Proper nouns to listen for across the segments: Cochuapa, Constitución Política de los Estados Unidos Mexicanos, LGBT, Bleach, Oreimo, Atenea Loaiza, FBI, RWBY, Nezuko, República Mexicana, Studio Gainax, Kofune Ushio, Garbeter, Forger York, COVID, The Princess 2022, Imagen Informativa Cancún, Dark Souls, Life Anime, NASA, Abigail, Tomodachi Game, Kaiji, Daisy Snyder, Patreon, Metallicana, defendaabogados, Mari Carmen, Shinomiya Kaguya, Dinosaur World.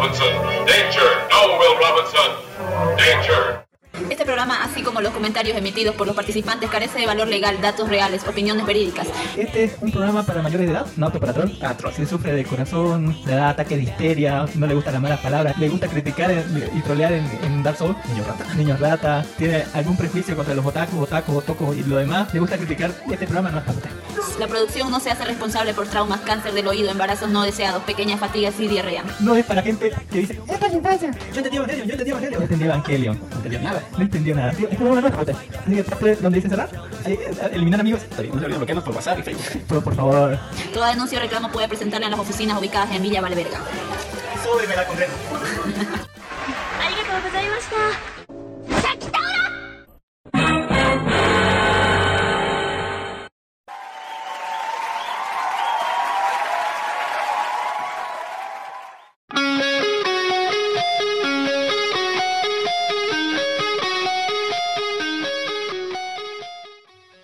Robinson. Danger. No, Will Robinson. Danger. Este programa, así como los comentarios emitidos por los participantes, carece de valor legal, datos reales, opiniones verídicas. Este es un programa para mayores de edad, no apto para troll. Si sufre de corazón, le da ataque de histeria, no le gustan las malas palabras, le gusta criticar y trolear en Dark Souls, niños rata, tiene algún prejuicio contra los otakus y lo demás, le gusta criticar. Este programa no es para usted. La producción no se hace responsable por traumas, cáncer del oído, embarazos no deseados, pequeñas fatigas y diarrea. No es para gente que dice, es para infancia. Yo entendí Evangelion. No entendí nada. No entendió nada, tío. Es como una nueva. Así que, ¿dónde dice cerrar? Eliminar amigos. No se olviden bloquearnos por WhatsApp y Facebook. Por favor. Toda denuncia o reclamo puede presentarla en las oficinas ubicadas en Villa Valverga. Súbeme la condena. Arigatou gozaimashita.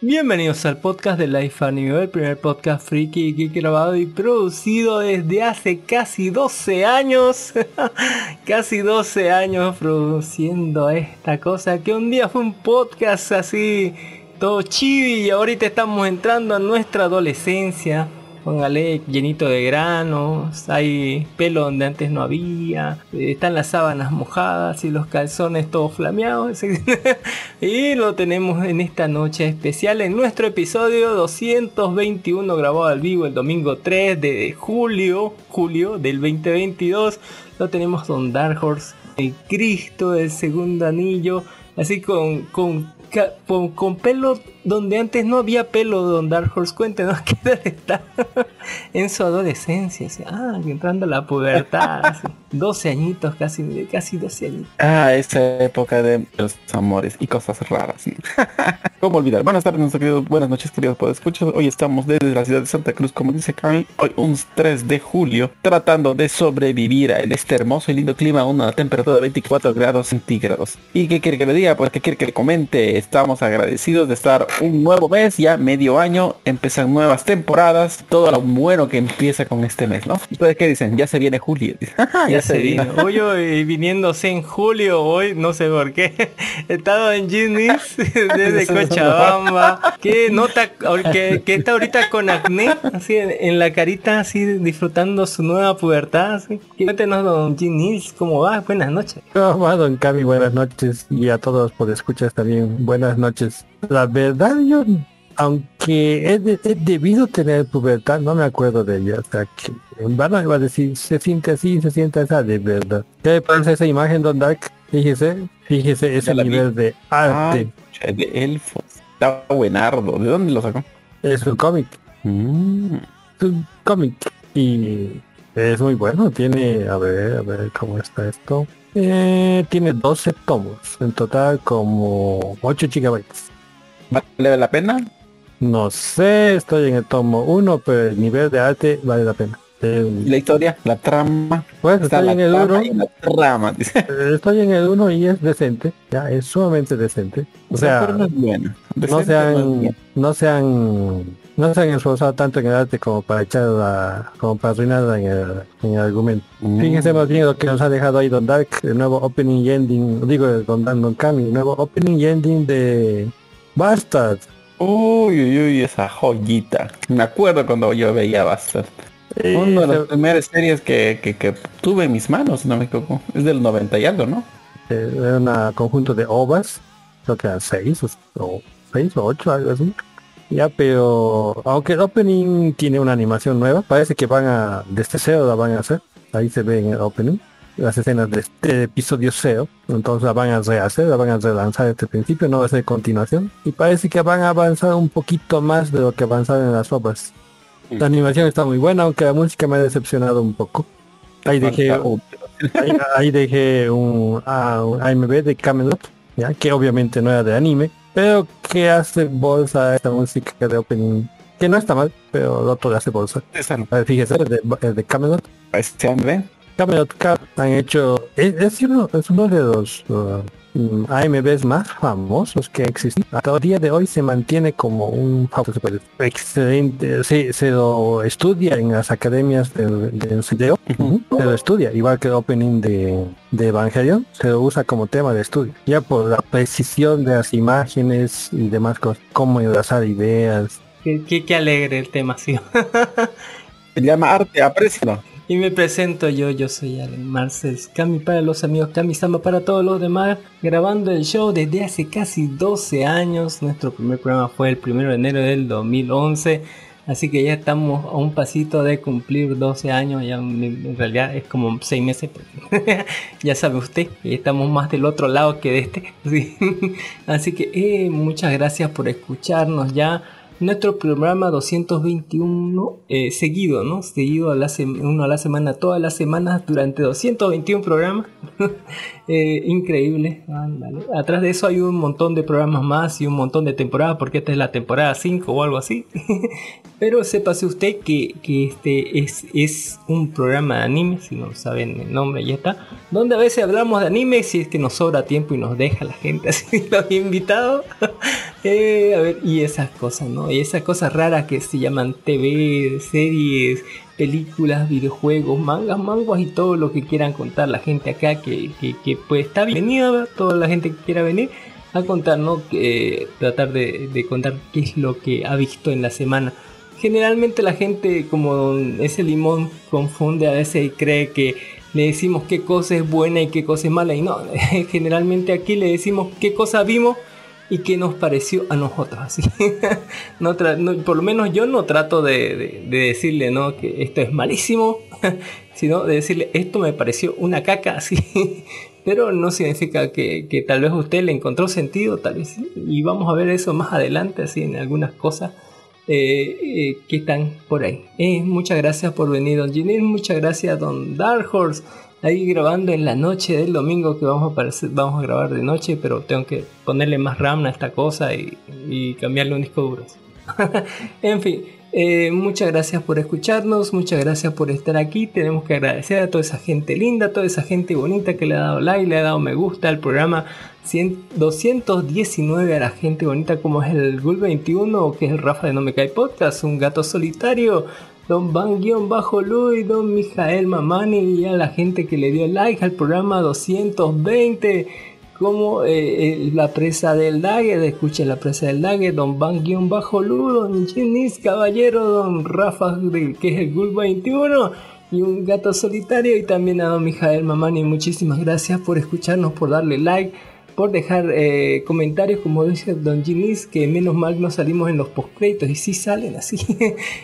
Bienvenidos al podcast de Life Anime, el primer podcast friki y geek grabado y producido desde hace casi 12 años. Casi 12 años produciendo esta cosa que un día fue un podcast así, todo chibi, y ahorita estamos entrando a nuestra adolescencia. Póngale llenito de granos, hay pelo donde antes no había, están las sábanas mojadas y los calzones todos flameados. Y lo tenemos en esta noche especial, en nuestro episodio 221, grabado al vivo el domingo 3 de julio del 2022. Lo tenemos con Dark Horse, el Cristo del segundo anillo, así con pelo donde antes no había pelo. Don Dark Horse, cuéntenos qué tal está en su adolescencia, así, entrando a la pubertad, así, 12 añitos, casi 12 años. Esa época de los amores y cosas raras, ¿sí? ¿Cómo olvidar? Buenas noches, queridos podescuchas. Hoy estamos desde la ciudad de Santa Cruz, como dice Cami, hoy un 3 de julio, tratando de sobrevivir a este hermoso y lindo clima a una temperatura de 24 grados centígrados. ¿Y qué quiere que le diga? Pues que quiere que le comente. Estamos agradecidos de estar un nuevo mes, ya medio año, empiezan nuevas temporadas, todo lo bueno que empieza con este mes, ¿no? Entonces, ¿qué dicen? Ya se viene julio. ya se viene. Hoy viniéndose en julio, hoy no sé por qué. He estado en Jimiz desde Cochabamba. ¿Qué nota que está ahorita con acné así en la carita, así disfrutando su nueva pubertad? Así. Cuéntenos, don Jimiz, ¿cómo va? Buenas noches. ¿Cómo va, don Cami? Buenas noches, y a todos por escuchas también. Buenas noches. La verdad, yo, aunque he debido tener pubertad, no me acuerdo de ella. O sea, que en vano iba a decir, se siente así, se siente esa de verdad. ¿Qué le parece esa imagen, don Dark? Fíjese ese nivel de arte. De elfos. Está buenardo. ¿De dónde lo sacó? Es un cómic. Y es muy bueno. Tiene, a ver cómo está esto. Tiene 12 tomos. En total, como 8 gigabytes. ¿Vale la pena? No sé, estoy en el tomo 1, pero el nivel de arte vale la pena. La historia, la trama. Pues estoy en el 1. Estoy en el 1 y es decente. Ya, es sumamente decente. O sea, pero no es bueno. No se han esforzado tanto en el arte como para arruinarla en el argumento. Fíjense más bien lo que nos ha dejado ahí don Dark, el nuevo opening y ending, don Cami, el nuevo opening y ending de Bastard. Uy, esa joyita. Me acuerdo cuando yo veía Bastard. Una de las primeras series que tuve en mis manos, no me equivoco. Es del 90 y algo, ¿no? Era un conjunto de ovas, creo que eran 6 o 8, algo así. Ya, pero aunque el opening tiene una animación nueva, parece que van a, desde cero la van a hacer. Ahí se ve en el opening las escenas de este episodio 0, entonces la van a relanzar desde el principio, no va a ser continuación, y parece que van a avanzar un poquito más de lo que avanzaron en las obras. La animación está muy buena, aunque la música me ha decepcionado un poco. Ahí dejé un AMV de Camelot, ya que obviamente no era de anime, pero que hace bolsa esta música de opening, que no está mal, pero el otro le hace bolsa. Fíjese, el de Camelot. Este AMV Camelot Cup han hecho... Es uno de los AMVs más famosos que existen. Hasta el día de hoy se mantiene como un excelente. Se lo estudia en las academias de enseñanza. Se lo estudia, igual que el opening de Evangelion, se lo usa como tema de estudio. Ya por la precisión de las imágenes y demás cosas, cómo enlazar ideas. Qué alegre el tema, sí. Se llama arte, aprécialo. Y me presento yo soy Alan Marces, Cami para los amigos, Cami Samba para todos los demás, grabando el show desde hace casi 12 años. Nuestro primer programa fue el 1 de enero del 2011, así que ya estamos a un pasito de cumplir 12 años, ya en realidad es como 6 meses, ya sabe usted, estamos más del otro lado que de este, así que muchas gracias por escucharnos ya. Nuestro programa 221 seguido, ¿no? Seguido uno a la semana, todas las semanas, durante 221 programas. Increíble. Ándale. Atrás de eso hay un montón de programas más y un montón de temporadas, porque esta es la temporada 5 o algo así. Pero sépase usted que este es un programa de anime, si no saben el nombre, ya está. Donde a veces hablamos de anime, si es que nos sobra tiempo y nos deja la gente así, los invitados. A ver, y esas cosas, ¿no? Y esas cosas raras que se llaman TV, series, películas, videojuegos, mangas, manguas y todo lo que quieran contar la gente acá, que pues está bienvenida toda la gente que quiera venir a contarnos, tratar de contar qué es lo que ha visto en la semana. Generalmente la gente, como ese limón, confunde a veces y cree que le decimos qué cosa es buena y qué cosa es mala, y no, generalmente aquí le decimos qué cosa vimos y qué nos pareció a nosotros, así. No, por lo menos yo no trato de decirle, ¿no?, que esto es malísimo, sino de decirle esto me pareció una caca, así. Pero no significa que tal vez usted le encontró sentido, tal vez sí, y vamos a ver eso más adelante, así, en algunas cosas que están por ahí. Muchas gracias por venir, don Jimiz, muchas gracias, don Dark Horse, ahí grabando en la noche del domingo, que vamos a grabar de noche, pero tengo que ponerle más RAM a esta cosa y cambiarle un disco duro. En fin, muchas gracias por escucharnos, muchas gracias por estar aquí. Tenemos que agradecer a toda esa gente linda, toda esa gente bonita que le ha dado like, le ha dado me gusta al programa. 219 a la gente bonita, como es el Gul 21, que es el Rafa de No Me Cae Podcast, un gato solitario, don Van_Luis, don Mijael Mamani, y a la gente que le dio like al programa 220, como la presa del Dagger, escuchen la presa del Dagger, don Van_Luis, don Jimiz Caballero, don Rafa, que es el Gul 21, y un gato solitario, y también a don Mijael Mamani. Muchísimas gracias por escucharnos, por darle like, por dejar comentarios, como dice don Jimiz, que menos mal no salimos en los postcréditos, y sí salen así,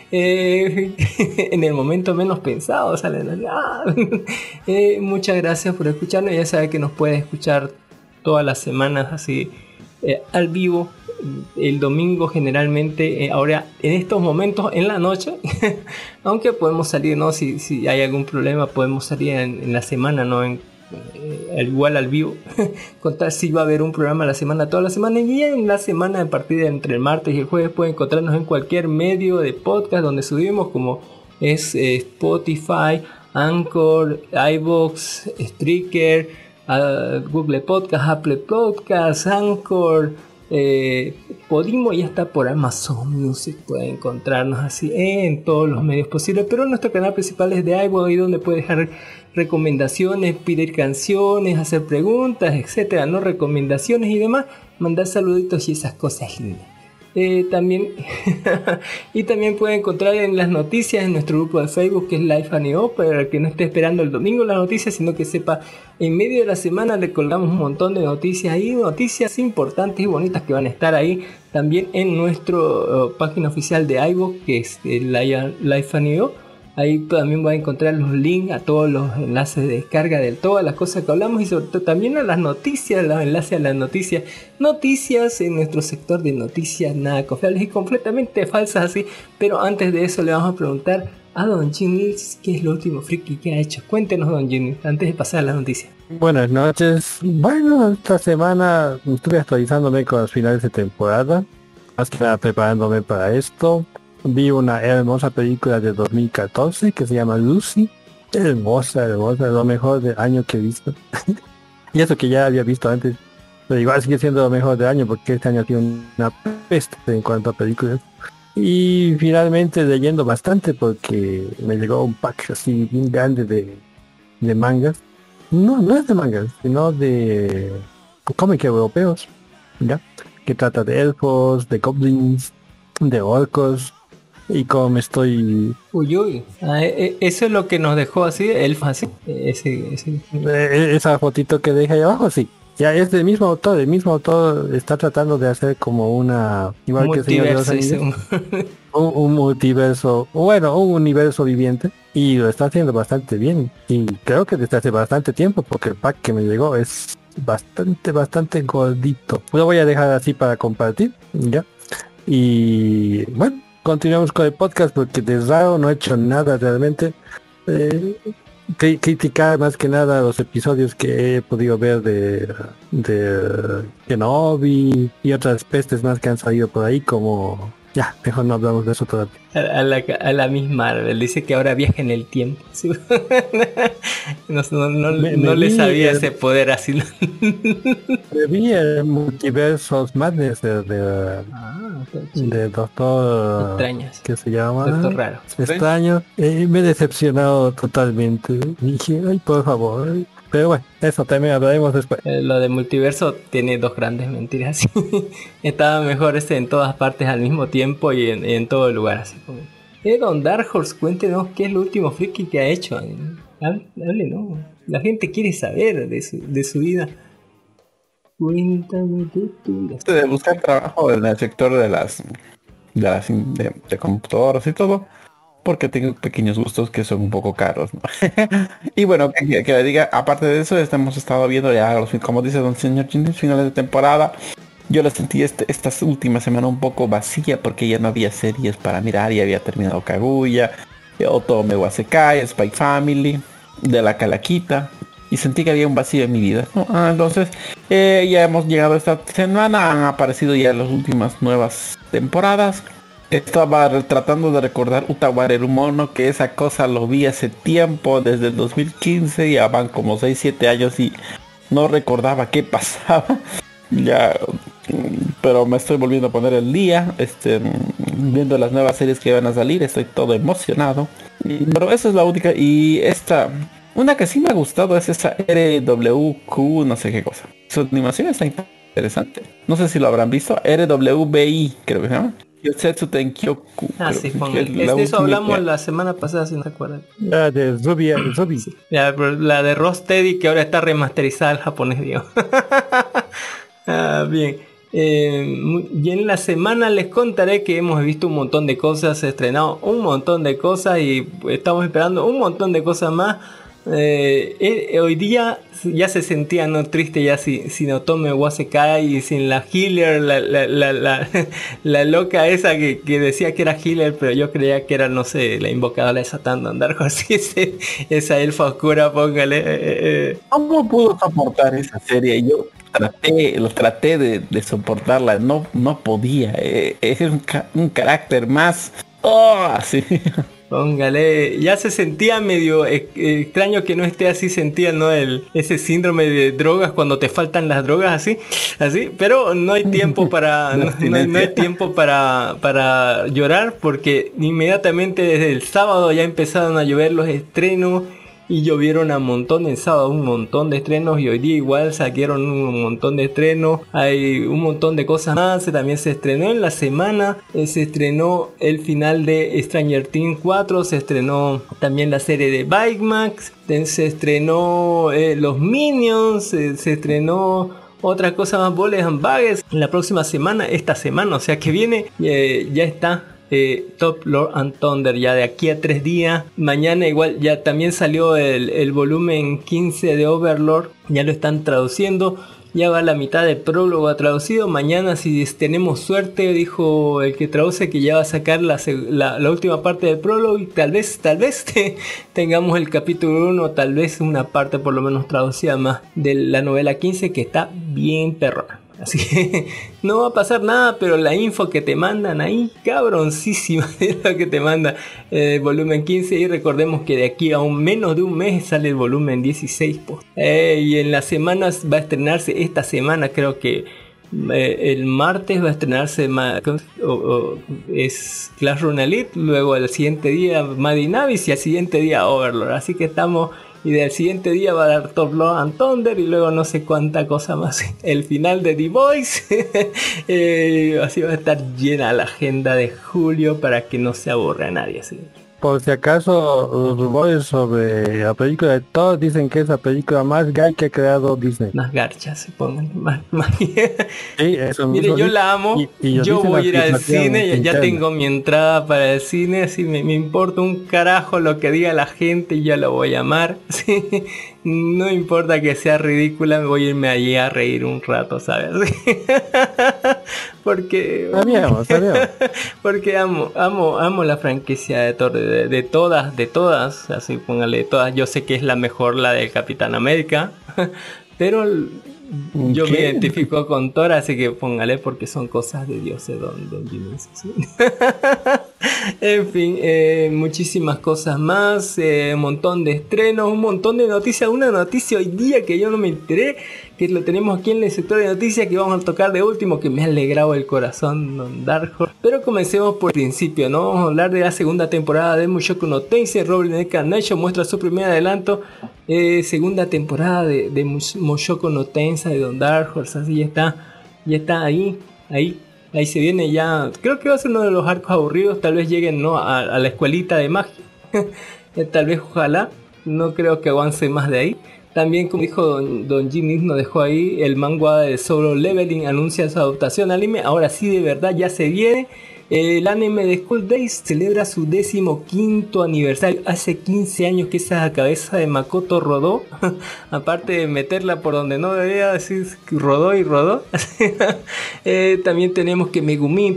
en el momento menos pensado salen así. Muchas gracias por escucharnos, ya sabe que nos puede escuchar todas las semanas así, al vivo, el domingo generalmente, ahora en estos momentos en la noche, aunque podemos salir, ¿no?, si hay algún problema podemos salir en la semana, no en igual al vivo, contar si va a haber un programa a la semana, toda la semana, y en la semana, a partir de entre el martes y el jueves, pueden encontrarnos en cualquier medio de podcast donde subimos, como es Spotify, Anchor, iVoox, Spreaker, Google Podcast, Apple Podcast, Anchor, Podimo, y hasta por Amazon Music pueden encontrarnos así, en todos los medios posibles, pero nuestro canal principal es de iVoox, ahí donde puede dejar recomendaciones, pedir canciones, hacer preguntas, etcétera, ¿no?, recomendaciones y demás, mandar saluditos y esas cosas lindas. También y también pueden encontrar en las noticias en nuestro grupo de Facebook, que es Life Anime, para que no esté esperando el domingo las noticias, sino que sepa, en medio de la semana le colgamos un montón de noticias ahí, noticias importantes y bonitas que van a estar ahí. También en nuestra página oficial de iVoox, que es Life Anime, ahí también va a encontrar los links a todos los enlaces de descarga de todas las cosas que hablamos, y sobre todo también a las noticias, los enlaces a las noticias. Noticias en nuestro sector de noticias nada confiables y completamente falsas así. Pero antes de eso le vamos a preguntar a don Jimiz qué es lo último friki que ha hecho. Cuéntenos, don Jimiz, antes de pasar a las noticias. Buenas noches. Bueno, esta semana estuve actualizándome con los finales de temporada, más que nada preparándome para esto. Vi una hermosa película de 2014 que se llama Lucy, Hermosa, hermosa, lo mejor del año que he visto. Y eso que ya había visto antes, pero igual sigue siendo lo mejor del año, porque este año ha sido una peste en cuanto a películas. Y finalmente leyendo bastante, porque me llegó un pack así bien grande de mangas. No es de mangas, sino de cómics europeos, ¿ya? Que trata de elfos, de goblins, de orcos. Y como me estoy... Uy, eso es lo que nos dejó así, elfos así. Esa fotito que deja ahí abajo, sí. Ya es del mismo autor, está tratando de hacer como una... Igual un que Señor de los Anillos, un multiverso, bueno, un universo viviente. Y lo está haciendo bastante bien. Y creo que desde hace bastante tiempo, porque el pack que me llegó es bastante gordito. Lo voy a dejar así para compartir, ya. Y bueno, continuamos con el podcast, porque de raro no he hecho nada realmente. Criticar más que nada los episodios que he podido ver de Kenobi y otras pestes más que han salido por ahí, como ya mejor no hablamos de eso todavía. A la misma Marvel dice que ahora viaja en el tiempo. No le sabía ese poder así. Me vi el Multiversos Madness de Doctor Extraños, que se llama Doctor Raro Extraño. Me he decepcionado totalmente. Dije, ay, por favor. Pero bueno, eso también hablaremos después. Lo de multiverso tiene dos grandes mentiras. Estaba mejor en todas partes al mismo tiempo y en todo lugar. Así como, don Dark Horse, cuéntenos qué es lo último friki que ha hecho. Hable, no. La gente quiere saber de su vida. Cuéntame tu vida. De buscar trabajo en el sector de computadoras y todo. Porque tengo pequeños gustos que son un poco caros, ¿no? Y bueno, que le diga, aparte de eso, hemos estado viendo ya los, como dice don señor Jimiz, finales de temporada. Yo la sentí esta última semana un poco vacía, porque ya no había series para mirar. Ya había terminado Kaguya, Otome Wasekai, Spy X Family, de la Calaquita, y sentí que había un vacío en mi vida, ¿no? Entonces ya hemos llegado esta semana. Han aparecido ya las últimas nuevas temporadas. Estaba tratando de recordar Utawareru Mono, que esa cosa lo vi hace tiempo, desde el 2015, ya van como 6-7 años y no recordaba qué pasaba. Ya, pero me estoy volviendo a poner el día, viendo las nuevas series que van a salir, estoy todo emocionado. Pero esa es la única, y esta, una que sí me ha gustado es esta RWQ, no sé qué cosa. Su animación está interesante, no sé si lo habrán visto, RWBI creo que se llama. Tenkyoku. Ah, sí, de eso hablamos la semana pasada, si no se acuerdan. La de RWBY. Sí, la de Rosteady, que ahora está remasterizada al japonés, digo. Bien. Y en la semana les contaré que hemos visto un montón de cosas, se ha estrenado un montón de cosas y estamos esperando un montón de cosas más. Hoy día ya se sentía no triste ya sin Otome Wasekai y sin la healer, la loca esa que decía que era healer, pero yo creía que era, no sé, la invocadora de Satán, andar con esa elfa oscura, póngale. ¿Cómo pudo soportar esa serie? Yo traté de soportarla, no podía. Es un carácter más así. Póngale, ya se sentía medio extraño que no esté así, sentía, ¿no? Ese síndrome de drogas, cuando te faltan las drogas, así, pero no hay tiempo para no hay tiempo para llorar, porque inmediatamente desde el sábado ya empezaron a llover los estrenos y llovieron a montón el sábado, un montón de estrenos, y hoy día igual saquieron un montón de estrenos, hay un montón de cosas más. También se estrenó en la semana, se estrenó el final de Stranger Things 4, se estrenó también la serie de Bike Max, se estrenó los Minions, se estrenó otra cosa más, Boles and Bugs. La próxima semana, esta semana, o sea que viene, ya está Top Lord and Thunder, ya de aquí a 3 días. Mañana igual ya también salió el volumen 15 de Overlord, ya lo están traduciendo, ya va la mitad del prólogo traducido. Mañana, si tenemos suerte, dijo el que traduce, que ya va a sacar la última parte del prólogo, y tal vez tengamos el capítulo 1, tal vez una parte por lo menos traducida más de la novela 15, que está bien perrona. Así que no va a pasar nada, pero la info que te mandan ahí, cabroncísima, es lo que te manda volumen 15. Y recordemos que de aquí a menos de un mes sale el volumen 16. Y en las semanas va a estrenarse, esta semana creo que el martes va a estrenarse es Classroom Elite, luego al siguiente día Madinavis y al siguiente día Overlord. Así que estamos... Y del siguiente día va a dar Top Love and Thunder y luego no sé cuánta cosa más. El final de The Voice. Así va a estar llena la agenda de julio para que no se aburra a nadie. ¿Sí? Por si acaso, los rumores sobre la película de Thor dicen que es la película más gay que ha creado Disney. Más garchas, se pongan. Sí, eso. Mire, yo la amo. Y yo voy a ir al cine. Ya tengo mi entrada para el cine. Así me importa un carajo lo que diga la gente. Y yo lo voy a amar. Sí. No importa que sea ridícula, me voy a irme allí a reír un rato, ¿sabes? Porque... Sabíamos. Porque amo la franquicia de Thor, de todas, así póngale de todas. Yo sé que es la mejor, la del Capitán América, pero yo me identifico con Thor, así que póngale porque son cosas de dioses, don Jimiz. En fin, muchísimas cosas más, un montón de estrenos, un montón de noticias. Una noticia hoy día que yo no me enteré, que lo tenemos aquí en el sector de noticias, que vamos a tocar de último, que me ha alegrado el corazón, don Dark Horse. Pero comencemos por el principio, ¿no? Vamos a hablar de la segunda temporada de Mushoku no Tensei. RWBY muestra su primer adelanto, segunda temporada de Mushoku no Tensei, de don Dark Horse. Así ya está ahí. Ahí se viene ya, creo que va a ser uno de los arcos aburridos, tal vez lleguen, ¿no?, a la escuelita de magia, tal vez, ojalá, no creo que avance más de ahí. También, como dijo don Jimiz, nos dejó ahí el manga de Solo Leveling, anuncia su adaptación anime, ahora sí de verdad ya se viene. El anime de School Days celebra su 15º aniversario. Hace 15 años que esa cabeza de Makoto rodó. Aparte de meterla por donde no debía, decir rodó. También tenemos que Megumi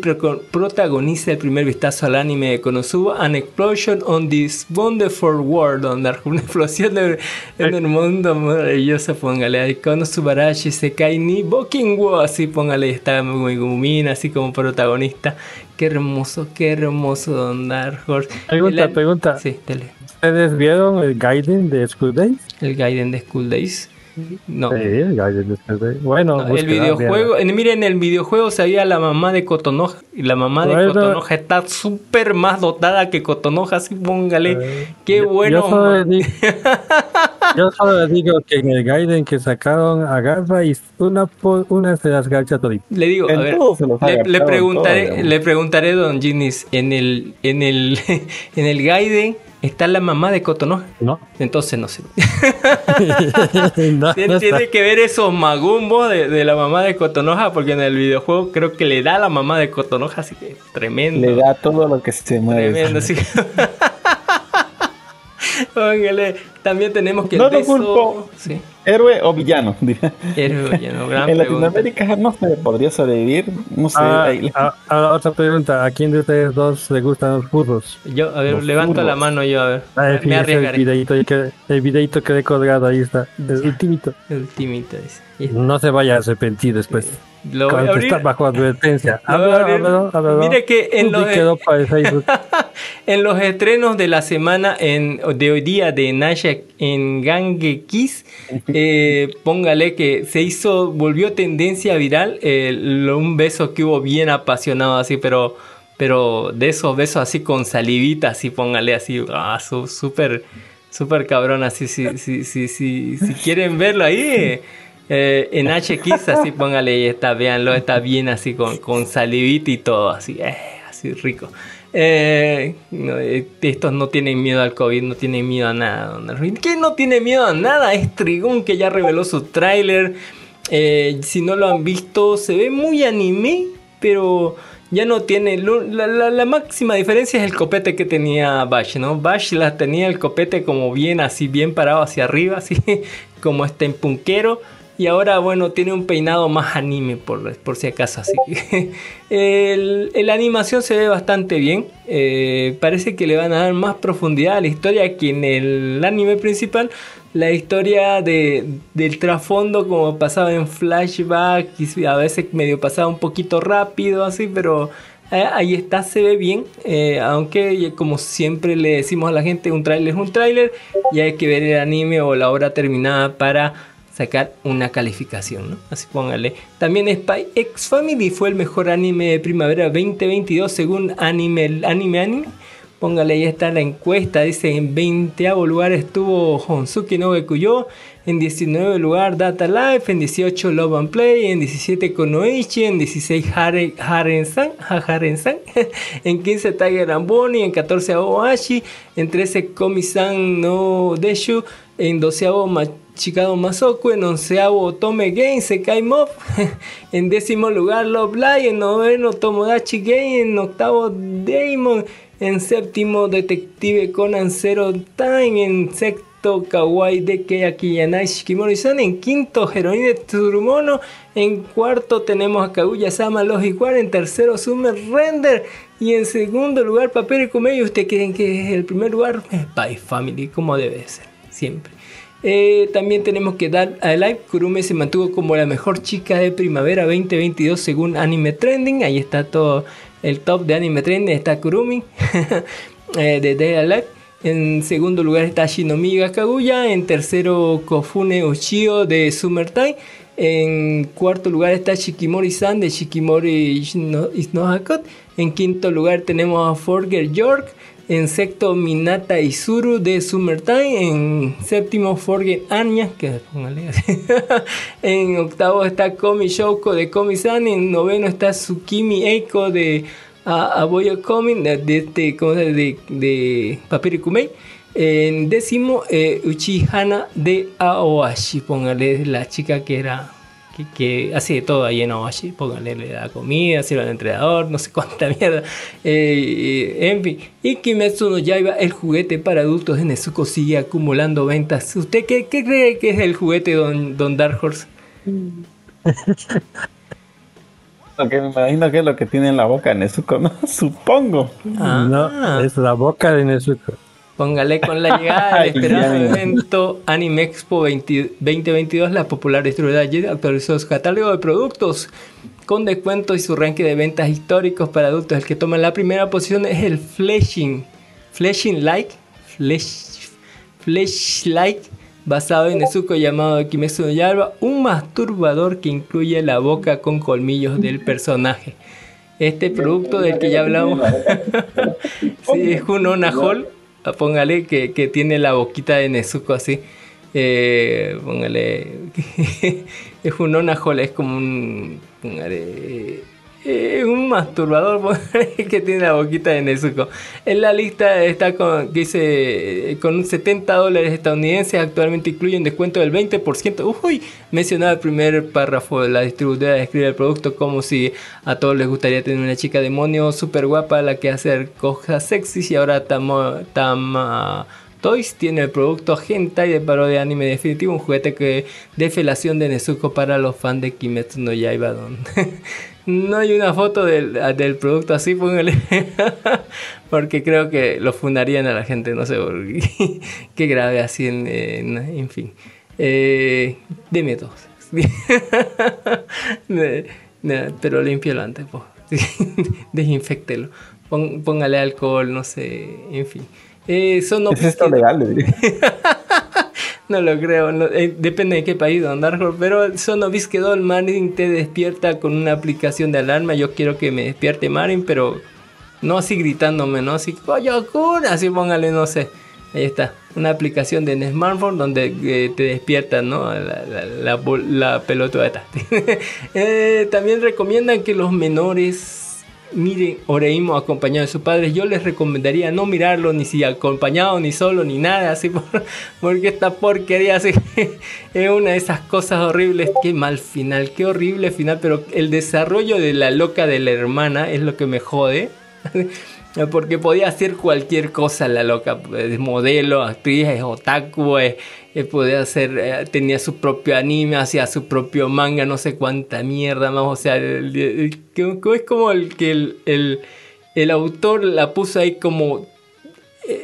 protagoniza el primer vistazo al anime de Konosuba. An explosion on this wonderful world. Una explosión en el mundo maravilloso, póngale. Konosubarashi Sekai ni Bokinwo. Así póngale, está Megumi así como protagonista. Qué hermoso, don Dark Horse. Pregunta. Sí, dale. ¿Ustedes vieron el Gaiden de School Days? ¿El Gaiden de School Days? No. Sí, el Gaiden de School Days. Bueno, no, el videojuego. Miren, el videojuego sabía la mamá de Cotonoja. Y la mamá de Cotonoja está súper más dotada que Cotonoja, así póngale. Qué bueno. Yo solo digo que en el Gaiden que sacaron agarra y una por una se las garcha todito. Le digo, a ver, le preguntaré don Jimiz, en el Gaiden está la mamá de Cotonoja. No. Entonces no sé. Tiene que ver esos magumbos de la mamá de Cotonoja, porque en el videojuego creo que le da a la mamá de Cotonoja, así que tremendo. Le da todo lo que se mueve. Tremendo, sí. Póngale. También tenemos que... No lo culpo. Sí. ¿Héroe o villano? Héroe o villano, gran en pregunta. Latinoamérica no se podría sobrevivir. No sé. Otra pregunta. ¿A quién de ustedes dos le gustan los burros? Yo, a ver, los levanto burros. La mano yo, a ver. Me arriesgaré. El videito que he colgado, ahí está. El tímito dice. No se vaya a arrepentir después. Lo voy a abrir. Está bajo advertencia. Ábrelo. Mire que en los estrenos de la semana, de hoy día, de Naya en Gangekiss, póngale que volvió tendencia viral, un beso que hubo bien apasionado así, pero de esos besos así con salivita, así póngale así, súper cabrón, así, si quieren verlo ahí. En HX así póngale y está bien así con salivita y todo, así rico. Estos no tienen miedo al COVID, no tienen miedo a nada. ¿Qué no tiene miedo a nada? Es Trigun, que ya reveló su tráiler. Si no lo han visto, se ve muy anime, pero ya no tiene... La máxima diferencia es el copete que tenía Bash, ¿no? Bash la tenía el copete como bien así, bien parado hacia arriba, así como este empunquero. Y ahora, bueno, tiene un peinado más anime, por si acaso, así que... La animación se ve bastante bien. Parece que le van a dar más profundidad a la historia que en el anime principal. la historia del trasfondo como pasaba en flashback, y a veces medio pasaba un poquito rápido así, pero ahí está, se ve bien, aunque como siempre le decimos a la gente, un tráiler es un tráiler y hay que ver el anime o la obra terminada para sacar una calificación, ¿no? Así póngale. También Spy X Family fue el mejor anime de primavera 2022 según Anime. Póngale, ahí está la encuesta, dice en 20º lugar estuvo Honsuki no Gekuyo, en 19º lugar Data Life, en 18 Love and Play, en 17 Konoichi, en 16 Haren-san, en 15 Tiger and Bonnie, en 14 Oashi, en 13 Komi-san no Deshu, en 12 Machikado Masoko, en 11 Otome Game, Sekai Mob, en 10 lugar Love Live, en 9 Tomodachi Game, en 8 Daemon, en 7 Detective Conan Zero Time, en 6 Kawaii Deke Akiyanai Shikimori-san, en 5 Heroine Tsurumono, en 4 tenemos a Kaguya-sama Los Igual, en 3 Summer Render y en 2 lugar Papel y Comedia. Ustedes creen que es el primer lugar, Spy Family, como debe ser, siempre. También tenemos que dar a Live. Kurumi se mantuvo como la mejor chica de primavera 2022 según Anime Trending. Ahí está todo el top de Anime Trending. Está Kurumi de Day Alive. En 2 lugar está Shinomiya Kaguya. En 3 Kofune Ushio de Summertime. En 4 lugar está Shikimori-san de Shikimori Isnohakot. En 5 lugar tenemos a Forger York. En 6 Minata Izuru de Summertime. En 7 Forget Anya, que póngale así. En 8 está Komi Shouko de Komi-san. En 9 está Tsukimi Eiko de Aboyo Komi de Papiri Kumei. En 10 Uchihana de Aoashi, póngale, la chica que era que hace de todo ahí en Oashi, póngale, le da comida, sirve al entrenador, no sé cuánta mierda, en fin. Y Kimetsu no Yaiba, el juguete para adultos de Nezuko, sigue acumulando ventas. ¿Usted qué cree que es el juguete, don Dark Horse? Lo que me imagino que es lo que tiene en la boca de Nezuko, ¿no? Supongo. Ah. No, es la boca de Nezuko. Póngale, con la llegada del esperado evento Anime Expo 2022, la popular distribuidora JET actualizó su catálogo de productos con descuentos y su ranking de ventas históricos para adultos. El que toma la primera posición es el Fleshing Like, basado en Nezuko, llamado Kimetsu no Yaiba, un masturbador que incluye la boca con colmillos del personaje. Este producto del que ya hablamos sí, es un onajol. Póngale que tiene la boquita de Nezuko así. Póngale. Es un onajol, es como un. Póngale. Un masturbador, póngale, que tiene la boquita de Nezuko. En la lista está con $70 estadounidenses. Actualmente incluye un descuento del 20%. Uy, mencionaba el primer párrafo. La distribuidora describe el producto como si a todos les gustaría tener una chica demonio súper guapa, la que hace cosas sexys, y ahora Toys tiene el producto hentai de parodia de anime definitivo, un juguete de felación de Nezuko para los fans de Kimetsu no Yaiba. No hay una foto del producto así, póngale, porque creo que lo fundarían a la gente, no sé por qué grave así, en fin. Deme todos. Pero límpialo antes, po. Desinféctelo. Póngale alcohol, no sé, en fin. Eso no es legal, ¿eh? No lo creo, no, depende de qué país, don Darkhold, pero Sonobis quedó, Marin te despierta con una aplicación de alarma. Yo quiero que me despierte Marin, pero no así gritándome, no así, ¡Coyocura! Así póngale, no sé. Ahí está, una aplicación de smartphone donde te despierta, ¿no? la pelota esta. También recomiendan que los menores miren Oreimo acompañado de sus padres. Yo les recomendaría no mirarlo, ni si acompañado, ni solo, ni nada así, porque esta porquería así, es una de esas cosas horribles. Qué mal final, qué horrible final, pero el desarrollo de la loca de la hermana es lo que me jode, porque podía hacer cualquier cosa la loca, es modelo, actriz, es otaku, podía hacer, tenía su propio anime, hacía su propio manga, no sé cuánta mierda más, o sea, es como el que el autor la puso ahí como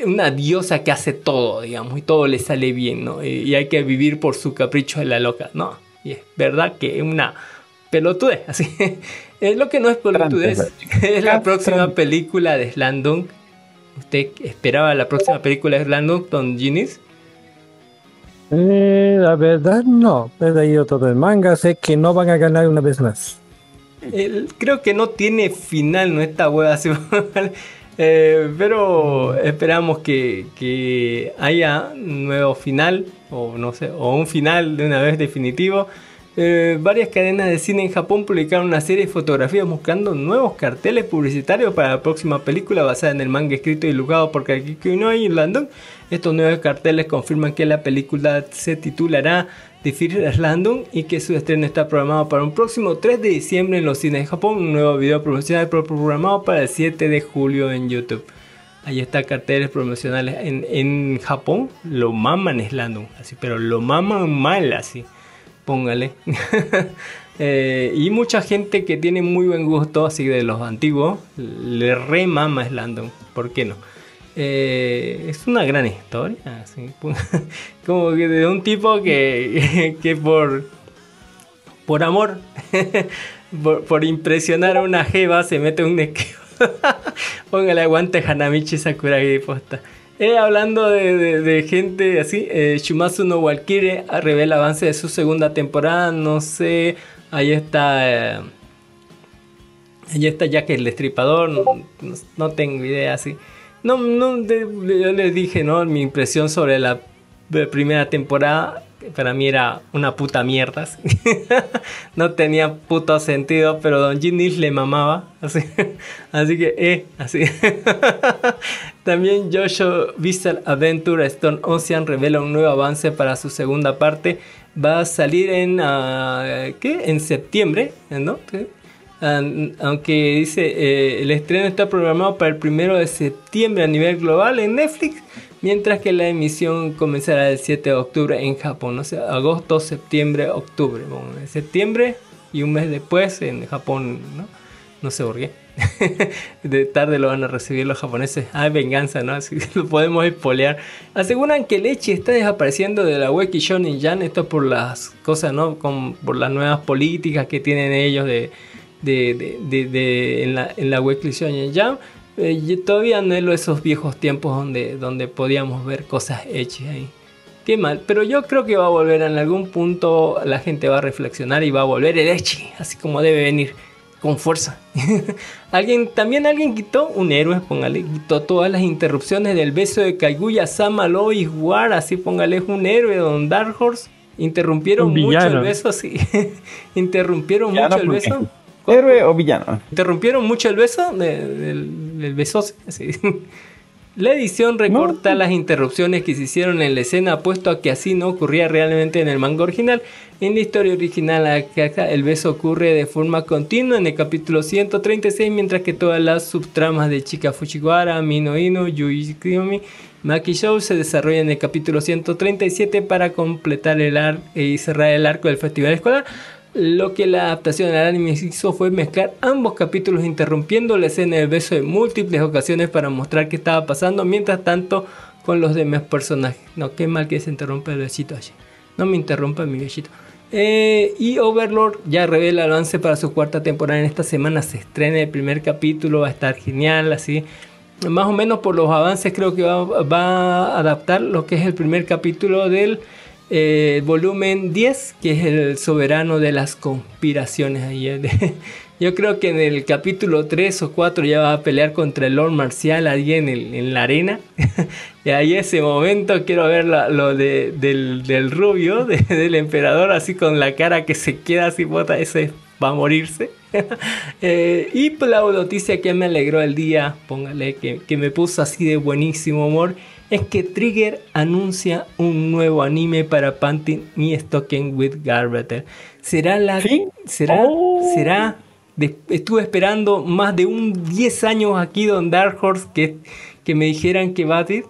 una diosa que hace todo, digamos, y todo le sale bien, ¿no? Y hay que vivir por su capricho de la loca, ¿no? Y es verdad que es una pelotudez, así. Es lo que no es pelotudez. Es la próxima película de Slam Dunk. ¿Usted esperaba la próxima película de Slam Dunk con Jimiz? La verdad no, he leído todo el manga, sé que no van a ganar una vez más. Creo que no tiene final, no, esta hueá así. Pero esperamos que haya un nuevo final, o no sé, o un final de una vez definitivo. Varias cadenas de cine en Japón publicaron una serie de fotografías buscando nuevos carteles publicitarios para la próxima película basada en el manga escrito y dibujado por Kaguya Sama y Slam Dunk. Estos nuevos carteles confirman que la película se titulará The Fear Slam Dunk y que su estreno está programado para un próximo 3 de diciembre en los cines de Japón. Un nuevo video promocional programado para el 7 de julio en YouTube. Ahí está, carteles promocionales en Japón. Lo maman Slam Dunk, así, pero lo maman mal, así. Póngale. Y mucha gente que tiene muy buen gusto, así de los antiguos, le re mama Slam Dunk. ¿Por qué no? Es una gran historia, así. Como que de un tipo que por amor, por impresionar a una jeva, se mete un esquema. Póngale, aguante Hanamichi Sakuragi posta. Hablando de gente así, Shumatsu no Valkyrie revela avance de su segunda temporada. No sé, ahí está Jack el Destripador, no tengo idea, así. Yo les dije, ¿no? Mi impresión sobre la primera temporada, para mí era una puta mierda. Así. No tenía puto sentido, pero Don Jinish le mamaba. Así, así que, así. También Jojo Bizarre Adventure Stone Ocean revela un nuevo avance para su segunda parte. Va a salir en septiembre, ¿no? ¿Qué? Aunque dice, el estreno está programado para el 1 de septiembre a nivel global en Netflix, mientras que la emisión comenzará el 7 de octubre en Japón. O sea, agosto, septiembre, octubre. Bueno, septiembre y un mes después en Japón, ¿no? No sé por qué. De tarde lo van a recibir los japoneses. Hay venganza, ¿no? Así que lo podemos espolear. Aseguran que Lechi está desapareciendo de la Weki Shonen Jump. Esto por las cosas, ¿no? Por las nuevas políticas que tienen ellos en la Weki Shonen Jump. Todavía no es lo de esos viejos tiempos donde podíamos ver cosas hechas ahí. Qué mal, pero yo creo que va a volver en algún punto. La gente va a reflexionar y va a volver el echi, así como debe venir, con fuerza. Alguien quitó un héroe, póngale, quitó todas las interrupciones del beso de Kaguya-sama, Lois War, así, póngale, un héroe. Don Dark Horse interrumpieron mucho el beso, sí. Interrumpieron mucho el beso. ¿Héroe o villano? Interrumpieron mucho el beso del besoso. Sí. La edición recorta las interrupciones que se hicieron en la escena, puesto a que así no ocurría realmente en el manga original. En la historia original, el beso ocurre de forma continua en el capítulo 136, mientras que todas las subtramas de Chika Fujiwara, Mino Inu, Yui Kiyomi, Maki Show se desarrolla en el capítulo 137 para completar el arco y cerrar el arco del festival escolar. Lo que la adaptación al anime hizo fue mezclar ambos capítulos, interrumpiendo la escena del beso en múltiples ocasiones para mostrar qué estaba pasando, mientras tanto con los demás personajes. No, qué mal que se interrumpe el besito allí. No me interrumpa mi besito. Y Overlord ya revela el avance para su cuarta temporada. En esta semana se estrena el primer capítulo, va a estar genial, así. Más o menos por los avances creo que va a adaptar lo que es el primer capítulo del... volumen 10, que es el soberano de las conspiraciones. Yo creo que en el capítulo 3 o 4 ya va a pelear contra el Lord Marcial ahí en la arena. Y ahí ese momento quiero ver lo del rubio, del emperador, así con la cara que se queda así, bota, ese va a morirse. Y la noticia que me alegró el día, póngale, que me puso así de buenísimo humor, es que Trigger anuncia un nuevo anime para Panting y Stocking with Garbeter. Estuve esperando más de un 10 años aquí, Don Dark Horse, que me dijeran que va a ir.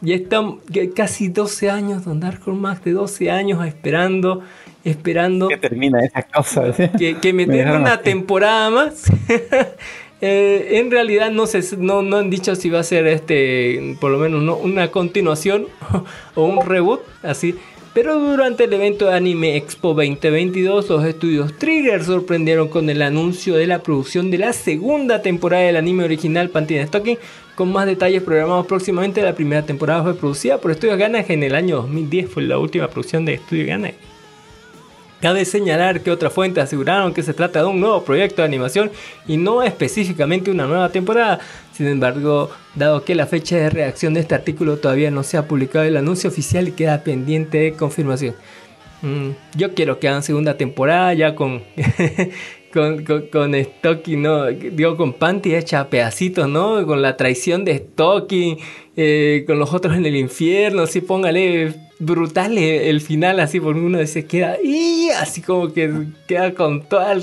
Ya están casi 12 años, Don Dark Horse, más de 12 años esperando que termine esa cosa, ¿sí? que me den una temporada más. En realidad no han dicho si va a ser por lo menos no una continuación o un reboot, así. Pero durante el evento Anime Expo 2022, los estudios Trigger sorprendieron con el anuncio de la producción de la segunda temporada del anime original Panty & Stocking, con más detalles programados próximamente. La primera temporada fue producida por Studio Gainax en el año 2010, fue la última producción de Studio Gainax. Cabe señalar que otras fuentes aseguraron que se trata de un nuevo proyecto de animación y no específicamente una nueva temporada. Sin embargo, dado que la fecha de redacción de este artículo todavía no se ha publicado el anuncio oficial y queda pendiente de confirmación. Yo quiero que hagan segunda temporada ya con Stocking, ¿no? Digo, con Panty hecha a pedacitos, ¿no? Con la traición de Stocking, con los otros en el infierno, así póngale brutal el final, así por uno se queda, y así como que queda con toda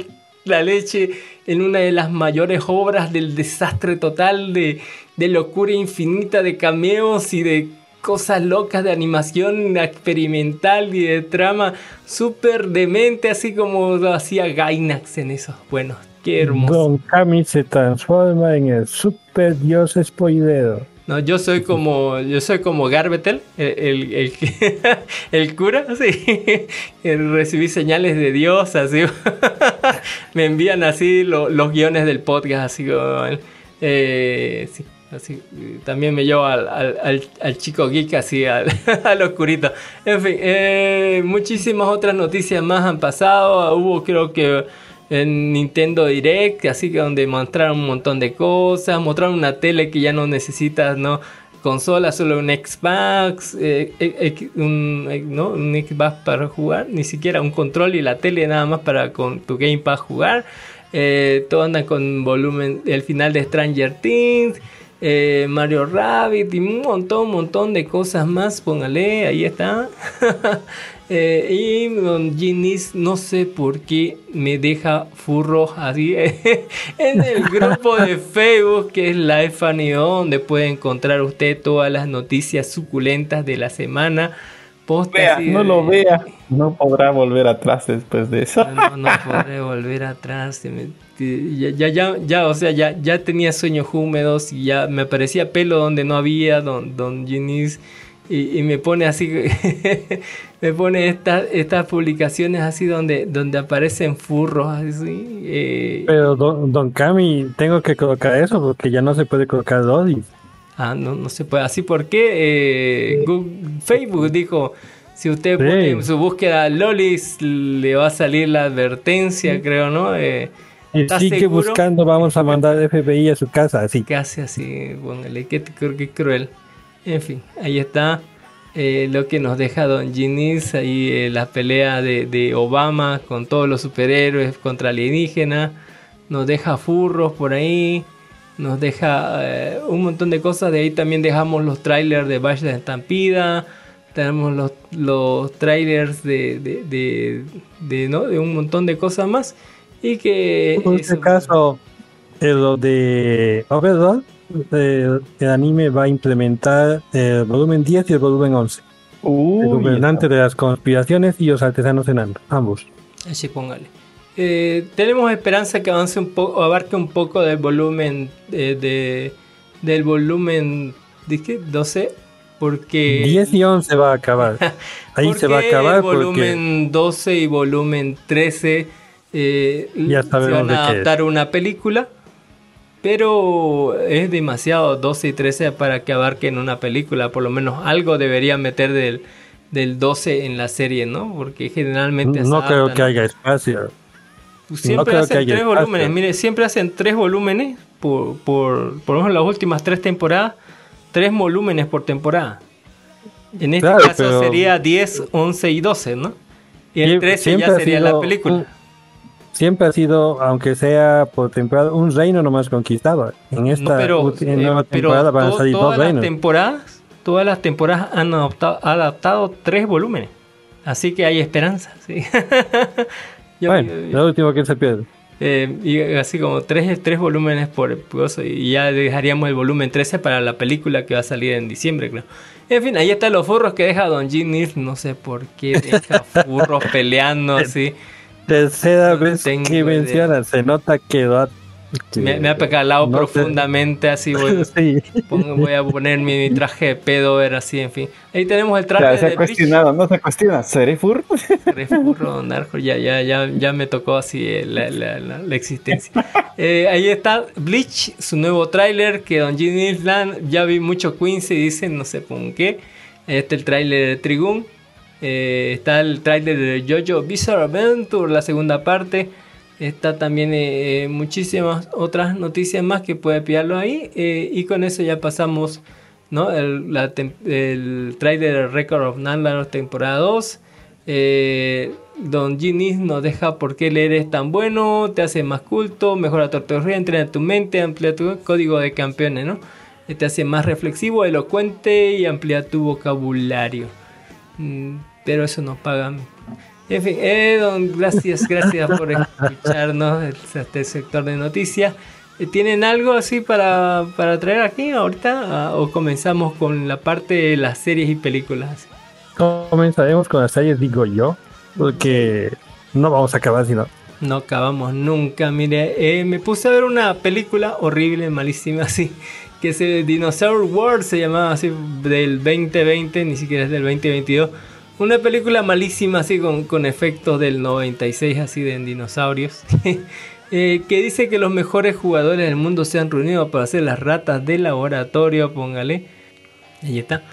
la leche en una de las mayores obras del desastre total, de locura infinita, de cameos y de cosas locas de animación experimental y de trama súper demente, así como lo hacía Gainax en esos buenos. Qué hermoso. Don Cami se transforma en el super dios spoilero. No, yo soy como Garbetel, el cura, sí. Recibí señales de Dios, así. Me envían así los guiones del podcast, así como sí. Así, también me llevo al chico geek, así al oscurito. En fin, muchísimas otras noticias más han pasado. Hubo, creo que en Nintendo Direct, así que donde mostraron un montón de cosas. Mostraron una tele que ya no necesitas, ¿no? Consola, solo un Xbox, ¿no? Un Xbox para jugar, ni siquiera un control, y la tele nada más para con tu Gamepad jugar. Todo anda con volumen, el final de Stranger Things, Mario Rabbit y un montón de cosas más, póngale, ahí está. Y con Jimiz no sé por qué me deja furros así en el grupo de Facebook que es Life Anime, donde puede encontrar usted todas las noticias suculentas de la semana. Vea, no lo vea, no podrá volver atrás después de eso. No podré volver atrás. Ya tenía sueños húmedos y ya me parecía pelo donde no había, don Jimiz, y me pone así, me pone estas publicaciones así donde aparecen furros así. Pero don Cami, tengo que colocar eso porque ya no se puede colocar Dodis. Ah, no se puede. Así porque Facebook dijo, si usted pone en su búsqueda lolis, le va a salir la advertencia, creo, ¿no? Y sigue seguro? Buscando, vamos a mandar FBI a su casa, así. Casi así, póngale, que cruel. En fin, ahí está lo que nos deja don Jimiz, ahí la pelea de Obama con todos los superhéroes contra alienígenas, nos deja furros por ahí. Nos deja un montón de cosas. De ahí también dejamos los trailers de Bash de Estampida. Tenemos los trailers de un montón de cosas más. Y que en este caso, lo de Overlord, el anime va a implementar el volumen 10 y el volumen 11. El gobernante de las conspiraciones y los artesanos en ambos. Así póngale. Tenemos esperanza que avance un poco, abarque un poco del volumen del volumen de qué 12, porque 10 y 11 va a acabar. Ahí se va a acabar volumen porque 12 y volumen 13 ya se van a adaptar una película, pero es demasiado 12 y 13 para que abarquen una película. Por lo menos algo deberían meter del 12 en la serie, ¿no? Porque generalmente no creo que haya espacio. Siempre hacen tres volúmenes, mire, siempre hacen tres volúmenes por ejemplo, las últimas tres temporadas, tres volúmenes por temporada. En este caso sería 10, 11 y 12, ¿no? Y el 13 ya sería la película. Siempre ha sido, aunque sea por temporada, un reino nomás conquistado. En esta nueva temporada van a salir dos reinos. Todas las temporadas han adaptado tres volúmenes. Así que hay esperanza, ¿sí? Lo último que se pierde. Y así como tres volúmenes por eso, y ya dejaríamos el volumen 13 para la película que va a salir en diciembre, creo. En fin, ahí están los furros que deja don Jimiz. No sé por qué deja furros peleando así. Tercera vez que menciona, se nota que lo ha Me ha pegado no profundamente, así voy, voy a poner mi traje de pedo, ver así, en fin. Ahí tenemos el traje, o sea, se de cuestionado, no se cuestiona, ¿seré furro? ¿Seré furro, Narco? Ya me tocó así la existencia. Ahí está Bleach, su nuevo tráiler, que Don Jimmy Island, ya vi mucho Quincy, dicen, no sé por qué. Ahí está el tráiler de Trigun. Está el tráiler de Jojo Bizarre Adventure, la segunda parte. Está también muchísimas otras noticias más que puede pillarlo ahí. Y con eso ya pasamos, ¿no? El tráiler de Record of Nandor temporada 2. Don Jimiz nos deja por qué leer es tan bueno, te hace más culto, mejora tu ortografía, entrena tu mente, amplía tu código de campeones, ¿no? Te hace más reflexivo, elocuente y amplía tu vocabulario. Pero eso nos paga. En fin, don, gracias por escucharnos hasta el sector de noticias. ¿Tienen algo así para traer aquí ahorita? ¿O comenzamos con la parte de las series y películas? Comenzaremos con las series, digo yo, porque no vamos a acabar si no. No acabamos nunca. Mire, me puse a ver una película horrible, malísima, así, que es Dinosaur World, se llamaba así, del 2020, ni siquiera es del 2022. Una película malísima, así con efectos del 96, así de dinosaurios. Que dice que los mejores jugadores del mundo se han reunido para hacer las ratas de laboratorio, póngale. Ahí está.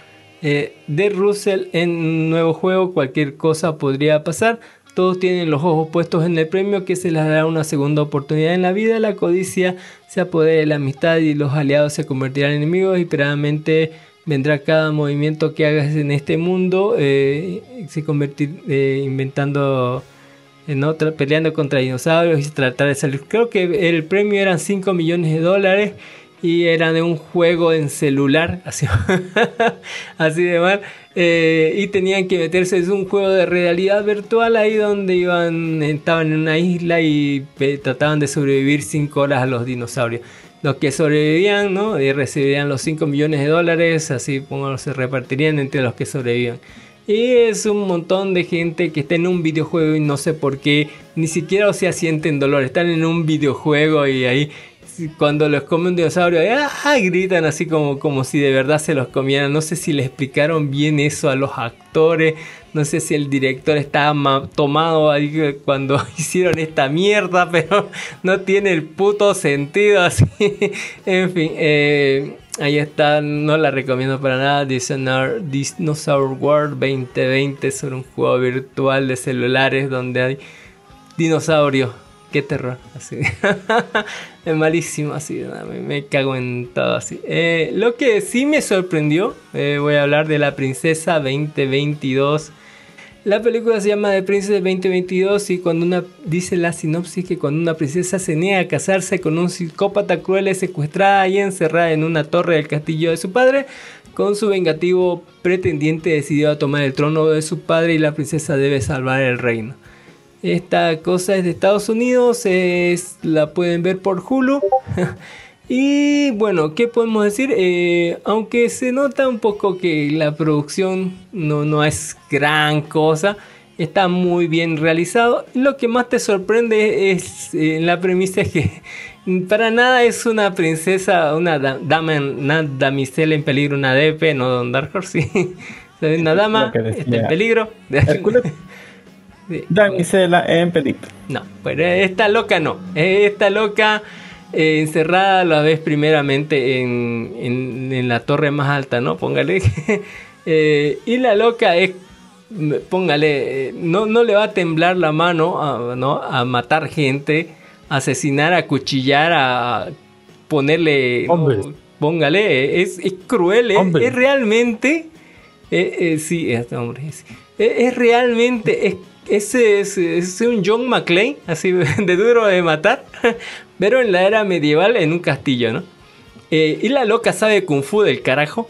De Russell en un nuevo juego, cualquier cosa podría pasar. Todos tienen los ojos puestos en el premio que se les dará una segunda oportunidad en la vida. La codicia se apodera de la amistad y los aliados se convertirán en enemigos. Inesperadamente vendrá cada movimiento que hagas en este mundo, se convertir inventando en otra, peleando contra dinosaurios y tratar de salir. Creo que el premio eran $5 millones y era de un juego en celular, así, así de mal. Y tenían que meterse en un juego de realidad virtual ahí donde estaban en una isla y trataban de sobrevivir 5 horas a los dinosaurios. Los que sobrevivían, ¿no? Y recibirían los $5 millones, así como se repartirían entre los que sobrevivían. Y es un montón de gente que está en un videojuego y no sé por qué, ni siquiera o sea sienten dolor, están en un videojuego y ahí cuando los come un dinosaurio, ¡ah! Gritan así como si de verdad se los comieran. No sé si le explicaron bien eso a los actores, no sé si el director estaba tomado ahí cuando hicieron esta mierda, pero no tiene el puto sentido así. En fin, ahí está, no la recomiendo para nada. Dinosaur World 2020 sobre un juego virtual de celulares donde hay dinosaurios. Qué terror, así. Es malísimo, así. Me cago en todo, así. Lo que sí me sorprendió, voy a hablar de La Princesa 2022. La película se llama The Princess 2022 y dice la sinopsis que cuando una princesa se niega a casarse con un psicópata cruel, es secuestrada y encerrada en una torre del castillo de su padre. Con su vengativo pretendiente decidido a tomar el trono de su padre y la princesa debe salvar el reino. Esta cosa es de Estados Unidos, la pueden ver por Hulu. Y bueno, ¿qué podemos decir? Aunque se nota un poco que la producción no es gran cosa, está muy bien realizado. Lo que más te sorprende es la premisa es que para nada es una princesa, una damisela en peligro, una DP, no Don Dark Horse, sí. Una dama está en peligro. Sí. Damisela en peligro. No, pero esta loca no. Esta loca encerrada la ves primeramente en la torre más alta, ¿no? Póngale. Y la loca es, póngale, no le va a temblar la mano a matar gente, a asesinar, a acuchillar, a ponerle. No, póngale, es cruel, es realmente. Sí, este hombre es realmente. Es un John McClane, así de duro de matar, pero en la era medieval en un castillo, ¿no? Y la loca sabe Kung Fu del carajo.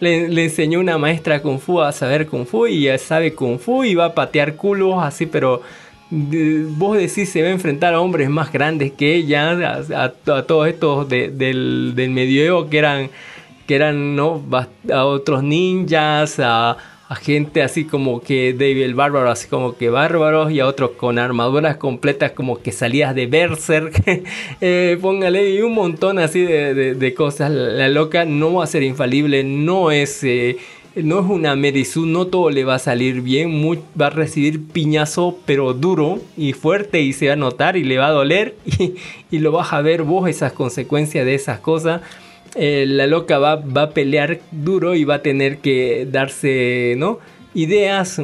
Le enseñó una maestra Kung Fu a saber Kung Fu y ya sabe Kung Fu y va a patear culos así, pero vos decís se va a enfrentar a hombres más grandes que ella, a todos estos del medioevo que eran ¿no? A otros ninjas, a a gente así como que David el Bárbaro, así como que bárbaros, y a otros con armaduras completas como que salidas de Berserk, póngale, y un montón así de cosas. La loca no va a ser infalible, no es una Merisu, no todo le va a salir bien, va a recibir piñazo pero duro y fuerte, y se va a notar y le va a doler, y lo vas a ver vos esas consecuencias de esas cosas. La loca va a pelear duro y va a tener que darse, ¿no?, ideas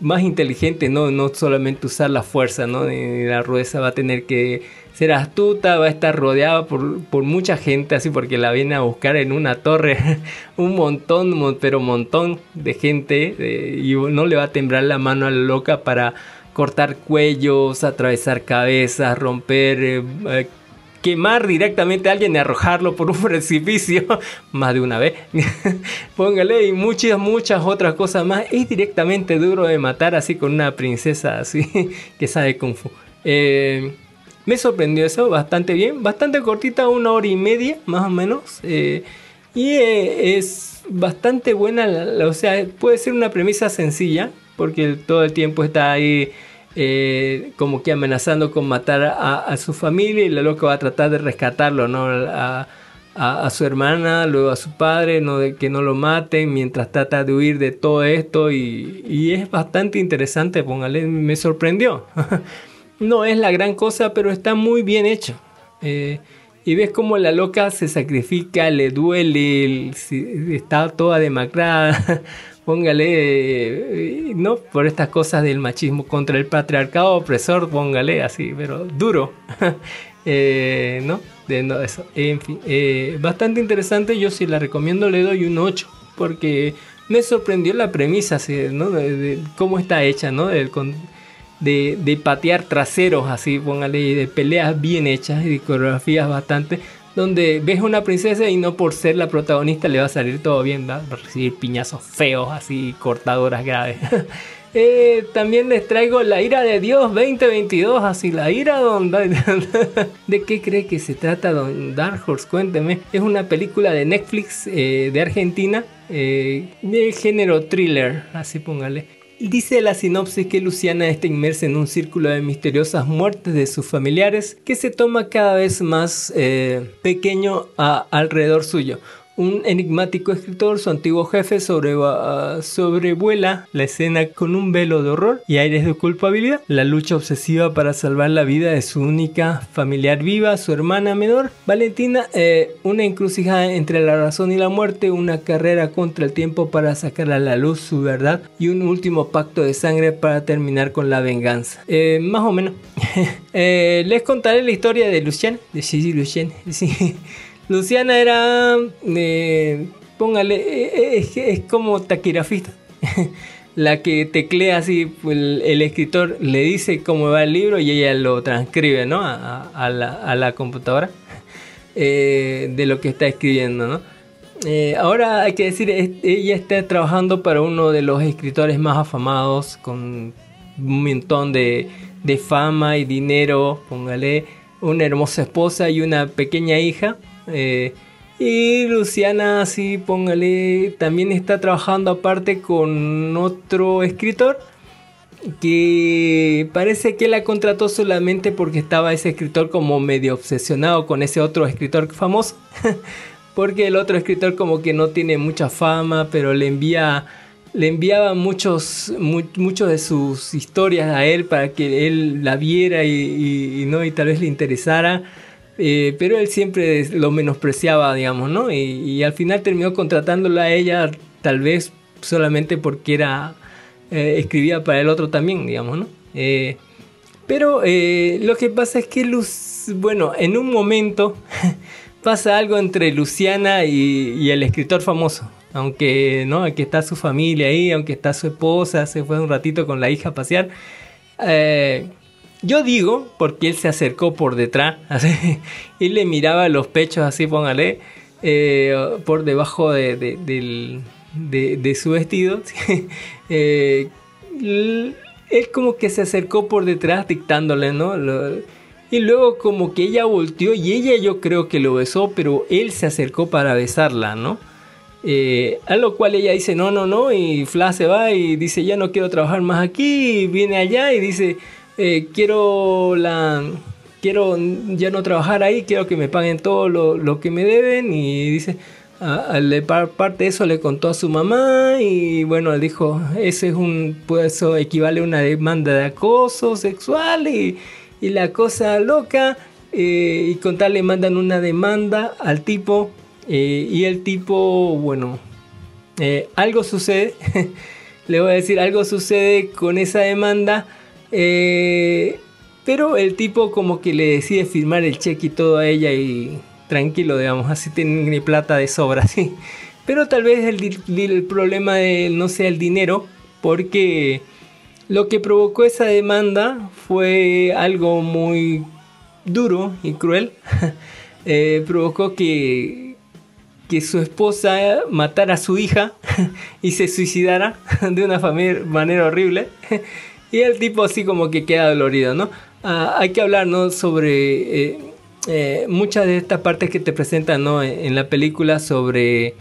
más inteligentes, no solamente usar la fuerza, ¿no?, ni la rudeza. Va a tener que ser astuta, va a estar rodeada por mucha gente así, porque la viene a buscar en una torre un montón, pero montón de gente, y no le va a temblar la mano a la loca para cortar cuellos, atravesar cabezas, romper, quemar directamente a alguien y arrojarlo por un precipicio más de una vez. Póngale, y muchas otras cosas más. Es directamente duro de matar así con una princesa así que sabe Kung Fu. Me sorprendió eso bastante bien, bastante cortita, 1 hora y media más o menos, y es bastante buena, o sea, puede ser una premisa sencilla, porque todo el tiempo está ahí como que amenazando con matar a su familia, y la loca va a tratar de rescatarlo, ¿no?, a su hermana, luego a su padre, ¿no?, de que no lo maten, mientras trata de huir de todo esto, y es bastante interesante, póngale, me sorprendió. No es la gran cosa, pero está muy bien hecho. Y ves cómo la loca se sacrifica, le duele, está toda demacrada, póngale, no, por estas cosas del machismo contra el patriarcado opresor, póngale así, pero duro. Eso. En fin, bastante interesante, yo si la recomiendo le doy un 8, porque me sorprendió la premisa, ¿no?, de cómo está hecha, ¿no?, de patear traseros así, póngale, de peleas bien hechas y de coreografías bastante, donde ves una princesa y no por ser la protagonista le va a salir todo bien, ¿no?, va a recibir piñazos feos así, cortadoras graves. También les traigo La Ira de Dios 2022, así, la ira ¿de qué cree que se trata Don Dark Horse? Cuénteme. Es una película de Netflix, de Argentina, del género thriller, así, póngale. Dice la sinopsis que Luciana está inmersa en un círculo de misteriosas muertes de sus familiares que se toma cada vez más pequeño alrededor suyo. Un enigmático escritor, su antiguo jefe, sobrevuela la escena con un velo de horror y aires de culpabilidad. La lucha obsesiva para salvar la vida de su única familiar viva, su hermana menor, Valentina, una encrucijada entre la razón y la muerte, una carrera contra el tiempo para sacar a la luz su verdad y un último pacto de sangre para terminar con la venganza. Más o menos. Les contaré la historia de Luciana, de Gigi Lucien, sí. Luciana era, es como taquigrafista, la que teclea así, el escritor le dice cómo va el libro y ella lo transcribe, ¿no?, a la computadora, de lo que está escribiendo, ¿no? Ahora hay que decir, ella está trabajando para uno de los escritores más afamados, con un montón de fama y dinero, póngale, una hermosa esposa y una pequeña hija. Y Luciana, sí, póngale, también está trabajando aparte con otro escritor que parece que la contrató solamente porque estaba ese escritor como medio obsesionado con ese otro escritor famoso, porque el otro escritor como que no tiene mucha fama, pero le enviaba muchos de sus historias a él para que él la viera y tal vez le interesara. Pero él siempre lo menospreciaba, digamos, ¿no? Y al final terminó contratándola a ella, tal vez solamente porque era escribía para el otro también, digamos, ¿no? Pero lo que pasa es que en un momento pasa algo entre Luciana y el escritor famoso, aunque no, aquí está su familia ahí, aunque está su esposa, se fue un ratito con la hija a pasear. Yo digo, porque él se acercó por detrás así, y le miraba los pechos así, póngale, por debajo de su vestido. Él como que se acercó por detrás dictándole, ¿no? Y luego como que ella volteó y ella, yo creo que lo besó, pero él se acercó para besarla, ¿no? A lo cual ella dice no, no, no, y Flash se va y dice ya no quiero trabajar más aquí, y viene allá y dice quiero ya no trabajar ahí, quiero que me paguen todo lo que me deben, y dice parte de eso le contó a su mamá, y bueno, le dijo pues eso equivale a una demanda de acoso sexual y la cosa loca, y con tal le mandan una demanda al tipo, y el tipo, bueno, algo sucede le voy a decir, algo sucede con esa demanda, pero el tipo como que le decide firmar el cheque y todo a ella, y tranquilo, digamos, así tiene plata de sobra, sí. Pero tal vez el problema no sea el dinero, porque lo que provocó esa demanda fue algo muy duro y cruel. Provocó que su esposa matara a su hija y se suicidara de una manera horrible. Y el tipo así como que queda dolorido, ¿no? Hay que hablar, ¿no?, sobre... muchas de estas partes que te presentan, ¿no?, en la película sobre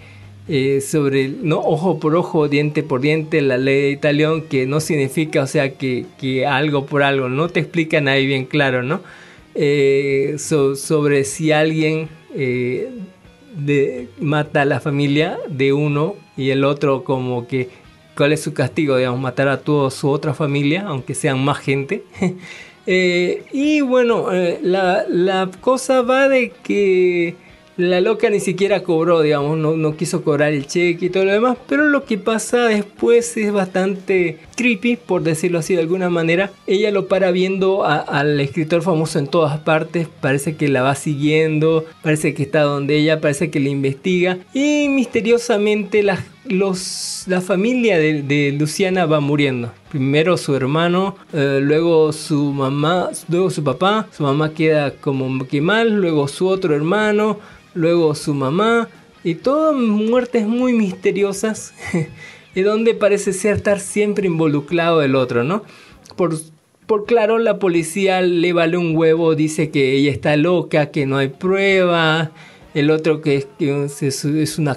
¿no?, ojo por ojo, diente por diente, la ley de Italión, que no significa, o sea, que algo por algo, no te explican ahí bien claro, ¿no?, sobre si alguien mata a la familia de uno y el otro, como que cuál es su castigo, digamos, matar a toda su otra familia, aunque sean más gente. Y bueno, la cosa va de que la loca ni siquiera cobró, digamos, no quiso cobrar el cheque y todo lo demás, pero lo que pasa después es bastante creepy, por decirlo así de alguna manera. Ella lo para viendo al escritor famoso en todas partes, parece que la va siguiendo, parece que está donde ella, parece que le investiga, y misteriosamente la familia de Luciana va muriendo. Primero su hermano, luego su mamá, luego su papá. Su mamá queda como que mal, luego su otro hermano, luego su mamá. Y todas muertes muy misteriosas, y donde parece estar siempre involucrado el otro, ¿no? Por claro, la policía le vale un huevo, dice que ella está loca, que no hay pruebas. El otro que es un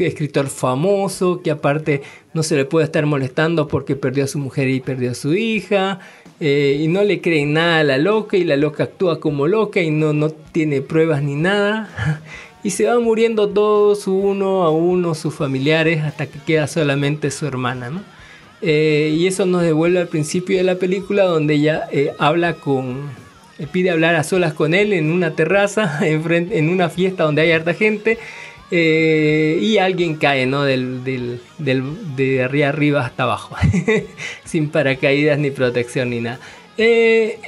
escritor famoso, que aparte no se le puede estar molestando porque perdió a su mujer y perdió a su hija. Y no le creen nada a la loca, y la loca actúa como loca y no tiene pruebas ni nada. Y se van muriendo todos uno a uno sus familiares hasta que queda solamente su hermana, ¿no? Y eso nos devuelve al principio de la película, donde ella pide hablar a solas con él en una terraza, en una fiesta donde hay harta gente, y alguien cae, ¿no?, de arriba hasta abajo, sin paracaídas ni protección ni nada.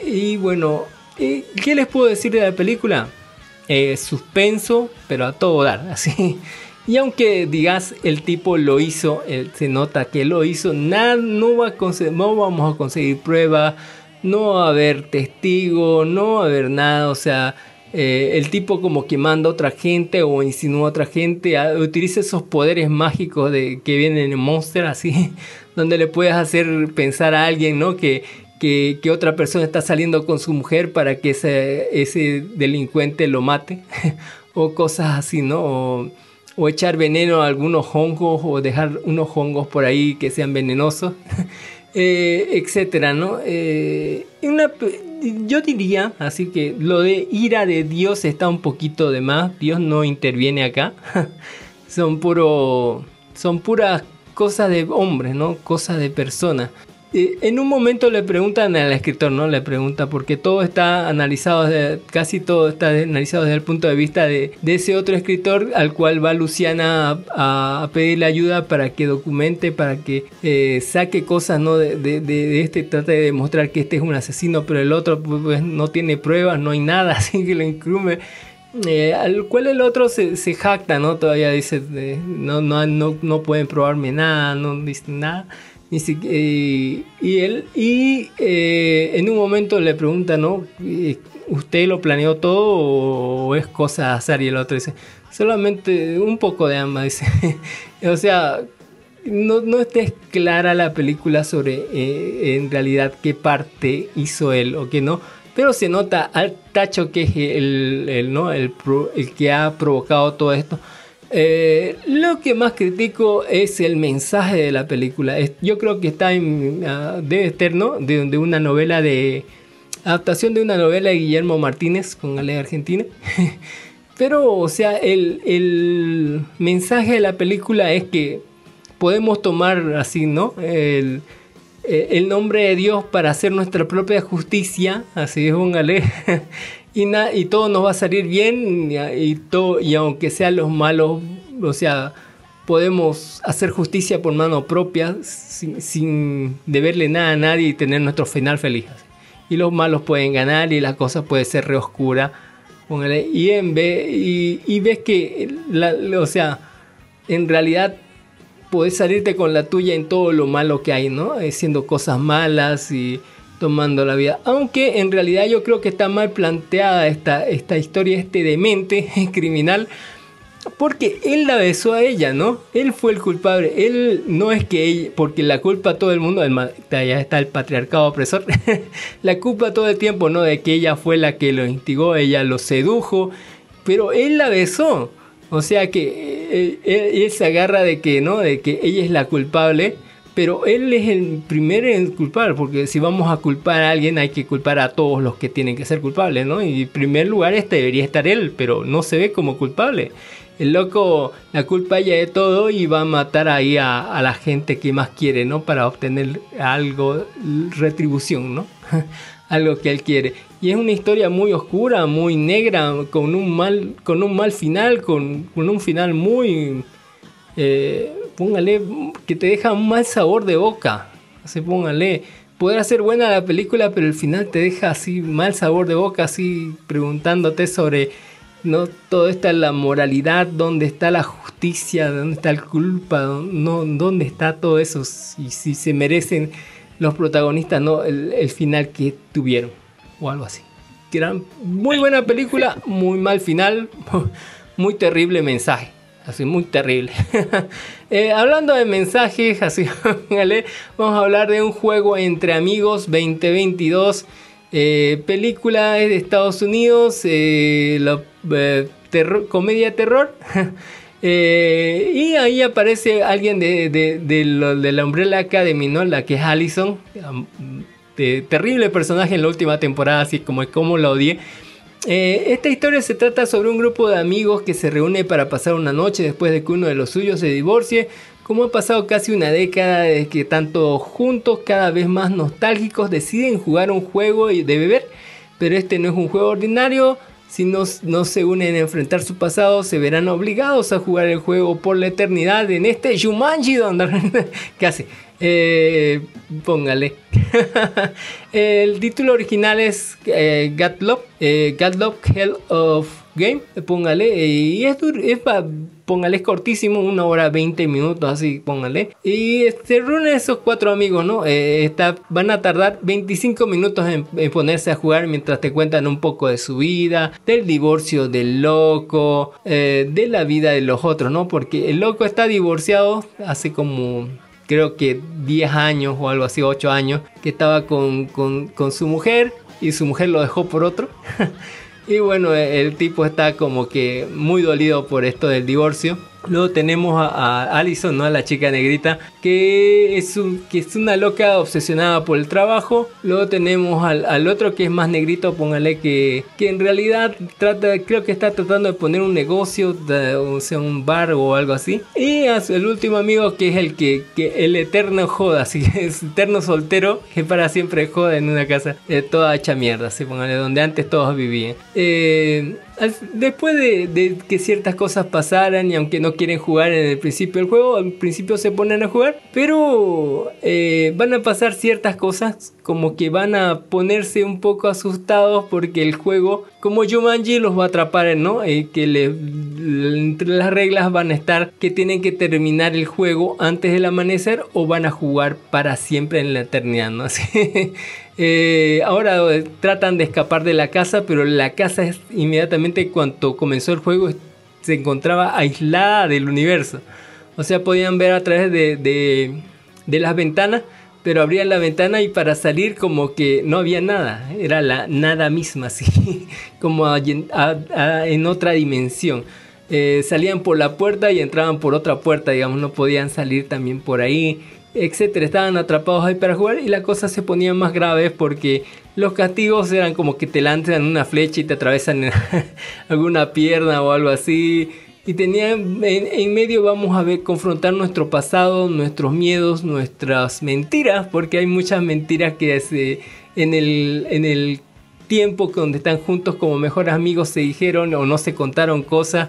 Y bueno, ¿qué les puedo decir de la película? Suspenso, pero a todo dar, así. Y aunque digas el tipo lo hizo, se nota que lo hizo, no vamos a conseguir pruebas. No va a haber testigo, no va a haber nada, o sea, el tipo como que manda a otra gente o insinúa a otra gente, utiliza esos poderes mágicos que vienen en Monster, así, donde le puedes hacer pensar a alguien, ¿no?, que otra persona está saliendo con su mujer para que ese delincuente lo mate, o cosas así, ¿no?, o echar veneno a algunos hongos, o dejar unos hongos por ahí que sean venenosos, etcétera, ¿no? Yo diría, así que lo de ira de Dios está un poquito de más. Dios no interviene acá. Son puras cosas de hombres, ¿no? Cosas de personas. En un momento le preguntan al escritor, ¿no? Le pregunta, porque todo está analizado, casi todo está analizado desde el punto de vista de ese otro escritor, al cual va Luciana a pedirle ayuda para que documente, para que saque cosas, ¿no?, de este, trate de demostrar que este es un asesino, pero el otro pues no tiene pruebas, no hay nada, así que lo incumbe. Al cual el otro se jacta, ¿no? Todavía dice, no pueden probarme nada, no dicen nada. Y él en un momento le pregunta, ¿no?, ¿usted lo planeó todo o es cosa de azar? Y el otro dice, solamente un poco de ambas, dice. O sea, no estés clara la película sobre en realidad qué parte hizo él o qué no, pero se nota al tacho que es el que ha provocado todo esto. Lo que más critico es el mensaje de la película. Yo creo que está en debe estar, ¿no?, de una novela, de adaptación de una novela de Guillermo Martínez con Ale Argentina. Pero, o sea, el mensaje de la película es que podemos tomar así, ¿no?, el nombre de Dios para hacer nuestra propia justicia, así es, póngale, y todo nos va a salir bien, y aunque sean los malos, o sea, podemos hacer justicia por mano propia, sin deberle nada a nadie, y tener nuestro final feliz. Y los malos pueden ganar, y la cosa puede ser re oscura, póngale, y ves que, o sea, en realidad, podés salirte con la tuya en todo lo malo que hay, ¿no? Haciendo cosas malas y tomando la vida. Aunque en realidad yo creo que está mal planteada esta historia, este demente criminal. Porque él la besó a ella, ¿no? Él fue el culpable. Él no es que ella... Porque la culpa a todo el mundo... Ya está el patriarcado opresor. La culpa todo el tiempo, ¿no?, de que ella fue la que lo instigó, ella lo sedujo. Pero él la besó. O sea que él se agarra de que, ¿no?, de que ella es la culpable, pero él es el primero en culpar, porque si vamos a culpar a alguien hay que culpar a todos los que tienen que ser culpables, ¿no? Y en primer lugar debería estar él, pero no se ve como culpable. El loco la culpa ella de todo y va a matar ahí a la gente que más quiere, ¿no?, para obtener algo, retribución, ¿no? Algo que él quiere. Y es una historia muy oscura, muy negra, con un mal final, con un final muy, póngale, que te deja un mal sabor de boca. Así, póngale, podrá ser buena la película, pero el final te deja así mal sabor de boca, así preguntándote sobre, ¿no?, todo esto, la moralidad, dónde está la justicia, dónde está la culpa, dónde está todo eso, y si se merecen los protagonistas, ¿no?, el final que tuvieron, o algo así. Gran, muy buena película, muy mal final, muy terrible mensaje, así, muy terrible. Hablando de mensajes, así, vamos a hablar de Un Juego Entre Amigos 2022, película de Estados Unidos, comedia terror. Y ahí aparece alguien de la Umbrella Academy, ¿no?, la que es Allison, terrible personaje en la última temporada, así como la odié. Esta historia se trata sobre un grupo de amigos que se reúne para pasar una noche después de que uno de los suyos se divorcie. Como ha pasado casi una década desde que tanto juntos, cada vez más nostálgicos, deciden jugar un juego de beber, pero este no es un juego ordinario. Si no se unen a enfrentar su pasado, se verán obligados a jugar el juego por la eternidad en este Jumanji, donde casi póngale. El título original es Gatlock Hell of Game, póngale, y póngale, es cortísimo, 1 hora 20 minutos, así, póngale. Y se reúnen esos 4 amigos, ¿no? Van a tardar 25 minutos en ponerse a jugar, mientras te cuentan un poco de su vida, del divorcio del loco, de la vida de los otros, ¿no? Porque el loco está divorciado hace como, creo que 10 años o algo así, 8 años, que estaba con su mujer, y su mujer lo dejó por otro. Y bueno, el tipo está como que muy dolido por esto del divorcio. Luego tenemos a Allison, ¿no?, a la chica negrita, que es una loca obsesionada por el trabajo. Luego tenemos al otro que es más negrito, póngale, que en realidad creo que está tratando de poner un negocio, o sea, un bar o algo así. Y el último amigo, que es el eterno joda, así, es eterno soltero, que para siempre joda en una casa toda hecha mierda, así, póngale, donde antes todos vivían. Después de que ciertas cosas pasaran, y aunque no quieren jugar en el principio del juego, al principio se ponen a jugar, pero van a pasar ciertas cosas, como que van a ponerse un poco asustados, porque el juego, como Jumanji, los va a atrapar, ¿no? Entre las reglas van a estar que tienen que terminar el juego antes del amanecer, o van a jugar para siempre en la eternidad, ¿no? Así. Ahora tratan de escapar de la casa, pero la casa, inmediatamente cuando comenzó el juego, se encontraba aislada del universo. O sea, podían ver a través de las ventanas, pero abrían la ventana y para salir como que no había nada, era la nada misma, así como en otra dimensión. salían por la puerta y entraban por otra puerta, digamos, no podían salir también por ahí, etcétera. Estaban atrapados ahí para jugar y las cosas se ponían más graves porque los castigos eran como que te lanzan una flecha y te atravesan alguna pierna o algo así. Y tenían en medio, vamos a ver, confrontar nuestro pasado, nuestros miedos, nuestras mentiras, porque hay muchas mentiras que en el tiempo donde están juntos como mejores amigos se dijeron o no se contaron cosas,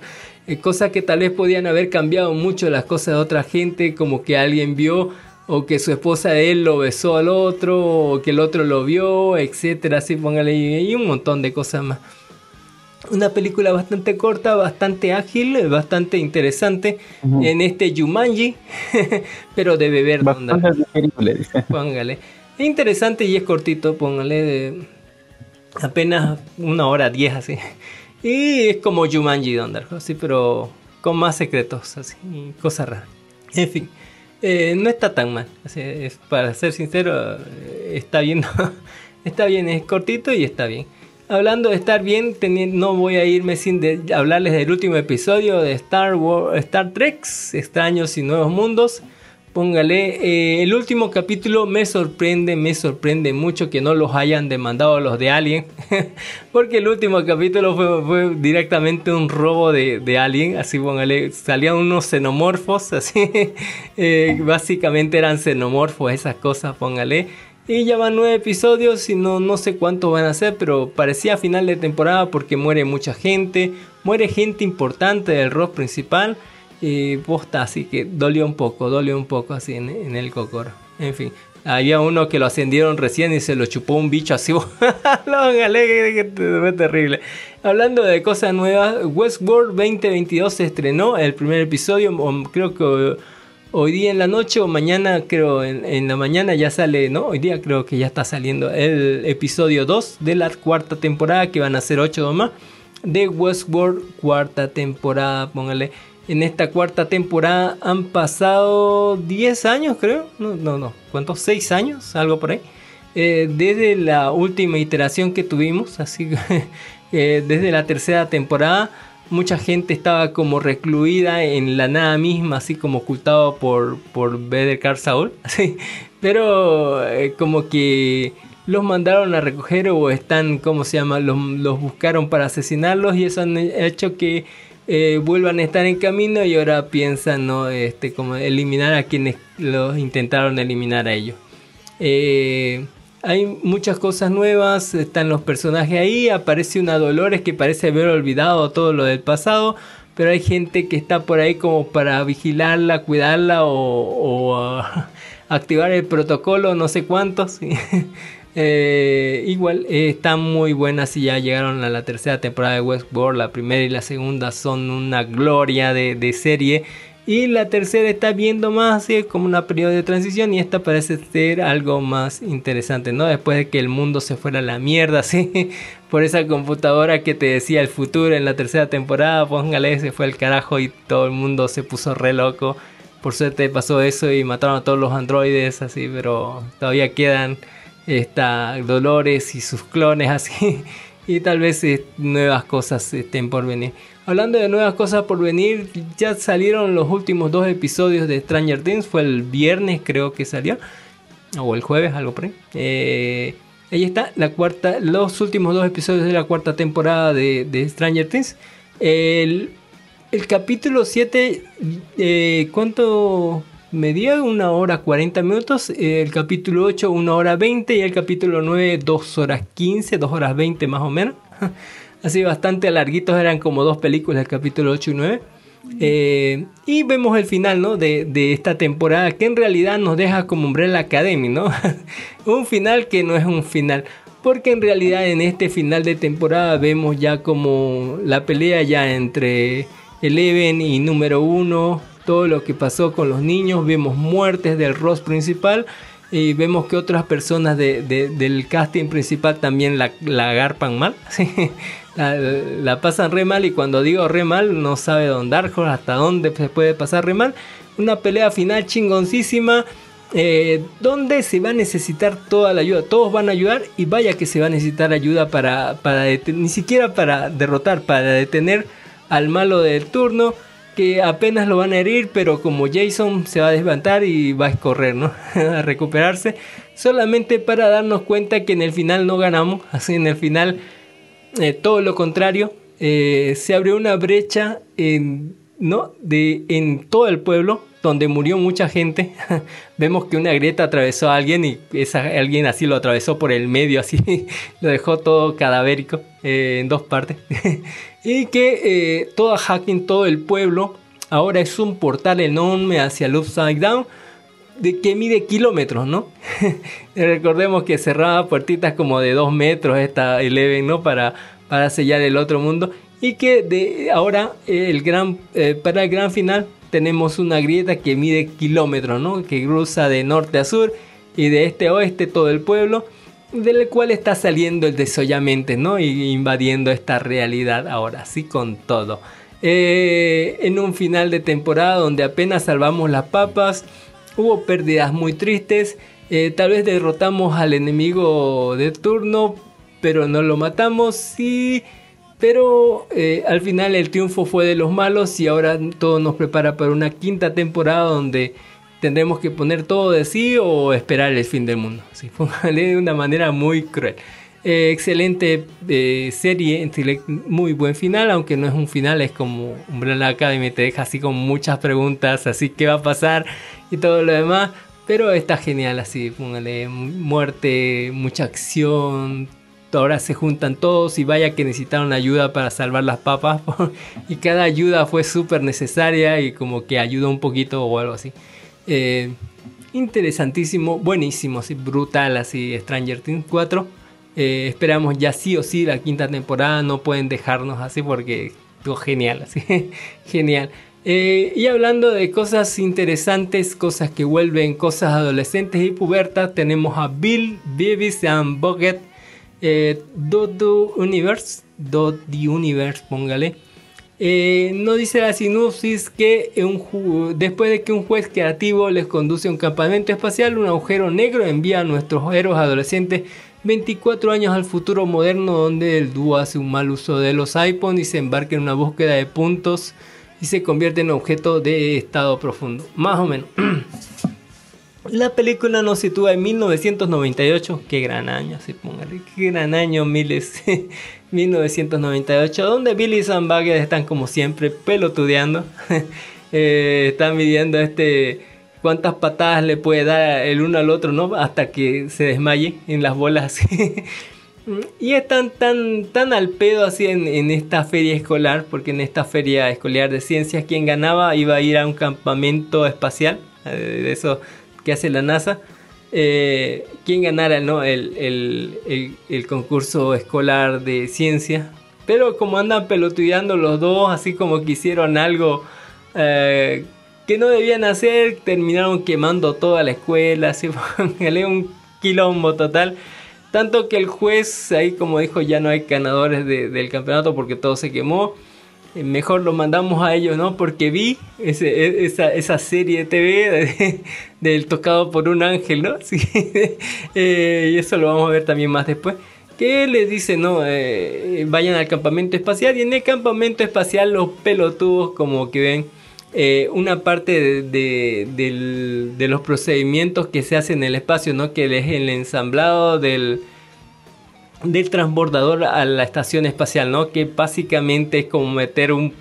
cosas que tal vez podían haber cambiado mucho las cosas de otra gente, como que alguien vio o que su esposa de él lo besó al otro o que el otro lo vio, etcétera. Así póngale, y un montón de cosas más. Una película bastante corta, bastante ágil, bastante interesante. En este Jumanji, pero de beber bastante onda. Póngale. Es interesante y es cortito, póngale, apenas 1 hora 10 así. Y es como Jumanji de Dark Horse, así, pero con más secretos, así, cosas raras. En fin, no está tan mal. Así, para ser sincero, está bien, ¿no? Está bien, es cortito y está bien. Hablando de estar bien, no voy a irme sin hablarles del último episodio de Star Trek, Extraños y Nuevos Mundos. Póngale, el último capítulo me sorprende mucho que no los hayan demandado los de Alien, porque el último capítulo fue directamente un robo de Alien, así póngale, salían unos xenomorfos, así, básicamente eran xenomorfos esas cosas, póngale. Y ya van 9 episodios y no sé cuántos van a ser, pero parecía final de temporada porque muere mucha gente. Muere gente importante del rock principal y posta, así que dolió un poco así en el cocoro. En fin, había uno que lo ascendieron recién y se lo chupó un bicho así. Fue terrible. Hablando de cosas nuevas, Westworld 2022 se estrenó el primer episodio, creo que... hoy día en la noche o mañana, creo, en la mañana ya sale, ¿no? Hoy día creo que ya está saliendo el episodio 2 de la 4ª temporada, que van a ser 8 nomás, de Westworld 4ª temporada, póngale. En esta 4ª temporada han pasado 10 años, creo, no, ¿cuántos? 6 años, algo por ahí, desde la última iteración que tuvimos, así que desde la 3ª temporada. Mucha gente estaba como recluida en la nada misma, así como ocultado por Better Call Saul, así. Pero como que los mandaron a recoger o están, ¿cómo se llama? Los buscaron para asesinarlos y eso han hecho que vuelvan a estar en camino y ahora piensan, ¿no? Como eliminar a quienes los intentaron eliminar a ellos. Hay muchas cosas nuevas, están los personajes ahí, aparece una Dolores que parece haber olvidado todo lo del pasado, pero hay gente que está por ahí como para vigilarla, cuidarla o activar el protocolo, no sé cuántos. Sí. Igual, están muy buenas y ya llegaron a la 3ª temporada de Westworld, la 1ª y la 2ª son una gloria de serie. Y la 3ª está viendo más así como una periodo de transición y esta parece ser algo más interesante, ¿no? Después de que el mundo se fuera a la mierda, ¿sí? Por esa computadora que te decía el futuro en la 3ª temporada, póngale, se fue el carajo y todo el mundo se puso re loco. Por suerte pasó eso y mataron a todos los androides, así, pero todavía quedan Dolores y sus clones, así. Y tal vez nuevas cosas estén por venir. Hablando de nuevas cosas por venir, ya salieron los últimos 2 episodios de Stranger Things. Fue el viernes, creo que salió. O el jueves, algo por ahí. Ahí está, los últimos 2 episodios de la 4ª temporada de Stranger Things. El capítulo 7, ¿cuánto medía? 1 hora 40 minutos. El capítulo 8, 1 hora 20. Y el capítulo 9, 2 horas 15, 2 horas 20 más o menos. Así bastante larguitos, eran como 2 películas el capítulo 8 y 9. Y vemos el final, ¿no? de esta temporada, que en realidad nos deja como Umbrella Academy, ¿no? Un final que no es un final, porque en realidad en este final de temporada vemos ya como la pelea ya entre Eleven y número 1, todo lo que pasó con los niños, vemos muertes del Ross principal y vemos que otras personas del casting principal también la garpan mal, ¿sí? la pasan re mal, y cuando digo re mal no sabe Don Dark Horse hasta dónde se puede pasar re mal. Una pelea final chingoncísima, donde se va a necesitar toda la ayuda, todos van a ayudar, y vaya que se va a necesitar ayuda para ni siquiera para derrotar, para detener al malo del turno, que apenas lo van a herir, pero como Jason se va a desbantar y va a correr, ¿no? A recuperarse, solamente para darnos cuenta que en el final no ganamos. Así en el final, todo lo contrario, se abrió una brecha en todo el pueblo, donde murió mucha gente. Vemos que una grieta atravesó a alguien, y alguien así lo atravesó por el medio, así lo dejó todo cadavérico, en dos partes. Y que toda hacking, todo el pueblo, ahora es un portal enorme hacia el Upside Down, de que mide kilómetros, ¿no? Recordemos que cerraba puertitas como de 2 metros esta Eleven, ¿no? Para sellar el otro mundo. Y que ahora para el gran final tenemos una grieta que mide kilómetros, ¿no? Que cruza de norte a sur y de este a oeste todo el pueblo, del cual está saliendo el desollamente, ¿no? Y invadiendo esta realidad ahora, sí, con todo. En un final de temporada donde apenas salvamos las papas, hubo pérdidas muy tristes. Tal vez derrotamos al enemigo de turno, pero no lo matamos, sí. Pero al final el triunfo fue de los malos, y ahora todo nos prepara para una quinta temporada donde tendremos que poner todo de sí o esperar el fin del mundo. Sí, fue de una manera muy cruel. Excelente serie, muy buen final, aunque no es un final, es como Umbrella Academy, te deja así con muchas preguntas, así qué va a pasar y todo lo demás. Pero está genial, así, póngale muerte, mucha acción. Ahora se juntan todos, y vaya que necesitaron ayuda para salvar las papas. Y cada ayuda fue súper necesaria, y como que ayudó un poquito o algo así. Interesantísimo, buenísimo, así, brutal, así, Stranger Things 4. Esperamos ya sí o sí la quinta temporada, no pueden dejarnos así porque estuvo genial, así, genial. Y hablando de cosas interesantes, cosas que vuelven, cosas adolescentes y pubertas, tenemos a Bill, Beavis and Bucket. Dot the Universe, póngale. Nos dice la sinopsis que después de que un juez creativo les conduce a un campamento espacial, un agujero negro envía a nuestros héroes adolescentes 24 años al futuro moderno, donde el dúo hace un mal uso de los iPhones y se embarca en una búsqueda de puntos y se convierte en objeto de estado profundo, más o menos. La película nos sitúa en 1998, qué gran año, se póngale, qué gran año, 1998, donde Billy and Bucket están como siempre pelotudeando, están midiendo cuántas patadas le puede dar el uno al otro, ¿no? Hasta que se desmaye en las bolas. Y están tan al pedo así en esta feria escolar, porque en esta feria escolar de ciencias, quien ganaba iba a ir a un campamento espacial, de esos que hace la NASA. Quien ganara, ¿no? el concurso escolar de ciencia. Pero como andan pelotudeando los dos, así como que hicieron algo que no debían hacer, terminaron quemando toda la escuela, así, un quilombo total. Tanto que el juez ahí como dijo, ya no hay ganadores del campeonato porque todo se quemó. Mejor los mandamos a ellos, ¿no? Porque vi esa serie de TV del tocado por un ángel, ¿no? Sí. Y eso lo vamos a ver también más después. Que les dice, ¿no? Vayan al campamento espacial, y en el campamento espacial los pelotudos como que ven una parte de los procedimientos que se hacen en el espacio, ¿no? Que es el ensamblado del transbordador a la estación espacial, ¿no? Que básicamente es como meter una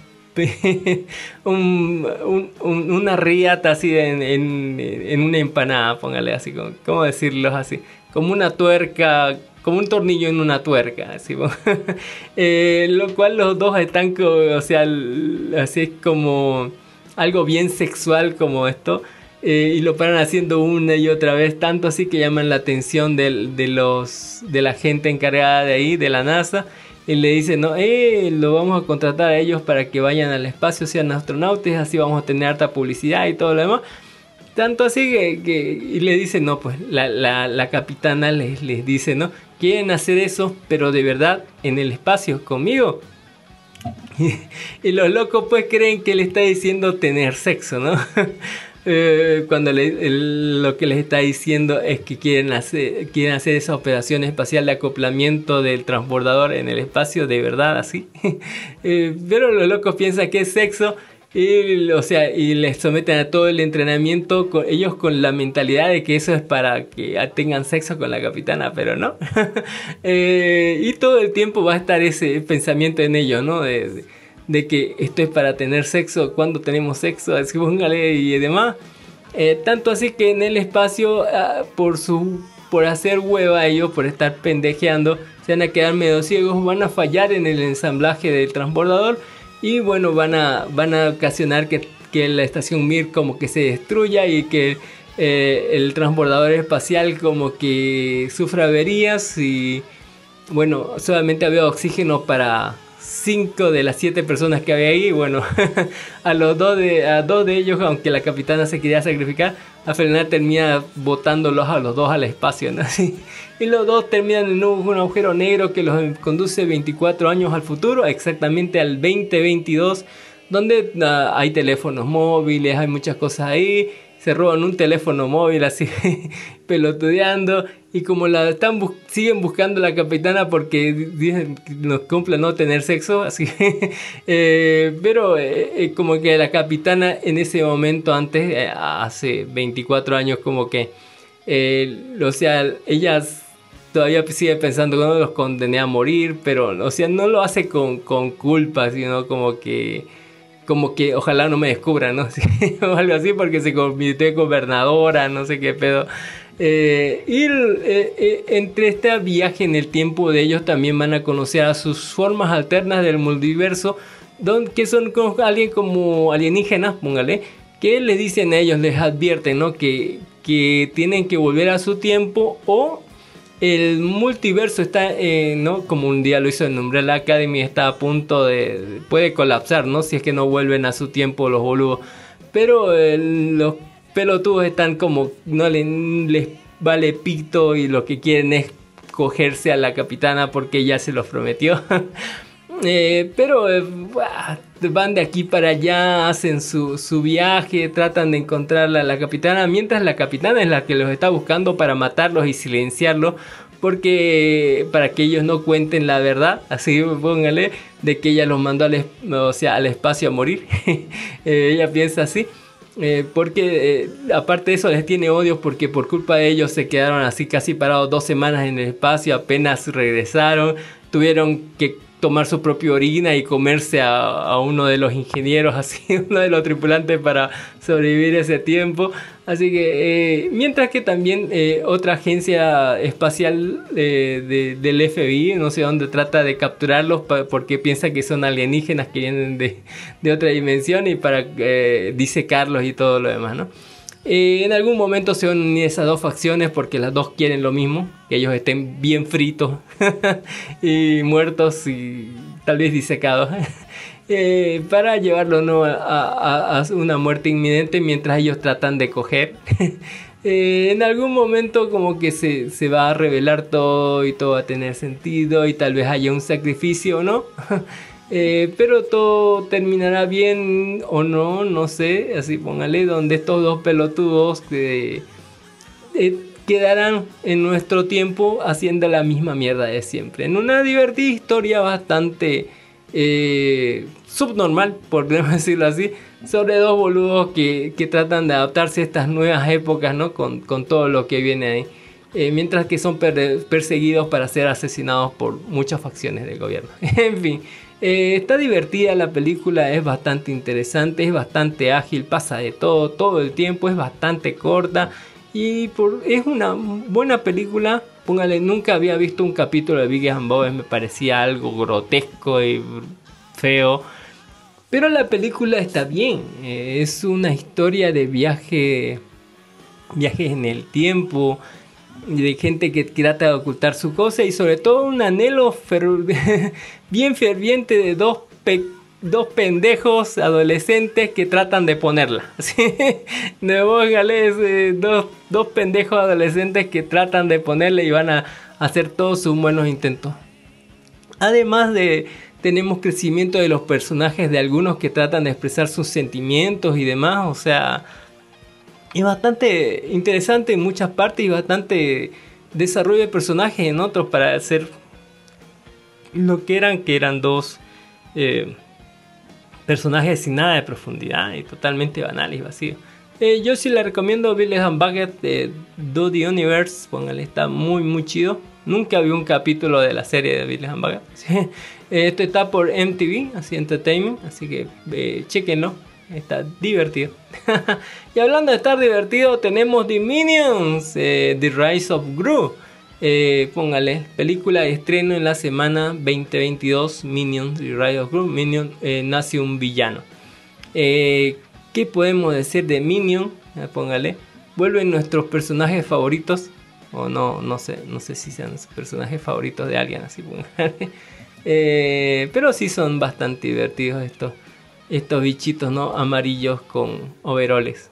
riata así en una empanada, póngale así, ¿cómo decirlo así? Como una tuerca, como un tornillo en una tuerca, así. Lo cual los dos están, o sea, así es como algo bien sexual como esto. Y lo paran haciendo una y otra vez, tanto así que llaman la atención de la gente encargada de ahí, de la NASA, y le dicen, no, lo vamos a contratar a ellos para que vayan al espacio, sean astronautas, así vamos a tener harta publicidad y todo lo demás. Tanto así que le dicen, no, pues la capitana les dice, no, quieren hacer eso, pero de verdad, en el espacio, conmigo. Y los locos pues creen que le está diciendo tener sexo, ¿no? Cuando lo que les está diciendo es que quieren hacer esa operación espacial de acoplamiento del transbordador en el espacio, de verdad, así. Pero los locos piensan que es sexo. Y les someten a todo el entrenamiento, ellos con la mentalidad de que eso es para que tengan sexo con la capitana, pero no. Y todo el tiempo va a estar ese pensamiento en ellos, ¿no? De que esto es para tener sexo, cuando tenemos sexo, así póngale y demás. Tanto así que en el espacio, por hacer hueva ellos, por estar pendejeando, se van a quedar medio ciegos, van a fallar en el ensamblaje del transbordador. Y bueno, van a ocasionar que la estación Mir como que se destruya y que el transbordador espacial como que sufra averías. Y bueno, solamente había oxígeno para 5 de las 7 personas que había ahí. Y bueno, a dos de ellos, aunque la capitana se quería sacrificar, a Fernanda termina botándolos a los dos al espacio, ¿no? Y los dos terminan en un agujero negro que los conduce 24 años al futuro, exactamente al 2022, donde hay teléfonos móviles, hay muchas cosas ahí. Se roban un teléfono móvil así pelotudeando, y como la están siguen buscando a la capitana porque dicen que nos cumpla no tener sexo, así pero como que la capitana en ese momento antes, hace 24 años, como que ella todavía sigue pensando que no los condené a morir, pero no lo hace con culpa, sino como que ojalá no me descubran, ¿no? O algo así, porque se convirtió en gobernadora, no sé qué pedo. Entre este viaje en el tiempo de ellos también van a conocer a sus formas alternas del multiverso, que son como alienígenas, póngale, que les dicen a ellos, les advierten, ¿no? Que tienen que volver a su tiempo o el multiverso está, ¿no? Como un día lo hizo en Umbrella Academy, está a punto de puede colapsar, ¿no? Si es que no vuelven a su tiempo los boludos. Pero los pelotudos están como no les vale pito y lo que quieren es cogerse a la capitana porque ya se los prometió. Pero van de aquí para allá, hacen su viaje, tratan de encontrar a la capitana, mientras la capitana es la que los está buscando para matarlos y silenciarlos, porque para que ellos no cuenten la verdad, así póngale, de que ella los mandó al espacio a morir. Ella piensa así, porque aparte de eso les tiene odios, porque por culpa de ellos se quedaron así casi parados 2 semanas en el espacio, apenas regresaron, tuvieron que tomar su propia orina y comerse a uno de los ingenieros, así, uno de los tripulantes, para sobrevivir ese tiempo. Así que, mientras que también otra agencia espacial del FBI, no sé dónde, trata de capturarlos porque piensa que son alienígenas que vienen de otra dimensión, y para disecarlos y todo lo demás, ¿no? En algún momento se unen esas dos facciones porque las dos quieren lo mismo, que ellos estén bien fritos y muertos y tal vez disecados, para llevarlo, ¿no?, a una muerte inminente, mientras ellos tratan de coger. En algún momento como que se va a revelar todo y todo va a tener sentido, y tal vez haya un sacrificio o no. Pero todo terminará bien o no, no sé, así póngale, donde estos dos pelotudos quedarán en nuestro tiempo haciendo la misma mierda de siempre, en una divertida historia bastante subnormal, por decirlo así, sobre dos boludos que tratan de adaptarse a estas nuevas épocas, ¿no? Con todo lo que viene ahí, mientras que son perseguidos para ser asesinados por muchas facciones del gobierno. En fin. Está divertida la película, es bastante interesante, es bastante ágil, pasa de todo el tiempo, es bastante corta y es una buena película. Póngale, nunca había visto un capítulo de Big and Bob, me parecía algo grotesco y feo, pero la película está bien. Es una historia de viajes en el tiempo, de gente que trata de ocultar su cosa, y sobre todo un anhelo bien ferviente de dos pendejos adolescentes que tratan de ponerla. ¿Sí? De bóngales, dos pendejos adolescentes que tratan de ponerla y van a hacer todos sus buenos intentos. Además tenemos crecimiento de los personajes, de algunos que tratan de expresar sus sentimientos y demás, o sea, Es bastante interesante en muchas partes y bastante desarrollo de personajes en otros para hacer lo que eran dos personajes sin nada de profundidad y totalmente banales y vacíos. Yo sí la recomiendo, Billy and Bucket de Do The Universe, póngale, está muy muy chido. Nunca vi un capítulo de la serie de Billy and Bucket. Sí. Esto está por MTV, así Entertainment, así que chequenlo, está divertido. Y hablando de estar divertido, tenemos The Minions, The Rise of Gru. Póngale, película de estreno en la semana 2022, Minions, The Rise of Gru. Minion, nace un villano. ¿Qué podemos decir de Minion? Póngale, vuelven nuestros personajes favoritos. O no, no sé si sean los personajes favoritos de alguien, así póngale. Pero sí son bastante divertidos estos bichitos, ¿no? Amarillos con overoles.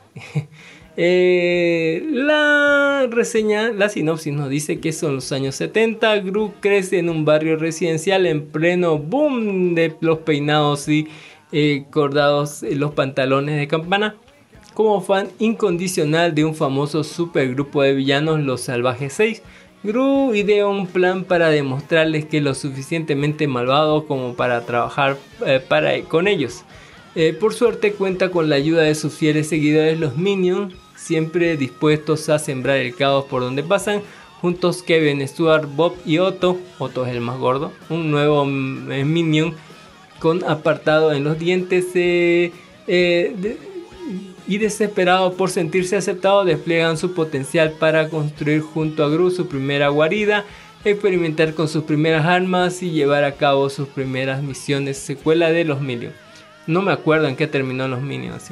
La reseña, la sinopsis nos dice que son los años 70. Gru crece en un barrio residencial en pleno boom de los peinados y cordados los pantalones de campana. Como fan incondicional de un famoso supergrupo de villanos, los Salvajes 6, Gru idea un plan para demostrarles que es lo suficientemente malvado como para trabajar con ellos. Por suerte cuenta con la ayuda de sus fieles seguidores, los Minions, siempre dispuestos a sembrar el caos por donde pasan. Juntos Kevin, Stuart, Bob y Otto es el más gordo, un nuevo Minion con apartado en los dientes y desesperado por sentirse aceptado, despliegan su potencial para construir junto a Gru su primera guarida, experimentar con sus primeras armas y llevar a cabo sus primeras misiones, secuela de los Minions. No me acuerdo en qué terminó los Minions,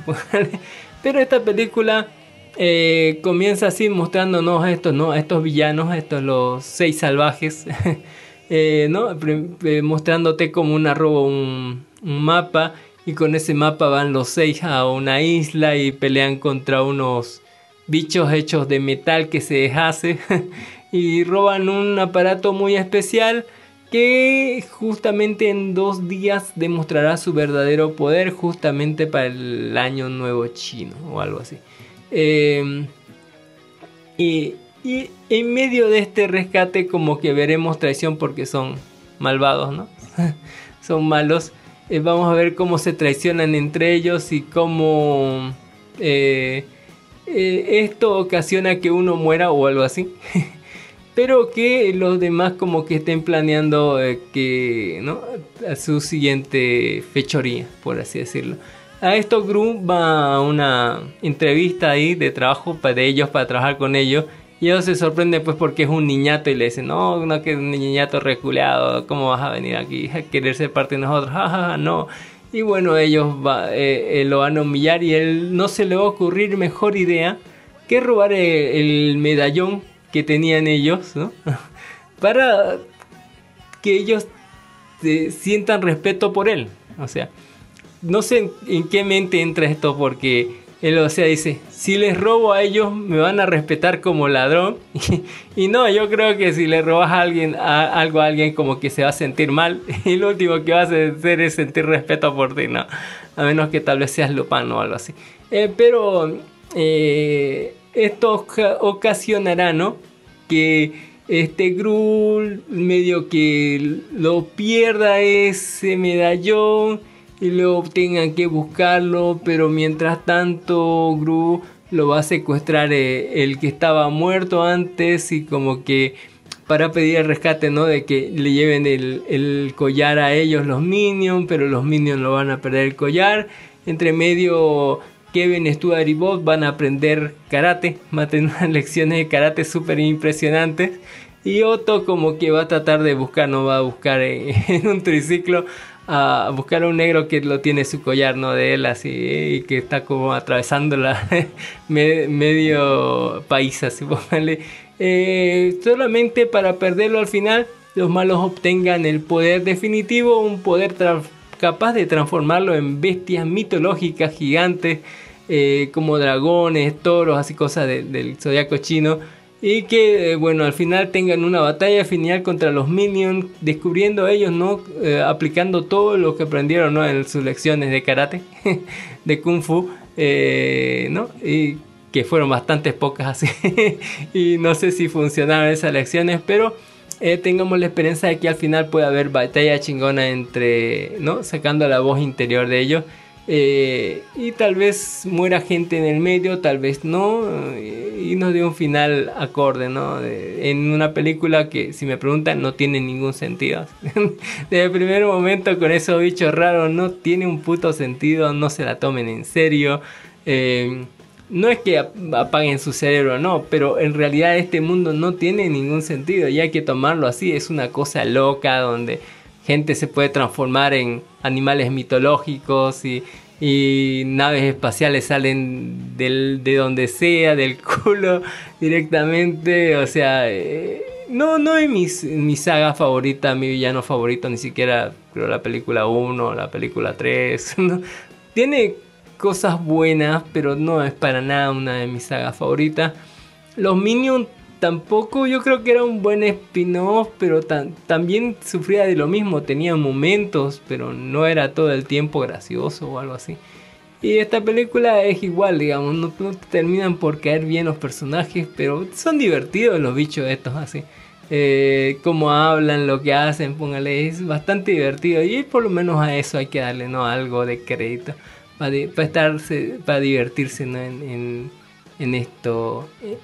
pero esta película comienza así mostrándonos estos villanos, los seis salvajes, ¿no? Mostrándote como un arrobo, un mapa, y con ese mapa van los seis a una isla y pelean contra unos bichos hechos de metal que se deshace y roban un aparato muy especial que justamente en 2 días demostrará su verdadero poder, justamente para el año nuevo chino o algo así. Y en medio de este rescate como que veremos traición, porque son malvados, ¿no? Son malos. Vamos a ver cómo se traicionan entre ellos y cómo esto ocasiona que uno muera o algo así. Pero que los demás como que estén planeando ¿no? a su siguiente fechoría, por así decirlo. A esto Gru va a una entrevista ahí de trabajo para trabajar con ellos. Y ellos se sorprenden pues porque es un niñato y le dicen: no, que es un niñato reculeado, ¿cómo vas a venir aquí a querer ser parte de nosotros? Jajaja, no. Y bueno, ellos lo van a humillar y él no se le va a ocurrir mejor idea que robar el medallón que tenían ellos, ¿no? Para que ellos sientan respeto por él. O sea, no sé en qué mente entra esto, porque él, o sea, dice: si les robo a ellos me van a respetar como ladrón. Y no, yo creo que si le robas a alguien como que se va a sentir mal, y lo último que va a hacer es sentir respeto por ti, ¿no? A menos que tal vez seas lupano o algo así. Esto ocasionará, ¿no?, que este Gru medio que lo pierda ese medallón y luego tengan que buscarlo, pero mientras tanto Gru lo va a secuestrar el que estaba muerto antes, y como que para pedir el rescate, ¿no?, de que le lleven el collar a ellos los Minions, pero los Minions lo van a perder el collar. Entre medio Kevin, Stuart y Bob van a aprender karate, van a tener unas lecciones de karate súper impresionantes. Y Otto como que va a tratar de buscar, no va a buscar en un triciclo, a buscar a un negro que lo tiene su collar, ¿no?, de él así, y que está como atravesando medio país, así póngale. Solamente para perderlo al final, los malos obtengan el poder definitivo, un poder capaz de transformarlo en bestias mitológicas gigantes, como dragones, toros, así cosas del zodiaco chino. Y que bueno, al final tengan una batalla final contra los Minions, descubriendo ellos, ¿no?, aplicando todo lo que aprendieron, ¿no?, en sus lecciones de karate, de kung fu, ¿no? Y que fueron bastantes pocas así, y no sé si funcionaron esas lecciones, pero tengamos la esperanza de que al final pueda haber batalla chingona entre, ¿no?, sacando la voz interior de ellos, y tal vez muera gente en el medio, tal vez no, y nos dé un final acorde, ¿no?, en una película que, si me preguntan, no tiene ningún sentido. Desde el primer momento con esos bichos raros no tiene un puto sentido, no se la tomen en serio. No es que apaguen su cerebro, no, pero en realidad este mundo no tiene ningún sentido y hay que tomarlo así. Es una cosa loca donde gente se puede transformar en animales mitológicos y naves espaciales salen de donde sea, del culo directamente. O sea, no es mi saga favorita, mi villano favorito, ni siquiera creo la película 1, la película 3. ¿No? Tiene cosas buenas, pero no es para nada una de mis sagas favoritas. Los Minions tampoco, yo creo que era un buen spin-off, pero también sufría de lo mismo, tenía momentos, pero no era todo el tiempo gracioso o algo así. Y esta película es igual, digamos, no terminan por caer bien los personajes, pero son divertidos los bichos estos así. Cómo hablan, lo que hacen, póngale, es bastante divertido y por lo menos a eso hay que darle, ¿no?, algo de crédito. Para divertirse, ¿no?, en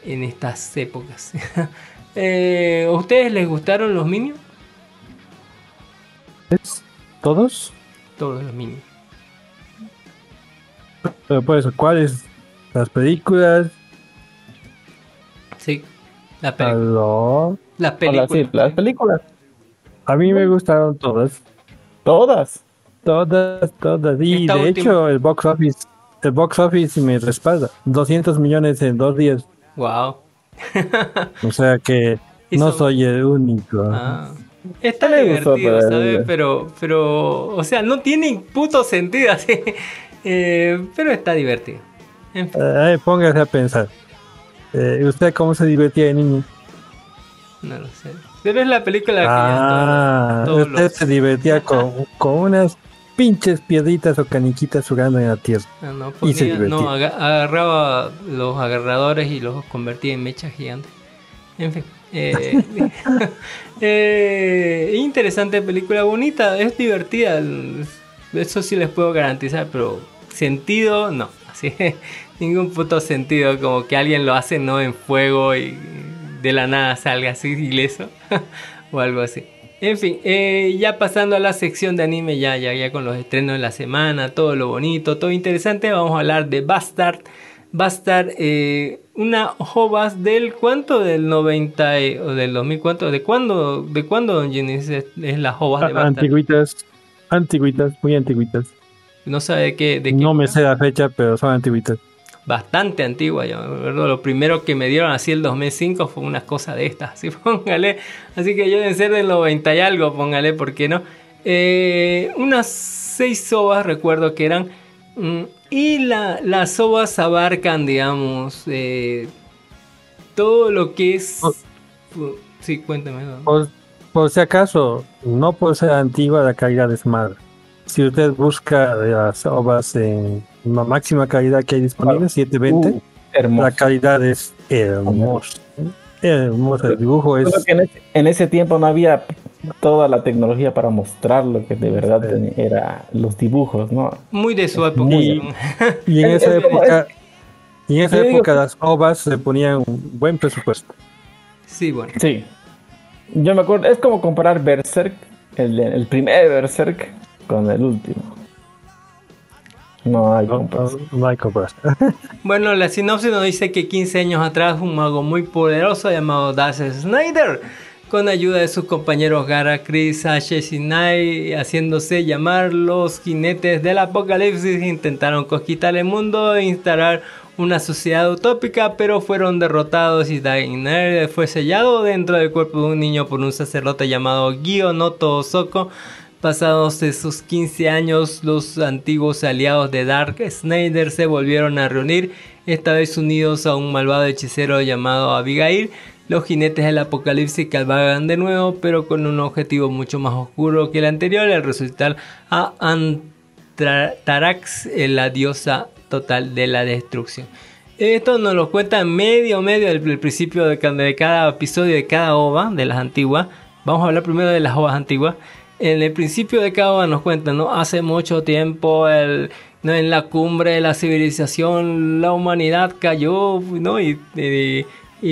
estas épocas. ¿A ustedes les gustaron los Minions? ¿Todos? Todos los Minions. Pero por eso, ¿cuáles? Las películas. Sí, las películas. Sí, las películas. A mí me gustaron todas. ¿Todas? Todas, y de hecho el box office me respalda, 200 millones en 2 días. Wow. O sea que no soy el único. Está divertido, ¿sabes? Pero, o sea, no tiene puto sentido así, pero está divertido. En fin. Póngase a pensar, ¿usted cómo se divertía de niño? No lo sé, pero es la película que todos se divertía con unas pinches piedritas o caniquitas jugando en la tierra. Y se divertía. No, agarraba los agarradores y los convertía en mechas gigantes. En fin. Interesante película, bonita, es divertida. Eso sí les puedo garantizar, pero sentido, no. Así es, ningún puto sentido. Como que alguien lo hace, ¿no?, en fuego y de la nada salga así ileso o algo así. En fin, ya pasando a la sección de anime, ya con los estrenos de la semana, todo lo bonito, todo interesante, vamos a hablar de Bastard. Bastard, una jovas del ¿cuánto? Del 90 o del 2000, ¿cuánto? ¿De cuándo, don Jimiz, es la jovas de Bastard? Antiguitas, muy antiguitas. No sabe de qué. No me sé la fecha, pero son antiguitas. Bastante antigua, yo me acuerdo, lo primero que me dieron así el 2005 fue unas cosas de estas, así póngale, así que yo deben ser del 90 y algo, póngale, ¿por qué no? Unas 6 ovas recuerdo que eran, y las ovas abarcan, digamos, todo lo que es... sí, cuéntame. Por si acaso, no por ser antigua la calidad es mala. Si usted busca las ovas en la máxima calidad que hay disponible, 720, la calidad es hermosa. Hermosa, el dibujo es... En ese tiempo no había toda la tecnología para mostrar lo que de verdad eran los dibujos, ¿no? Muy de su época. Y en esa época, las ovas se ponían un buen presupuesto. Sí, bueno. Sí. Yo me acuerdo, es como comparar Berserk, el primer Berserk, con el último. No hay comparación. Bueno, la sinopsis nos dice que 15 años atrás un mago muy poderoso llamado Daisy Snyder, con ayuda de sus compañeros Gara, Chris, Ashes y Nai, haciéndose llamar los jinetes del apocalipsis, intentaron conquistar el mundo e instalar una sociedad utópica, pero fueron derrotados y Snyder fue sellado dentro del cuerpo de un niño por un sacerdote llamado Gyo Noto Soko. Pasados esos 15 años, los antiguos aliados de Dark Snyder se volvieron a reunir, esta vez unidos a un malvado hechicero llamado Abigail. Los jinetes del apocalipsis cabalgan de nuevo, pero con un objetivo mucho más oscuro que el anterior, al resucitar a Antrax, la diosa total de la destrucción. Esto nos lo cuenta medio al principio de cada episodio, de cada OVA, de las antiguas. Vamos a hablar primero de las OVAs antiguas. En el principio de cada OVA nos cuentan, ¿no? Hace mucho tiempo, ¿no? En la cumbre de la civilización, la humanidad cayó, ¿no? Y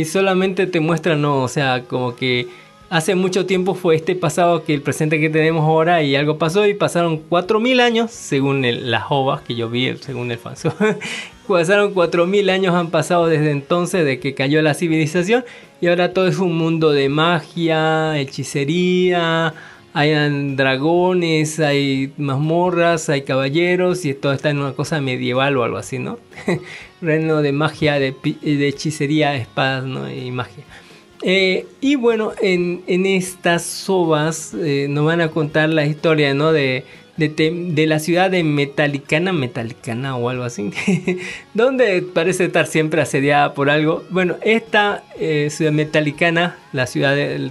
solamente te muestran, ¿no? O sea, como que hace mucho tiempo fue este pasado que el presente que tenemos ahora, y algo pasó y pasaron 4000 años, según las OVAs que yo vi, según el fanso. Pasaron 4000 años han pasado desde entonces de que cayó la civilización, y ahora todo es un mundo de magia, hechicería, hay dragones, hay mazmorras, hay caballeros, y todo está en una cosa medieval o algo así, ¿no? Reino de magia, de hechicería, espadas, ¿no? Y magia. Y bueno, en estas ovas nos van a contar la historia, ¿no? De la ciudad de Metallicana o algo así, donde parece estar siempre asediada por algo. Bueno, esta ciudad Metallicana,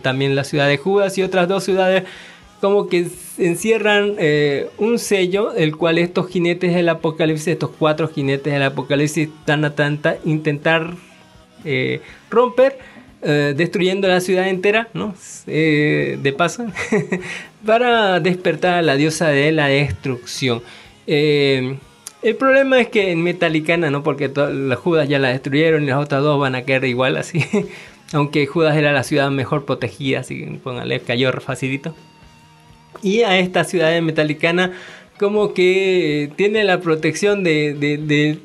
también la ciudad de Judas y otras dos ciudades, como que encierran un sello, el cual estos jinetes del apocalipsis, estos 4 jinetes del apocalipsis, van a intentar romper, destruyendo la ciudad entera, ¿no? De paso, para despertar a la diosa de la destrucción. El problema es que en Metallicana, ¿no? Porque las Judas ya la destruyeron y las otras dos van a caer igual, así. Aunque Judas era la ciudad mejor protegida, así que póngale, cayó facilito. Y a esta ciudad de Metallicana, como que tiene la protección de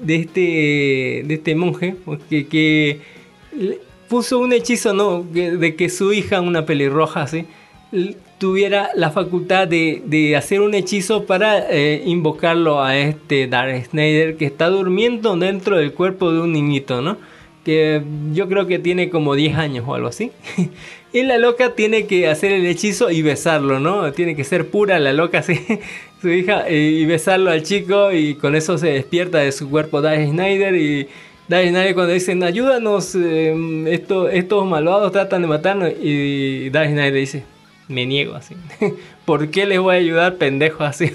este monje, porque que puso un hechizo, ¿no? De que su hija, una pelirroja, así, tuviera la facultad de hacer un hechizo para invocarlo a este Dark Snyder, que está durmiendo dentro del cuerpo de un niñito, ¿no? Que yo creo que tiene como 10 años o algo así. Y la loca tiene que hacer el hechizo y besarlo, ¿no? Tiene que ser pura la loca, sí, su hija, y besarlo al chico, y con eso se despierta de su cuerpo Dark Snyder. Y Dark Snyder, cuando dicen ayúdanos, estos malvados tratan de matarnos, y Dark Snyder dice: me niego, así. ¿Por qué les voy a ayudar, pendejos? Así.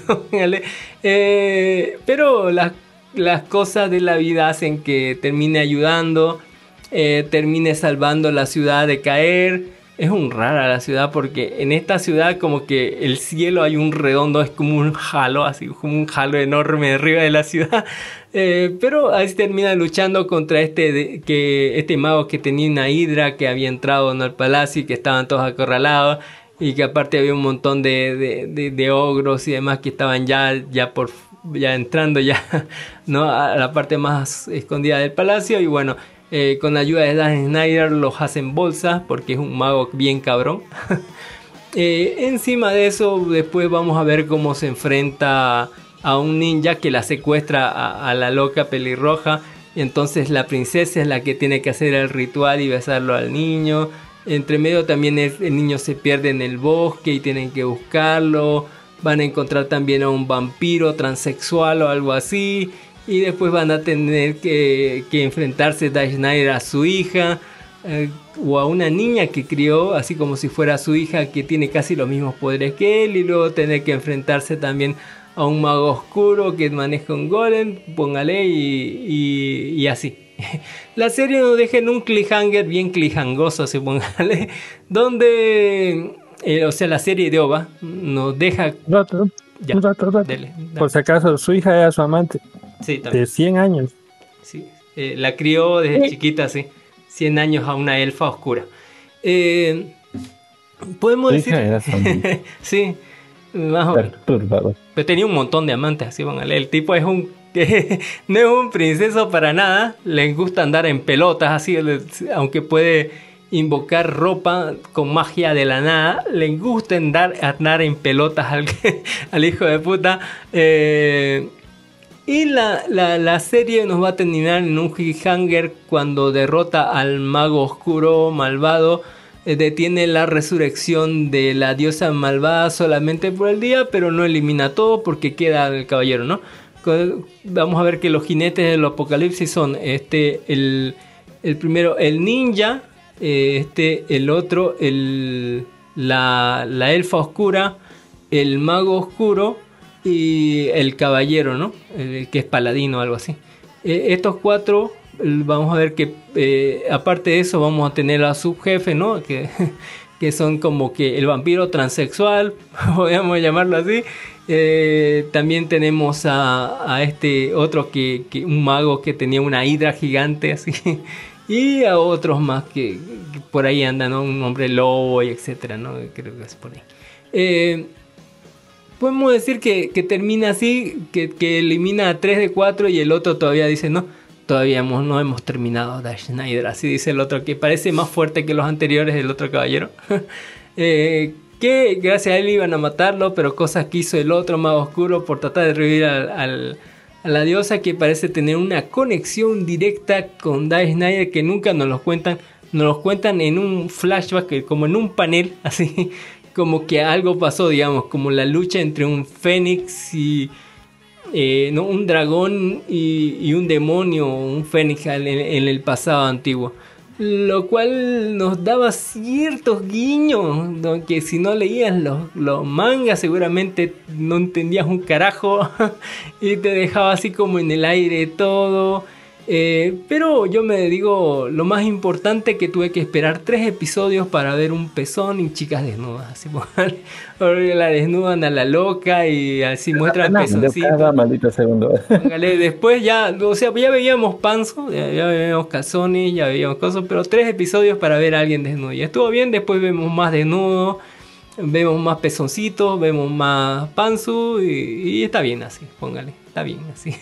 Pero las cosas de la vida hacen que termine ayudando, termine salvando la ciudad de caer. Es un rara la ciudad, porque en esta ciudad como que el cielo hay un redondo, es como un halo, así como un halo enorme arriba de la ciudad. Pero ahí termina luchando contra este mago que tenía una hidra que había entrado, ¿no?, al palacio, y que estaban todos acorralados. Y que aparte había un montón de ogros y demás que estaban ya entrando ya, ¿no?, a la parte más escondida del palacio. Y bueno, con la ayuda de Dan Snyder los hacen bolsas, porque es un mago bien cabrón. Encima de eso, después vamos a ver cómo se enfrenta a un ninja que la secuestra a la loca pelirroja. Entonces la princesa es la que tiene que hacer el ritual y besarlo al niño. Entre medio también el niño se pierde en el bosque y tienen que buscarlo. Van a encontrar también a un vampiro transexual o algo así. Y después van a tener que enfrentarse Dark Snyder a su hija, o a una niña que crió, así como si fuera su hija, que tiene casi los mismos poderes que él. Y luego tener que enfrentarse también a un mago oscuro que maneja un golem, póngale, y así. La serie nos deja en un cliffhanger bien cliffhangoso, si póngale, donde, o sea, la serie de OVA nos deja... Rato. Dale. Por si acaso, su hija era su amante. Sí, también. De 100 años. Sí, la crió desde chiquita, sí. 100 años a una elfa oscura. Podemos decir... Hija era sí, más o menos. Perturbador. Pero tenía un montón de amantes, así, póngale. El tipo es un... no es un princeso para nada, le gusta andar en pelotas, así, aunque puede invocar ropa con magia de la nada, le gusta andar en pelotas al hijo de puta. Y la serie nos va a terminar en un cliffhanger cuando derrota al mago oscuro malvado, detiene la resurrección de la diosa malvada solamente por el día, pero no elimina todo porque queda el caballero, ¿no? Vamos a ver que los jinetes del apocalipsis son el primero, el ninja, el otro, la elfa oscura, el mago oscuro y el caballero, ¿no?, el que es paladino o algo así. Estos 4 vamos a ver que aparte de eso vamos a tener a subjefe, ¿no? Que son como que el vampiro transexual, podríamos llamarlo así. También tenemos a este otro que un mago que tenía una hidra gigante así, y a otros más que por ahí andan, ¿no? Un hombre lobo y etcétera, ¿no? Creo que es por ahí. Podemos decir que termina así, que elimina a 3 de 4 y el otro todavía dice no, todavía no hemos terminado Daisy Snyder, así dice el otro, que parece más fuerte que los anteriores del otro caballero. Que gracias a él iban a matarlo, pero cosas que hizo el otro mago oscuro por tratar de revivir a la diosa, que parece tener una conexión directa con Daisy Snyder, que nunca nos los cuentan en un flashback, como en un panel, así como que algo pasó, digamos, como la lucha entre un fénix y... no, un dragón y un demonio, un fénix en el pasado antiguo, lo cual nos daba ciertos guiños, ¿no? Que si no leías los mangas seguramente no entendías un carajo y te dejaba así como en el aire todo, pero yo me digo, lo más importante, que tuve que esperar 3 episodios para ver un pezón y chicas desnudas, así la desnudan a la loca y así muestra el pezoncito cada maldito segundo. Después ya, o sea, ya veíamos panzo, ya veíamos calzones, ya veíamos cosas, pero 3 episodios para ver a alguien desnudo, y estuvo bien. Después vemos más desnudo, vemos más pezoncitos, vemos más panzo, y está bien así, está bien así.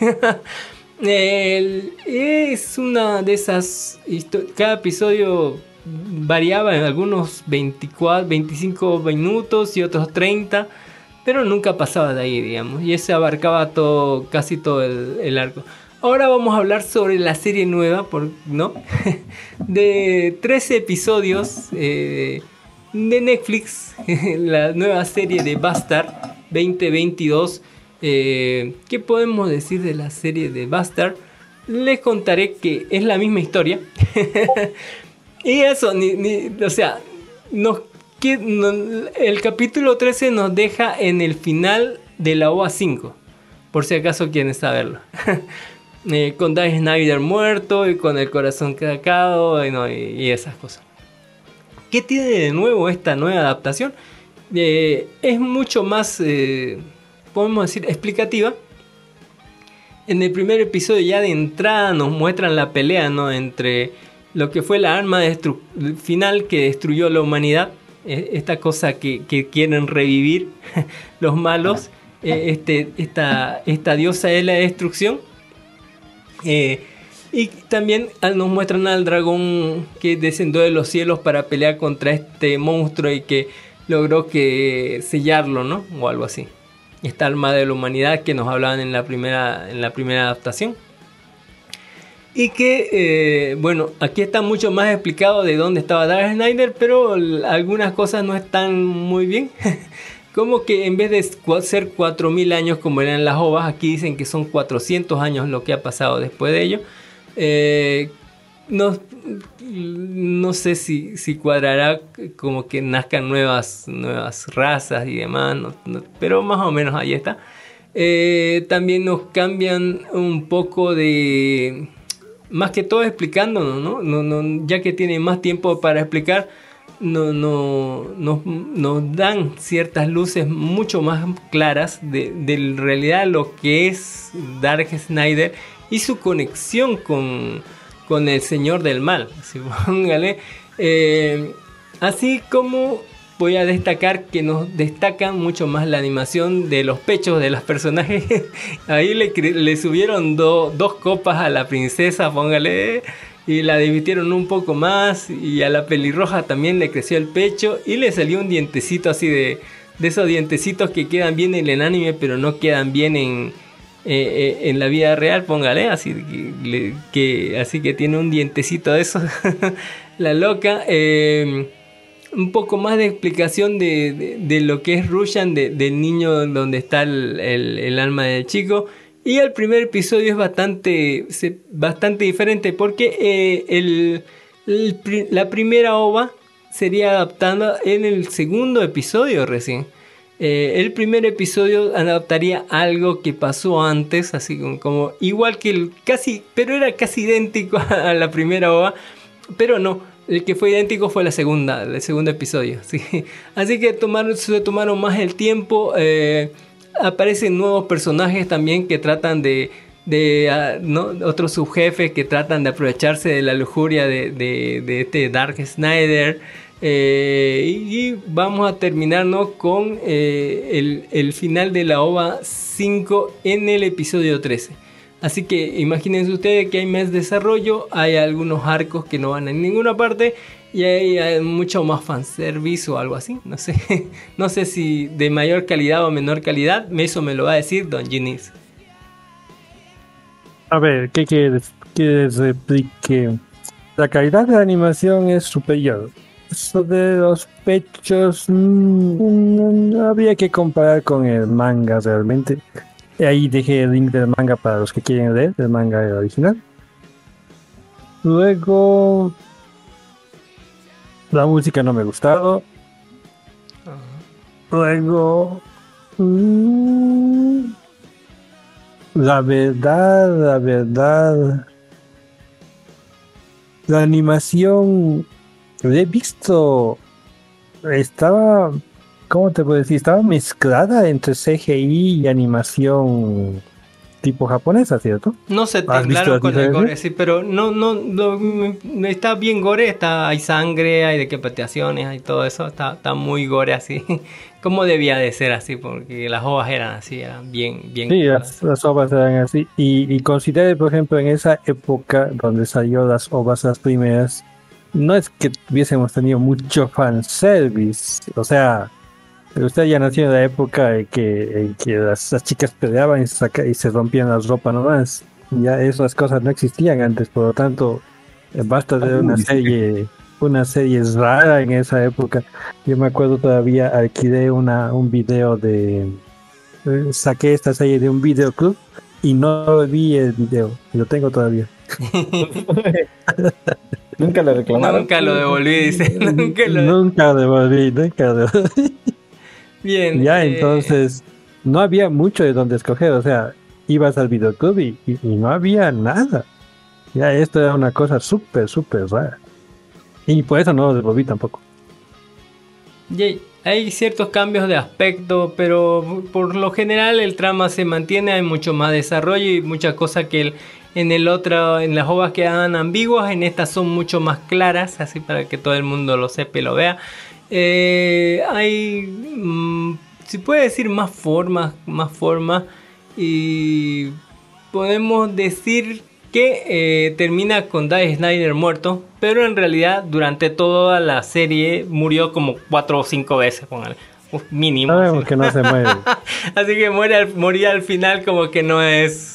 Es una de esas historias. Cada episodio variaba, en algunos 24, 25 minutos y otros 30, pero nunca pasaba de ahí, digamos, y ese abarcaba todo, casi todo el arco. Ahora vamos a hablar sobre la serie nueva, ¿no? De 13 episodios de Netflix, la nueva serie de Bastard 2022. ¿Qué podemos decir de la serie de Bastard? Les contaré que es la misma historia. Y eso, o sea, el capítulo 13 nos deja en el final de la OVA 5, por si acaso quieren saberlo. Con Daisy Snyder muerto y con el corazón craqueado y esas cosas. ¿Qué tiene de nuevo esta nueva adaptación? Es mucho más... podemos decir explicativa. En el primer episodio ya de entrada nos muestran la pelea, ¿no? Entre lo que fue la arma final que destruyó la humanidad, esta cosa que quieren revivir los malos, esta diosa de la destrucción, y también nos muestran al dragón que descendió de los cielos para pelear contra este monstruo y que logró que sellarlo, ¿no? O algo así. Esta alma de la humanidad que nos hablaban en la primera adaptación. Y que, bueno, aquí está mucho más explicado de dónde estaba Daisy Snyder, pero algunas cosas no están muy bien. Como que en vez de ser 4.000 años como eran las ovas, aquí dicen que son 400 años lo que ha pasado después de ello. No sé si cuadrará, como que nazcan nuevas razas y demás, pero más o menos ahí está. También nos cambian un poco de... Más que todo explicándonos, ¿no? Ya que tienen más tiempo para explicar, nos dan ciertas luces mucho más claras de realidad lo que es Dark Snyder y su conexión con el señor del mal, así, póngale. Así como voy a destacar que nos destacan mucho más la animación de los pechos de los personajes. Ahí le subieron dos copas a la princesa, póngale, y la divirtieron un poco más, y a la pelirroja también le creció el pecho y le salió un dientecito así de esos dientecitos que quedan bien en el anime pero no quedan bien en la vida real, póngale, así que tiene un dientecito de eso. La loca. Un poco más de explicación de lo que es Rushan, del niño donde está el alma del chico. Y el primer episodio es bastante diferente, porque la primera ova sería adaptada en el segundo episodio recién. El primer episodio adaptaría algo que pasó antes, así como igual que el casi, pero era casi idéntico a la primera OVA, pero no, el que fue idéntico fue la segunda, el segundo episodio, ¿sí? Así que se tomaron más el tiempo. Aparecen nuevos personajes también que tratan de otros subjefes que tratan de aprovecharse de la lujuria de este Dark Snyder. Y vamos a terminarnos con el final de la OVA 5 en el episodio 13. Así que imagínense ustedes que hay más desarrollo, hay algunos arcos que no van en ninguna parte y hay mucho más fanservice o algo así. No sé si de mayor calidad o menor calidad, eso me lo va a decir Don Jimiz. A ver, ¿qué quieres replique? La calidad de la animación es superior. De los pechos no habría que comparar con el manga realmente. Ahí dejé el link del manga para los que quieren leer el manga original. Luego la música no me ha gustado. Luego la verdad la animación he visto, estaba, ¿cómo te puedo decir? Estaba mezclada entre CGI y animación tipo japonesa, ¿cierto? No se temblaron con el gore, sí, pero no, está bien gore, hay sangre, hay decapitaciones, hay todo eso, está muy gore así, como debía de ser así, porque las ovas eran así, eran bien. Sí, las ovas eran así, y considere, por ejemplo, en esa época donde salió las ovas las primeras, no es que hubiésemos tenido mucho fanservice, o sea, usted ya nació en la época en que las chicas peleaban y se rompían las ropas nomás, ya esas cosas no existían antes, por lo tanto, basta de una serie rara en esa época. Yo me acuerdo todavía, alquilé un video saqué esta serie de un videoclub y no vi el video, lo tengo todavía. Nunca lo reclamaron. Nunca lo devolví, dice. Nunca lo devolví. Bien. Ya, entonces, no había mucho de donde escoger. O sea, ibas al videoclub y no había nada. Ya, esto era una cosa súper, súper rara. Y por eso no lo devolví tampoco. Yay. Hay ciertos cambios de aspecto, pero por lo general el trama se mantiene, hay mucho más desarrollo y muchas cosas que en las ovas quedaban ambiguas, en estas son mucho más claras, así para que todo el mundo lo sepa y lo vea. Hay, si puede decir, más formas, y podemos decir que termina con Daisy Snyder muerto, pero en realidad durante toda la serie murió como 4 o 5 veces, póngale, mínimo. Sabemos que no se muere. Así que moría al final, como que no es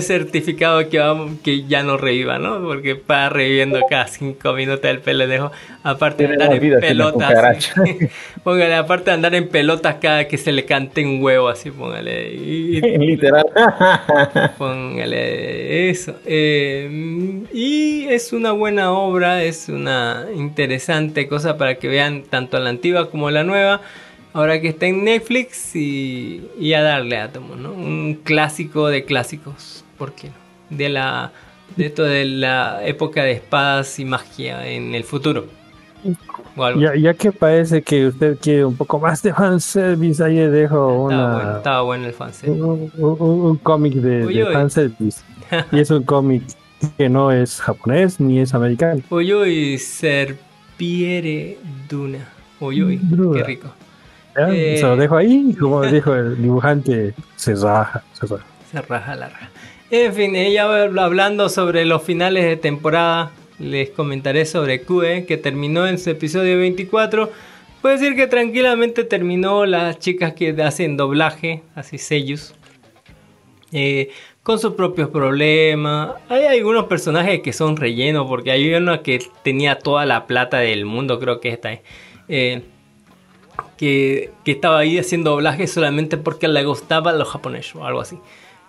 certificado que ya no reviva, ¿no? Porque va reviviendo cada 5 minutos el pendejo. Aparte de andar en pelotas. Póngale, aparte de andar en pelotas cada que se le cante un huevo, así, póngale. Literal. Póngale eso. Y es una buena obra, es una interesante cosa para que vean tanto la antigua como la nueva. Ahora que está en Netflix y a darle átomos, ¿no? Un clásico de clásicos, ¿por qué no? De la época de espadas y magia en el futuro. Ya que parece que usted quiere un poco más de fanservice, ahí le dejo estaba bueno el fanservice. Un cómic de fanservice. Y es un cómic que no es japonés ni es americano. Uyuy, Serpiere Duna. Uyuy, qué rico. Se lo dejo ahí, como dijo el dibujante, se raja la raja. En fin, ella hablando sobre los finales de temporada, les comentaré sobre QE, que terminó en su episodio 24. Puedo decir que tranquilamente terminó las chicas que hacen doblaje, así sellos, con sus propios problemas. Hay algunos personajes que son rellenos, porque hay uno que tenía toda la plata del mundo, creo que esta es. Que estaba ahí haciendo doblaje solamente porque le gustaban los japoneses o algo así,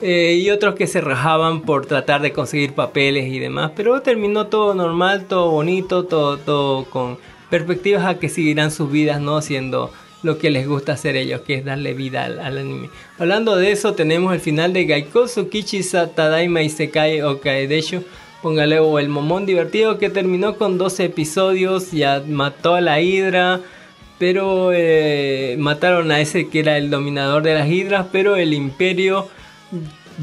y otros que se rajaban por tratar de conseguir papeles y demás, pero terminó todo normal, todo bonito, todo con perspectivas a que seguirán sus vidas, no siendo lo que les gusta hacer ellos, que es darle vida al anime. Hablando de eso, tenemos el final de Gaikosu Kichisa Tadaima Isekai Okaedeshu, póngale, o el momón divertido, que terminó con 12 episodios. Ya mató a la hidra, pero mataron a ese que era el dominador de las hidras, pero el imperio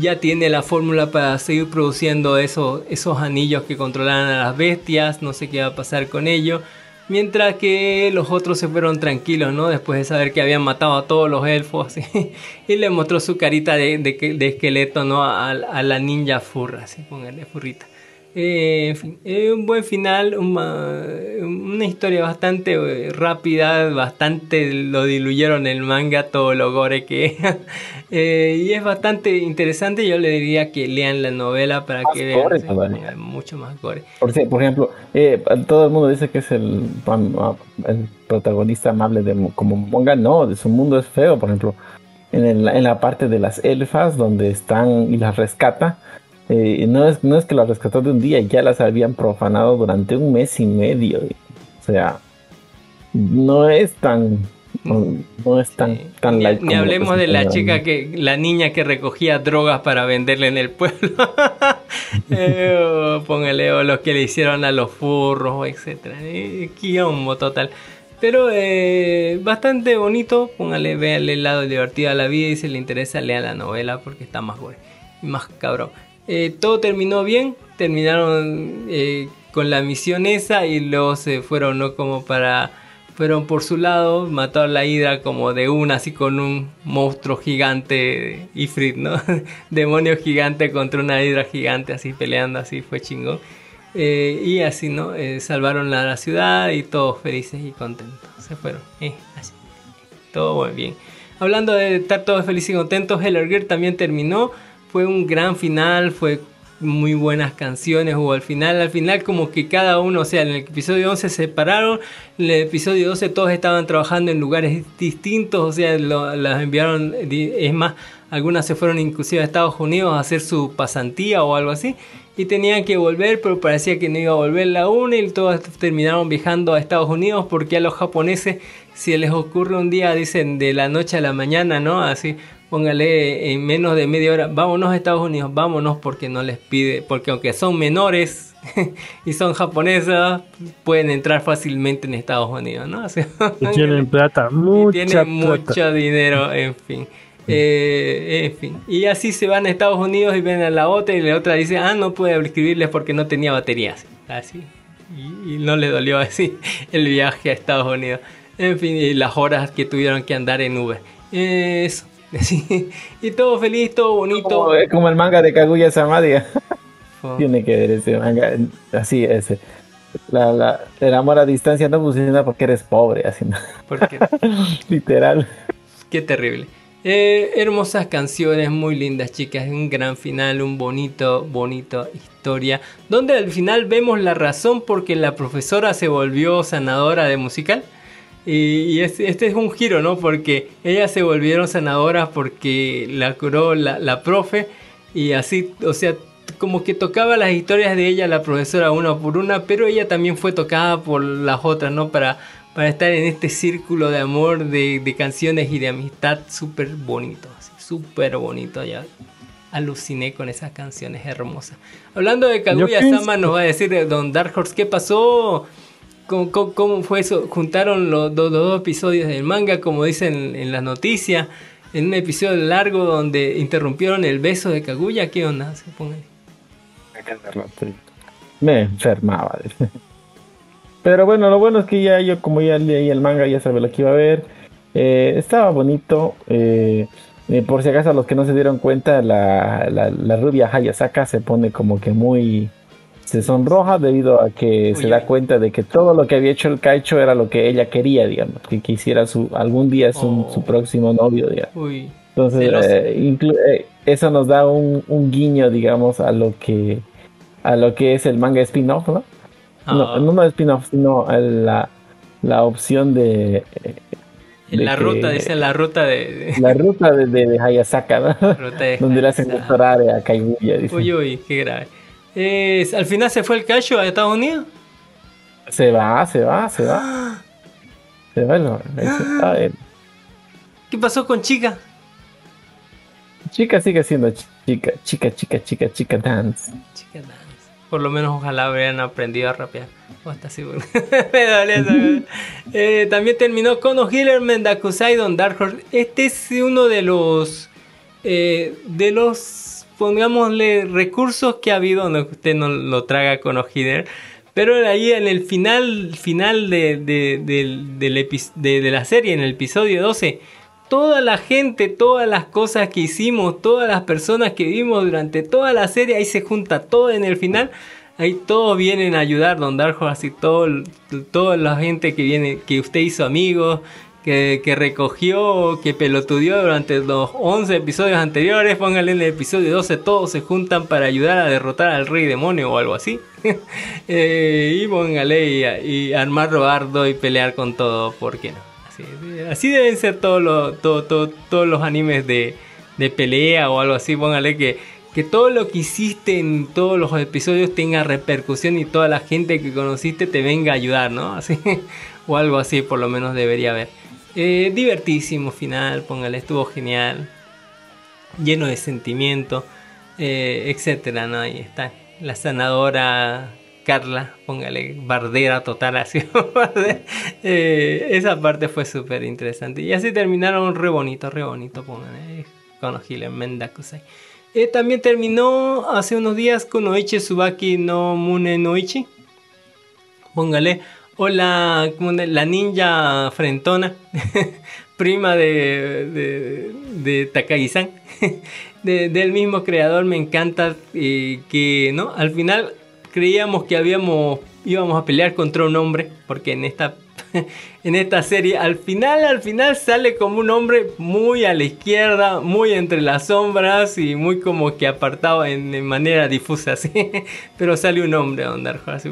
ya tiene la fórmula para seguir produciendo esos anillos que controlan a las bestias. No sé qué va a pasar con ello. Mientras que los otros se fueron tranquilos, ¿no? Después de saber que habían matado a todos los elfos, ¿sí? Y le mostró su carita de esqueleto, ¿no? A la ninja furra, ¿sí? Póngale, furrita. En fin, un buen final, una historia bastante rápida, bastante lo diluyeron el manga, todo lo gore que es. Y es bastante interesante. Yo le diría que lean la novela para que vean gore, ¿sí? Mucho más gore. Por ejemplo, todo el mundo dice que es el protagonista amable de como manga. No, su mundo es feo. Por ejemplo, en la parte de las elfas donde están y las rescata. No es que la rescató de un día, ya las habían profanado durante 1 mes y medio. O sea, no es tan light. Ni hablemos de la chica la niña que recogía drogas para venderle en el pueblo. Póngale, o los que le hicieron a los furros, etcétera. Quilombo total. Pero bastante bonito. Póngale, véanle el lado divertido a la vida, y si le interesa, lea la novela porque está más gore y más cabrón. Todo terminó bien, terminaron con la misión esa y luego se fueron, ¿no? Fueron por su lado, mató a la hidra como de una, así con un monstruo gigante, Ifrit, ¿no? Demonio gigante contra una hidra gigante, así peleando, así fue chingón. Y así, ¿no? Salvaron la ciudad y todos felices y contentos, se fueron, así, todo muy bien. Hablando de estar todos felices y contentos, Hell or Gear también terminó. Fue un gran final, fue muy buenas canciones, hubo al final como que cada uno, o sea, en el episodio 11 se separaron, en el episodio 12 todos estaban trabajando en lugares distintos, o sea, las enviaron, es más, algunas se fueron inclusive a Estados Unidos a hacer su pasantía o algo así, y tenían que volver, pero parecía que no iba a volver la una, y todos terminaron viajando a Estados Unidos, porque a los japoneses, si les ocurre un día, dicen de la noche a la mañana, ¿no? Así. Póngale, en menos de media hora, vámonos a Estados Unidos, vámonos, porque no les pide, porque aunque son menores y son japonesas, pueden entrar fácilmente en Estados Unidos, ¿no? O sea, y tienen plata, mucho dinero, en fin. Y así se van a Estados Unidos y ven a la otra, y la otra dice, no puede escribirles porque no tenía baterías, así. Y no le dolió así el viaje a Estados Unidos. En fin, y las horas que tuvieron que andar en Uber. Eso. Sí. Y todo feliz, todo bonito. Como el manga de Kaguya-sama. Tiene que ver ese manga. Así es. El amor a distancia no funciona porque eres pobre. Así, ¿no? Porque... Literal. Qué terrible. Hermosas canciones, muy lindas, chicas. Un gran final, un bonito historia. Donde al final vemos la razón por que la profesora se volvió sanadora de musical. Y este es un giro, ¿no? Porque ellas se volvieron sanadoras porque la curó la profe, y así, o sea, como que tocaba las historias de ella, la profesora, una por una, pero ella también fue tocada por las otras, ¿no? Para estar en este círculo de amor, de canciones y de amistad súper bonito, súper bonito. Ya aluciné con esas canciones hermosas. Hablando de Kaguya-sama, nos va a decir Don Dark Horse, ¿qué pasó? ¿Cómo fue eso? Juntaron los dos episodios del manga, como dicen en las noticias, en un episodio largo donde interrumpieron el beso de Kaguya. ¿Qué onda? Se pongan. Me enfermaba. Pero bueno, lo bueno es que ya yo, como ya leí el manga, ya sabía lo que iba a ver. Estaba bonito. Por si acaso, a los que no se dieron cuenta, la rubia Hayasaka se pone como que muy... se sonroja debido a que se da cuenta de que todo lo que había hecho el Kaicho era lo que ella quería, digamos, que quisiera algún día su próximo novio, digamos. Uy, entonces eso nos da un guiño, digamos, a lo que es el manga spin-off, ¿no? No spin-off, sino la opción de la ruta de Hayasaka, ¿no? La ruta de donde le hacen doctorar a Kaguya, dice. Uy, qué grave. Al final se fue el Kaguya a Estados Unidos. Se va. Se va el... ¿Qué pasó con Chica? Chica sigue siendo Chica. Chica Dance. Chica Dance. Por lo menos ojalá habrían aprendido a rapear. O hasta así. Me dolió eso. También terminó Kono Healer Mendakusai Don Dark Horse. Este es uno de los... pongámosle, recursos que ha habido, no que usted no lo traga con Ojiner, pero ahí en el final de la serie, en el episodio 12, toda la gente, todas las cosas que hicimos, todas las personas que vimos durante toda la serie, ahí se junta todo en el final, ahí todos vienen a ayudar, Don Dark Horse, así toda la gente que viene, que usted hizo amigos, que recogió, que pelotudió durante los 11 episodios anteriores, póngale en el episodio 12, todos se juntan para ayudar a derrotar al rey demonio o algo así. Y póngale y armar robardo y pelear con todo, ¿por qué no? Así deben ser todos los animes de pelea o algo así, póngale que todo lo que hiciste en todos los episodios tenga repercusión y toda la gente que conociste te venga a ayudar, ¿no? Así, o algo así por lo menos debería haber. Divertísimo final, póngale, estuvo genial, lleno de sentimiento, etcétera, ¿no? Ahí está la sanadora Carla, póngale, bardera total así. Esa parte fue súper interesante y así terminaron re bonito, póngale, con los Healer Mendakusai. También terminó hace unos días con Konoichi Tsubaki no Mune Noichi, póngale, o la ninja frentona, prima de Takagi-san, del mismo creador. Me encanta que no, al final creíamos que íbamos a pelear contra un hombre, porque en esta serie al final sale como un hombre muy a la izquierda, muy entre las sombras y muy como que apartado en manera difusa, ¿sí? Pero sale un hombre a andar, así,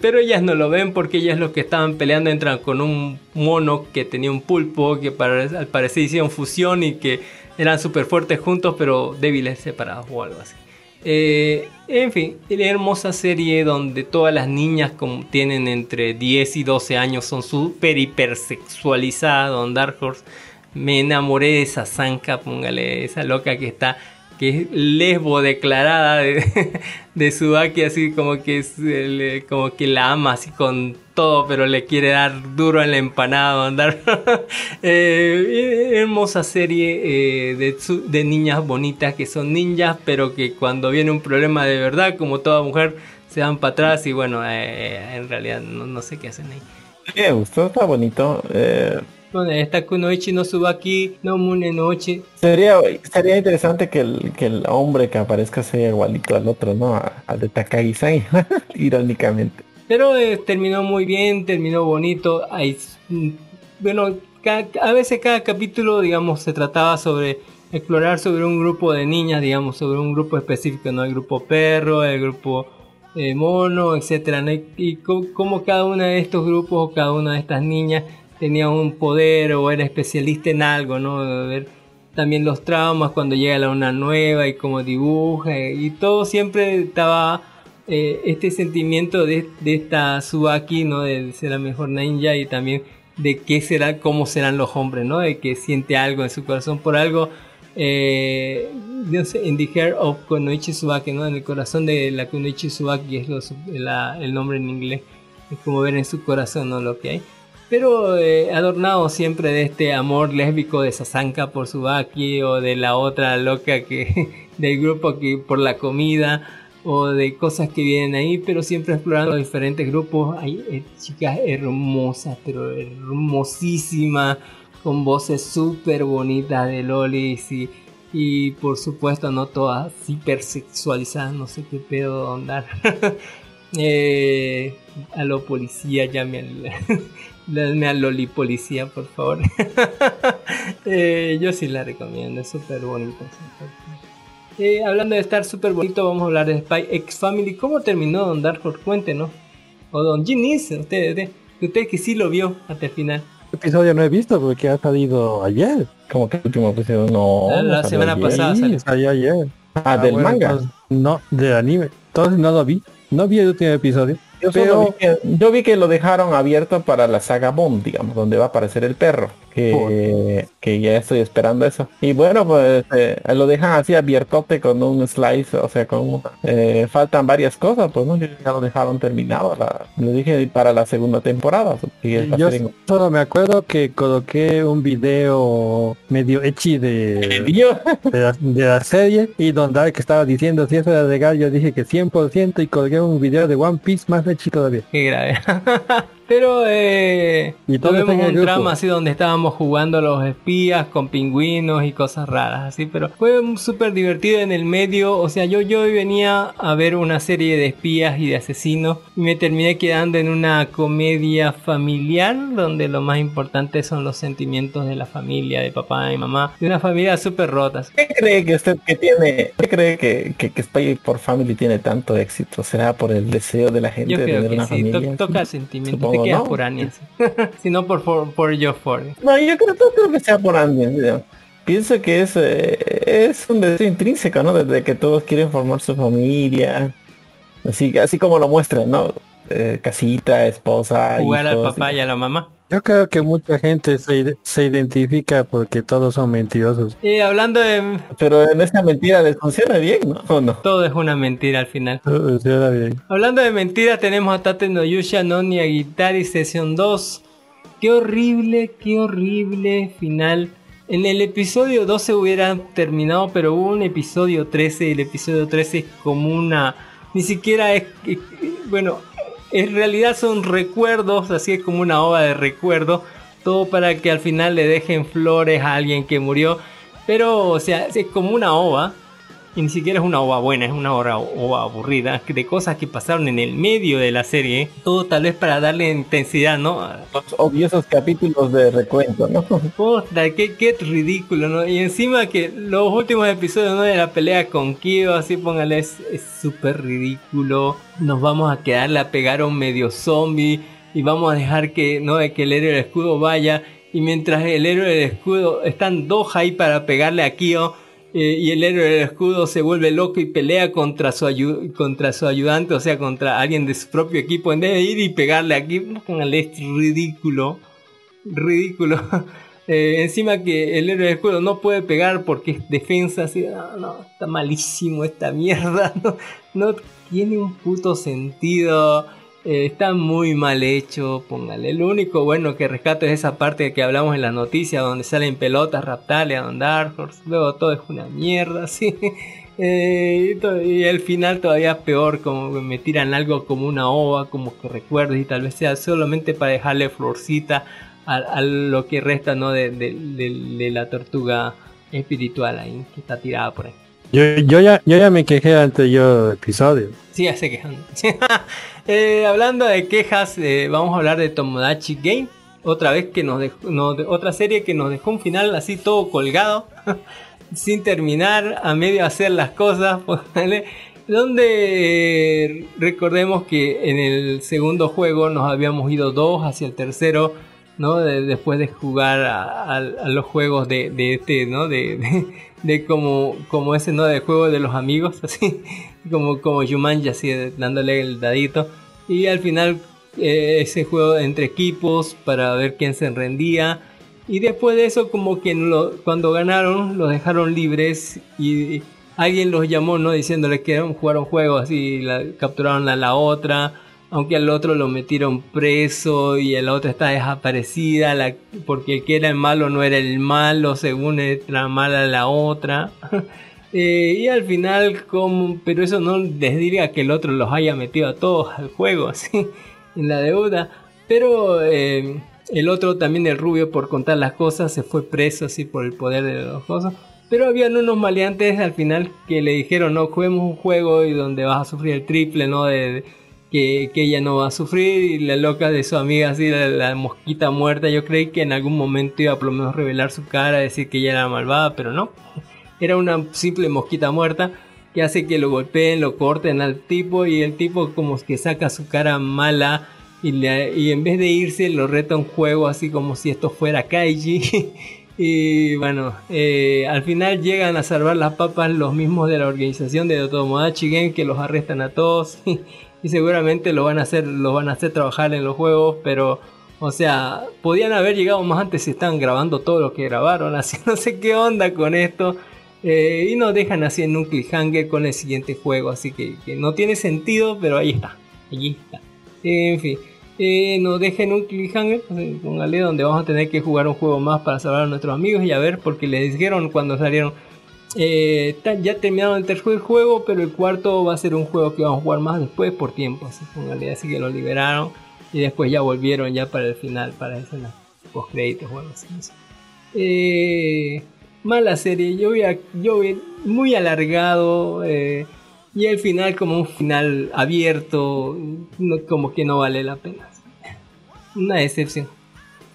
pero ellas no lo ven porque ellas los que estaban peleando entran con un mono que tenía un pulpo que al parecer hicieron fusión y que eran súper fuertes juntos pero débiles separados o algo así. En fin, la hermosa serie donde todas las niñas como tienen entre 10 y 12 años, son súper hipersexualizadas. Don Dark Horse, me enamoré de esa zanca, póngale, esa loca que es lesbo declarada de Tsubaki, así como que la ama así con todo, pero le quiere dar duro en la empanada. Andar. Hermosa serie de niñas bonitas que son ninjas, pero que cuando viene un problema de verdad, como toda mujer, se van para atrás y bueno, en realidad no sé qué hacen ahí. Me gustó, está bonito. Está Kunoichi no Tsubaki no Mune Noichi. Sería interesante que el hombre que aparezca sea igualito al otro, ¿no? Al de Takagi-san, irónicamente. Pero terminó muy bien, terminó bonito. Ay, bueno, a veces cada capítulo, digamos, se trataba sobre explorar sobre un grupo de niñas, digamos, sobre un grupo específico, ¿no? El grupo perro, el grupo... mono, etcétera, ¿no? Y como cada uno de estos grupos o cada una de estas niñas tenía un poder o era especialista en algo, ¿no? A ver, también los traumas cuando llega la una nueva y cómo dibuja y todo, siempre estaba este sentimiento de esta Tsubaki, ¿no? De ser la mejor ninja y también de qué será, cómo serán los hombres, ¿no? De que siente algo en su corazón por algo. No sé, in the heart of Kunoichi Tsubaki, ¿no? En el corazón de la Kunoichi Tsubaki es el nombre en inglés, es como ver en su corazón, ¿no? Lo que hay, pero adornado siempre de este amor lésbico de Sasanka por Tsubaki, o de la otra loca que del grupo que por la comida, o de cosas que vienen ahí, pero siempre explorando los diferentes grupos. Hay chicas hermosas, pero hermosísimas, con voces súper bonitas de lolis y por supuesto no todas hipersexualizadas, no sé qué pedo andar. A lo policía, llame a Loli Policía, por favor. Yo sí la recomiendo, es súper bonita. Hablando de estar súper bonito, vamos a hablar de Spy X Family. ¿Cómo terminó Don Dark Horse? Cuéntenos. O Don Jimiz, usted que sí lo vio hasta el final. Episodio no he visto porque ha salido ayer, como que el último episodio no. La semana pasada salió ayer. Del manga, no del anime. Entonces no lo vi el último episodio. Yo vi que lo dejaron abierto para la saga Bomb, digamos, donde va a aparecer el perro, que ya estoy esperando eso. Y bueno, pues lo dejan así abiertote con un slice, o sea, con faltan varias cosas, pues no, ya lo dejaron terminado, lo dije para la segunda temporada. Y yo solo me acuerdo que coloqué un video medio ecchi de la serie, y Don Dark estaba diciendo si eso era legal, yo dije que 100%, y colgué un video de One Piece más ecchi todavía. Qué grave. Pero tuvimos un trama así donde estábamos jugando a los espías con pingüinos y cosas raras así, pero fue súper divertido en el medio. O sea, yo venía a ver una serie de espías y de asesinos y me terminé quedando en una comedia familiar donde lo más importante son los sentimientos de la familia, de papá y mamá, de una familia súper rota. ¿Qué cree que usted que tiene? ¿Qué cree que Spy por Family tiene tanto éxito? ¿Será por el deseo de la gente de tener una familia? Yo creo que sí, toca el sentimiento. ¿No? Por Anya, si no por yo for. No, yo creo que sea por Anya, ¿sí? Pienso que es un deseo intrínseco, ¿no? Desde que todos quieren formar su familia, así como lo muestran, ¿no? Casita, esposa, jugar hijos, al papá y a la mamá. Yo creo que mucha gente se identifica porque todos son mentirosos. Y hablando de... Pero en esa mentira les funciona bien, ¿no? ¿O no? Todo es una mentira al final. Todo funciona bien. Hablando de mentiras, tenemos a Tate no Yusha no Niagitari Sesión 2. Qué horrible final. En el episodio 12 hubiera terminado, pero hubo un episodio 13. Y el episodio 13 es como una... Ni siquiera es... Bueno... En realidad son recuerdos, así es como una ova de recuerdo. Todo para que al final le dejen flores a alguien que murió. Pero, o sea, es como una ova. Y ni siquiera es una ova buena, es una ova aburrida. De cosas que pasaron en el medio de la serie. Todo tal vez para darle intensidad, ¿no? Los odiosos capítulos de recuento, ¿no? Posta, qué ridículo, ¿no? Y encima que los últimos episodios, ¿no? De la pelea con Kido, así póngale, es súper ridículo. Nos vamos a quedar, la pegaron medio zombie. Y vamos a dejar que, ¿no? De que el héroe del escudo vaya. Y mientras el héroe del escudo... Están dos ahí para pegarle a Kido. Y el héroe del escudo se vuelve loco y pelea contra su ayudante, o sea, contra alguien de su propio equipo. En vez de ir y pegarle aquí, póngale, es ridículo. Encima que el héroe del escudo no puede pegar porque es defensa, así, no, está malísimo esta mierda, no tiene un puto sentido. Está muy mal hecho, póngale. Lo único bueno que rescato es esa parte que hablamos en las noticias, donde salen pelotas raptales a Dark Horse. Luego todo es una mierda, sí. Y el final todavía es peor, como que me tiran algo como una ova, como que recuerdos, y tal vez sea solamente para dejarle florcita a lo que resta, ¿no? de la tortuga espiritual ahí, que está tirada por ahí. Yo ya me quejé antes yo episodio. Sí, ya se quejan. Hablando de quejas, vamos a hablar de Tomodachi Game. Otra vez que otra serie que nos dejó un final así todo colgado, sin terminar, a medio hacer las cosas, ¿vale? Donde recordemos que en el segundo juego nos habíamos ido dos hacia el tercero, ¿no? Después de jugar a los juegos de este, ¿no? De como ese, ¿no? De juego de los amigos, así como Jumanji, así dándole el dadito. Y al final ese juego entre equipos para ver quién se rendía. Y después de eso, como que cuando ganaron, los dejaron libres y alguien los llamó, ¿no? Diciéndoles que jugaron juegos así, capturaron a la otra. Aunque al otro lo metieron preso y la otra está desaparecida porque el que era el malo no era el malo, según era mala la otra. Y al final, pero eso no desdiga que el otro los haya metido a todos al juego, ¿sí? En la deuda. Pero el otro también, el rubio, por contar las cosas, se fue preso así por el poder de los cosas. Pero habían unos maleantes al final que le dijeron, no, juguemos un juego y donde vas a sufrir el triple, ¿no? Que ella no va a sufrir, y la loca de su amiga, así la mosquita muerta. Yo creí que en algún momento iba a por lo menos revelar su cara, decir que ella era malvada, pero no, era una simple mosquita muerta que hace que lo golpeen, lo corten al tipo, y el tipo como que saca su cara mala y en vez de irse lo reta un juego así como si esto fuera Kaiji. Y bueno, al final llegan a salvar las papas los mismos de la organización de Tomodachi Game, que los arrestan a todos y seguramente lo van a hacer trabajar en los juegos, pero o sea, podían haber llegado más antes si estaban grabando todo lo que grabaron, así no sé qué onda con esto, y nos dejan así en un cliffhanger con el siguiente juego, así que no tiene sentido, pero ahí está, en fin. Nos dejen un cliffhanger, póngale, donde vamos a tener que jugar un juego más para salvar a nuestros amigos y a ver, porque les dijeron cuando salieron, ya terminaron el tercer juego, pero el cuarto va a ser un juego que vamos a jugar más después por tiempo, así, póngale, así que lo liberaron y después ya volvieron ya para el final, para escenas post créditos, bueno, así, así. Mala serie, yo vi muy alargado, y el final como un final abierto, no, como que no vale la pena. Una decepción.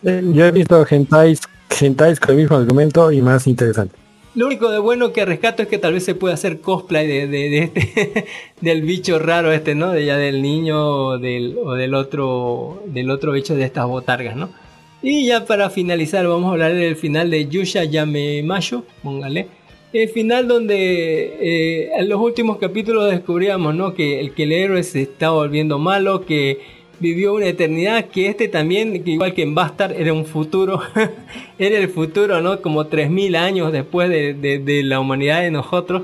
Yo he visto hentais con el mismo argumento y más interesante. Lo único de bueno que rescato es que tal vez se puede hacer cosplay de este, del bicho raro este, ¿no? De ya del niño o del otro bicho de estas botargas, ¿no? Y ya para finalizar vamos a hablar del final de Yusha Yamemasho, póngale. El final donde en los últimos capítulos descubríamos, ¿no?, que el héroe se está volviendo malo, que vivió una eternidad, que este también, que igual que en Bastard, era un futuro, era el futuro, ¿no?, como 3.000 años después de la humanidad de nosotros,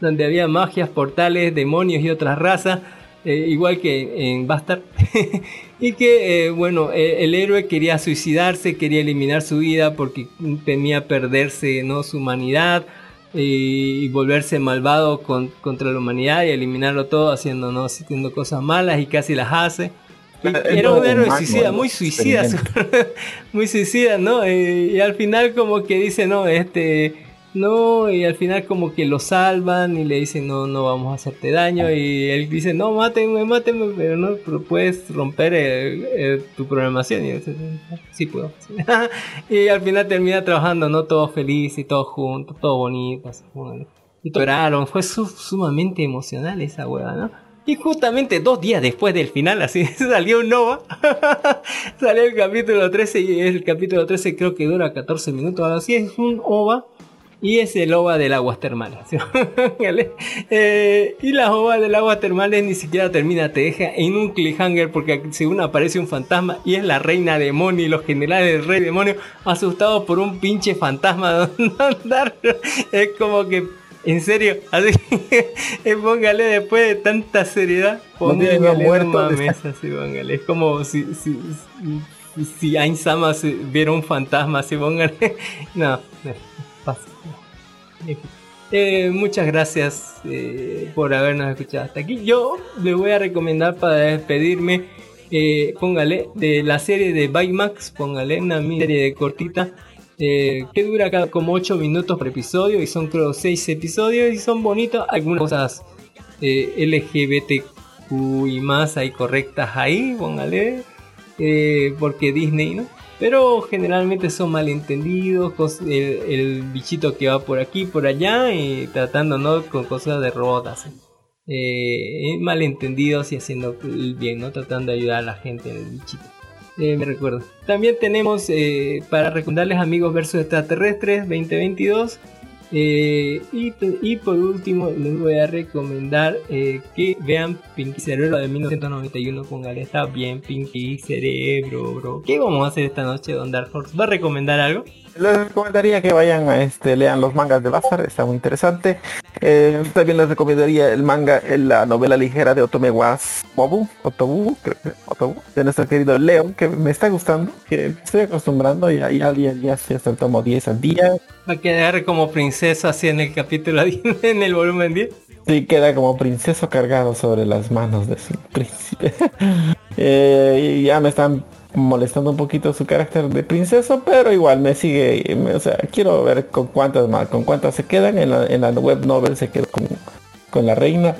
donde había magias, portales, demonios y otras razas, igual que en Bastard, y que el héroe quería suicidarse, quería eliminar su vida porque temía perderse, ¿no?, su humanidad, y volverse malvado contra la humanidad y eliminarlo todo haciendo cosas malas, y casi las hace. Era un héroe suicida, muy suicida, muy suicida, ¿no? Y al final como que dice no, y al final como que lo salvan y le dicen no vamos a hacerte daño, y él dice no, mátenme, pero no, pero puedes romper tu programación, y dice sí puedo. Y al final termina trabajando, no, todo feliz y todo junto, todo bonito, así, bueno. Y lloraron, fue sumamente emocional esa hueva, ¿no? Y justamente 2 días después del final, así, salió un OVA, salió el capítulo 13, y el capítulo 13 creo que dura 14 minutos, así es un OVA. Y es el OVA del aguas termales. ¿Sí? Y la OVA del aguas termales ni siquiera termina, te deja en un cliffhanger, porque según aparece un fantasma y es la reina demonio y los generales del rey demonio asustados por un pinche fantasma. Es como que, en serio, así, póngale, después de tanta seriedad, póngale una mesa, así, póngale. Es como si Ainsama viera un fantasma, así, póngale. No. Muchas gracias por habernos escuchado hasta aquí. Yo les voy a recomendar para despedirme, póngale, de la serie de Baymax, póngale, una serie de cortita, que dura como 8 minutos por episodio, y son creo 6 episodios y son bonitos, algunas cosas LGBTQ y más ahí correctas ahí, póngale, porque Disney, ¿no? Pero generalmente son malentendidos, el bichito que va por aquí, por allá, y tratando, ¿no?, con cosas de robotas, malentendidos y haciendo el bien, ¿no?, tratando de ayudar a la gente, el bichito. Me recuerdo. También tenemos, para recomendarles, Amigos vs Extraterrestres 2022. Y por último les voy a recomendar que vean Pinky Cerebro de 1991, póngale, está bien Pinky Cerebro, bro. ¿Qué vamos a hacer esta noche, don Dark Horse? ¿Va a recomendar algo? Les recomendaría que vayan a lean los mangas de Bastard, está muy interesante. También les recomendaría el manga, la novela ligera de Otome Wasekai, de nuestro querido Leo, que me está gustando, que me estoy acostumbrando, y ahí ya se hasta el tomo 10 al día. Va a quedar como princesa así en el capítulo 10, en el volumen 10. Sí, queda como princeso cargado sobre las manos de su príncipe. Y ya me están molestando un poquito su carácter de princeso, pero igual me sigue, o sea, quiero ver con cuántas se quedan. En la web novel se quedó con la reina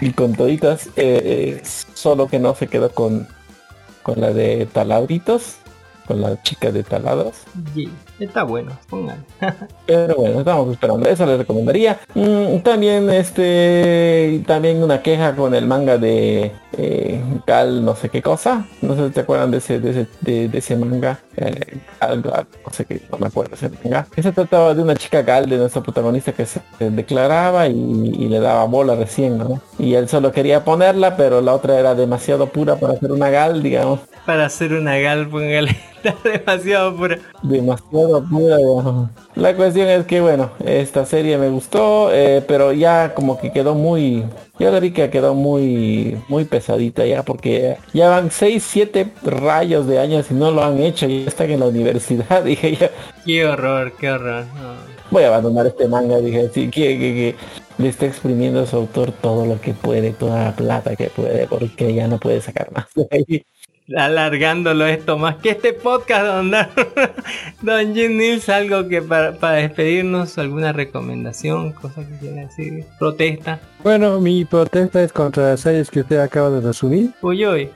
y con toditas, solo que no se quedó con la de Talauritos, con la chica de taladas. Yeah, está bueno, pongan. Pero bueno, estamos esperando. Eso les recomendaría. También también una queja con el manga de Gal no sé qué cosa. No sé si te acuerdan de ese manga. Gal, no sé qué, no me acuerdo ese manga. Se trataba de una chica Gal, de nuestro protagonista, que se declaraba y le daba bola recién, ¿no? Y él solo quería ponerla, pero la otra era demasiado pura para ser una Gal, digamos. Para hacer una Gal, póngale, demasiado pura. Demasiado pura, digamos. La cuestión es que, bueno, esta serie me gustó, pero ya como que quedó muy... Yo la vi que quedó muy, muy pesadita ya, porque ya van 6, 7 rayos de años y no lo han hecho. Ya están en la universidad, dije yo. Qué horror, qué horror. Oh. Voy a abandonar este manga, dije, sí, que le está exprimiendo a su autor todo lo que puede, toda la plata que puede, porque ya no puede sacar más de ahí. Alargándolo esto más que este podcast, don Jim Nils, algo que para despedirnos, alguna recomendación, cosa que quiera decir, protesta. Bueno, mi protesta es contra las series que usted acaba de resumir. Uy, uy.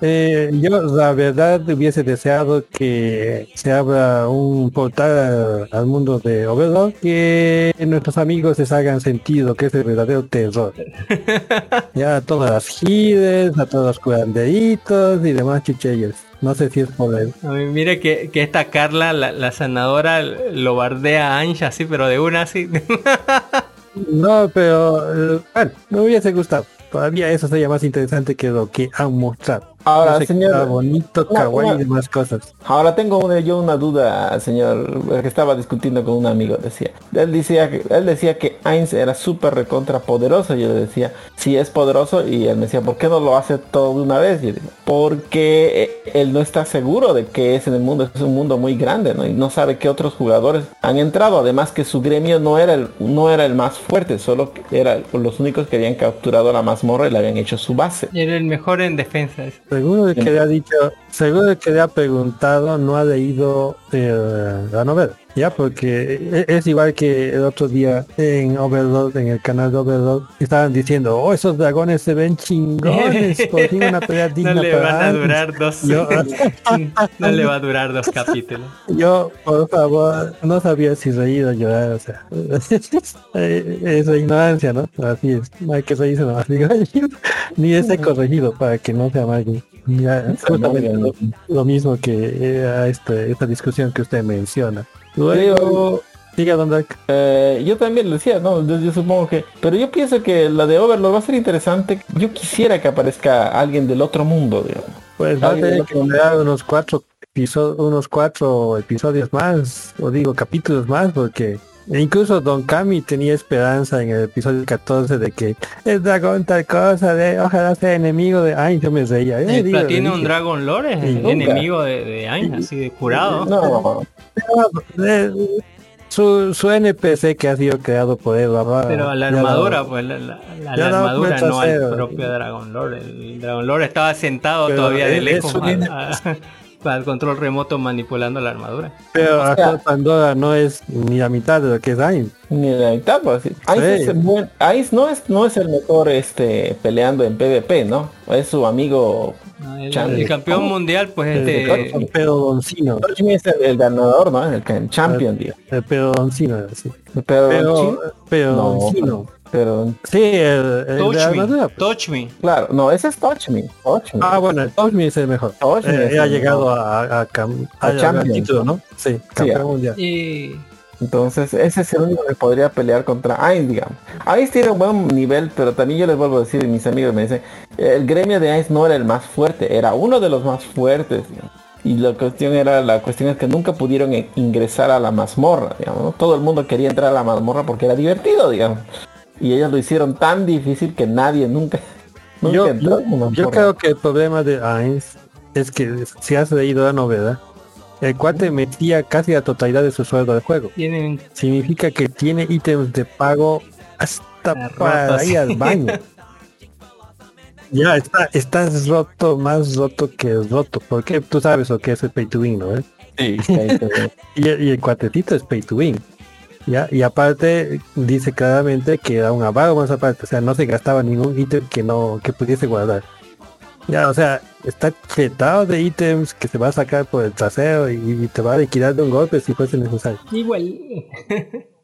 Yo la verdad hubiese deseado que se abra un portal al mundo de Overlord, que nuestros amigos les hagan sentido que es el verdadero terror. Ya todas las giles, a todos los curanderítos y demás chicheyes. No sé si es por él. Mira que esta Carla, la sanadora, lo bardea a Ancha así, pero de una así. No, pero bueno, me hubiese gustado. Todavía eso sería más interesante que lo que han mostrado. Ahora, no sé, señor, bonito, kawaii y demás cosas. Ahora tengo yo una duda, señor, que estaba discutiendo con un amigo. Él decía que Ainz era súper recontra poderoso. Yo le decía, sí es poderoso, y él me decía, ¿por qué no lo hace todo de una vez? Yo digo, porque él no está seguro de que es en el mundo, es un mundo muy grande, ¿no? Y no sabe qué otros jugadores han entrado. Además que su gremio no era el más fuerte, solo eran los únicos que habían capturado la mazmorra y le habían hecho su base. Era el mejor en defensa. Seguro que le ha preguntado, no ha leído la novela. Ya, porque es igual que el otro día en Overlord, en el canal de Overlord, estaban diciendo, oh, esos dragones se ven chingones, por fin una pelea digna. No le va a durar dos capítulos. Yo, por favor, no sabía si reír o llorar, o sea, es la ignorancia, ¿no? Así es, no hay que reírse nomás, digo, ni ese corregido para que no se amargue. Ya, justamente lo mismo que esta discusión que usted menciona. Luego, diga, Don Dark. Yo también lo decía, ¿no? Yo supongo que... Pero yo pienso que la de Overlord va a ser interesante. Yo quisiera que aparezca alguien del otro mundo, digamos. Pues va a tener que dar unos cuatro episodios más, o digo, capítulos más, porque... Incluso Don Cami tenía esperanza en el episodio 14 de que el dragón tal cosa, ojalá sea enemigo de Ain. Yo me reía. Tiene un Dragon Lore, el enemigo de Ain, así de curado. Su NPC que ha sido creado por él. Pero a la armadura, la armadura no al propio Dragon Lore. El Dragon Lore estaba sentado pero todavía de lejos. Al control remoto manipulando la armadura. Pero acá Pandora no es ni la mitad de lo que es Ainz. Ni la mitad, pues sí. Ainz no es el mejor peleando en PvP, ¿no? Es su amigo. El campeón mundial, pues el pedoncino. Es el ganador, ¿no? El champion, tío. El pedoncino, sí. Pedoncino. Pero... Sí, el Touch de la armadura. Pues. Touch Me. Claro, no, ese es Touch Me. Ah, bueno, el Touch Me es el mejor. Ha llegado a Champions, título, ¿no? Sí, campeón mundial. Y... Entonces, ese es el único que podría pelear contra Ainz, digamos. Ainz tiene un buen nivel, pero también yo les vuelvo a decir, mis amigos me dicen, el gremio de Ainz no era el más fuerte, era uno de los más fuertes, digamos. Y la cuestión es que nunca pudieron ingresar a la mazmorra, digamos, ¿no? Todo el mundo quería entrar a la mazmorra porque era divertido, digamos. Y ellos lo hicieron tan difícil que nadie nunca entró. Yo creo que el problema de Ainz es que si has leído la novela, el cuate metía casi la totalidad de su sueldo al juego. Significa que tiene ítems de pago hasta para ir al baño. Ya, estás roto, más roto que roto. Porque tú sabes lo que es el pay to win, ¿no? Sí, pay to win. y el cuatecito es pay to win. Ya, y aparte dice claramente que era un avaro más aparte, o sea, no se gastaba ningún ítem que pudiese guardar. Ya, o sea, está chetado de ítems que se va a sacar por el trasero y te va a liquidar de un golpe si fuese necesario. Igual.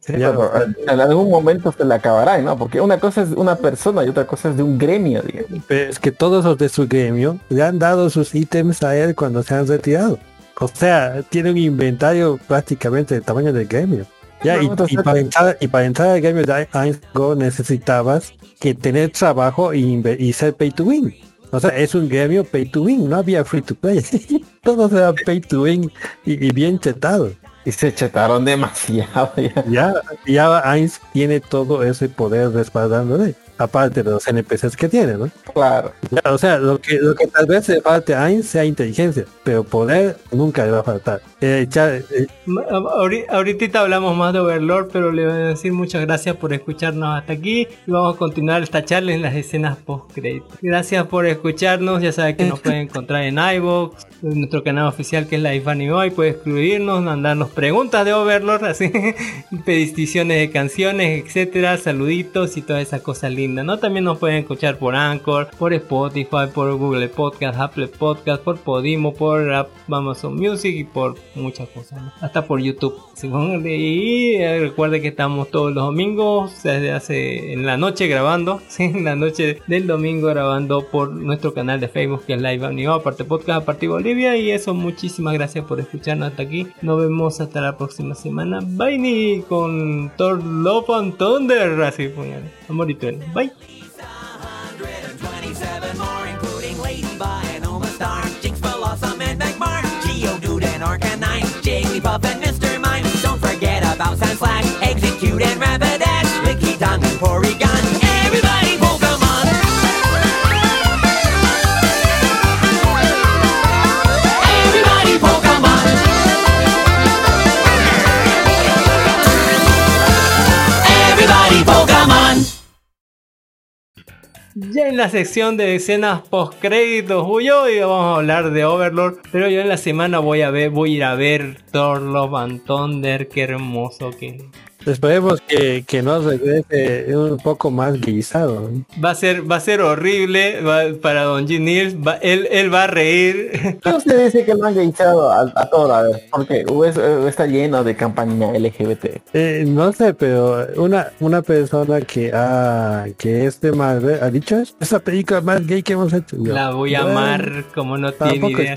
Sí, ya, pero, en algún momento se la acabarán, ¿no? Porque una cosa es una persona y otra cosa es de un gremio, digamos. Pero es que todos los de su gremio le han dado sus ítems a él cuando se han retirado. O sea, tiene un inventario prácticamente del tamaño del gremio. Ya, no, para entrar al gremio de Go necesitabas que tener trabajo y ser pay to win. O sea, es un gremio pay to win, no había free to play. Todo era pay to win y bien chetado. Y se chetaron demasiado. Ya Ainz tiene todo ese poder respaldándole. Aparte de los NPCs que tiene, ¿no? Claro. Ya, o sea, lo que tal vez le falte a Ainz sea inteligencia, pero poder nunca le va a faltar. Ahorita hablamos más de Overlord, pero le voy a decir muchas gracias por escucharnos hasta aquí. Y vamos a continuar esta charla en las escenas post-crédito. Gracias por escucharnos. Ya saben que nos pueden encontrar en iVoox, en nuestro canal oficial que es Life Anime. Y pueden escribirnos, mandarnos preguntas de Overlord, así, peticiones de canciones, etcétera, saluditos y todas esas cosas lindas. ¿No? También nos pueden escuchar por Anchor, por Spotify, por Google Podcast, Apple Podcast, por Podimo, por Amazon Music y por muchas cosas, ¿no? Hasta por YouTube. Y recuerde que estamos todos los domingos desde hace en la noche grabando, ¿sí? En la noche del domingo grabando por nuestro canal de Facebook que es Live Anime, aparte podcast, aparte Bolivia. Y eso, muchísimas gracias por escucharnos hasta aquí. Nos vemos hasta la próxima semana. Bye con Thor Love and Thunder. Así puñales. Amorito. Bye. 627 more, including Ladybuy and Oma Star, Jinx, Blossom, and Magmar, Geodude, and Arcanine, Jigglypuff, and Mr. Mime. Don't forget about Sandslash, Execute, and Rapidash, Lickitung, and Porygon. Everybody, Pokemon! Everybody, Pokemon! Everybody, Pokemon! Ya en la sección de escenas postcréditos, hoy vamos a hablar de Overlord, pero yo en la semana voy a ir a ver Thor Love and Thunder, qué hermoso que es. Esperemos que nos regrese un poco más guisado. Va a ser horrible para Don Ginils, él va a reír. No se dice que lo han guisado a toda vez, porque está lleno de campaña LGBT. No sé, pero una persona que es de Marvel ha dicho esa película más gay que hemos hecho. Yo, la voy a amar como no tiene idea.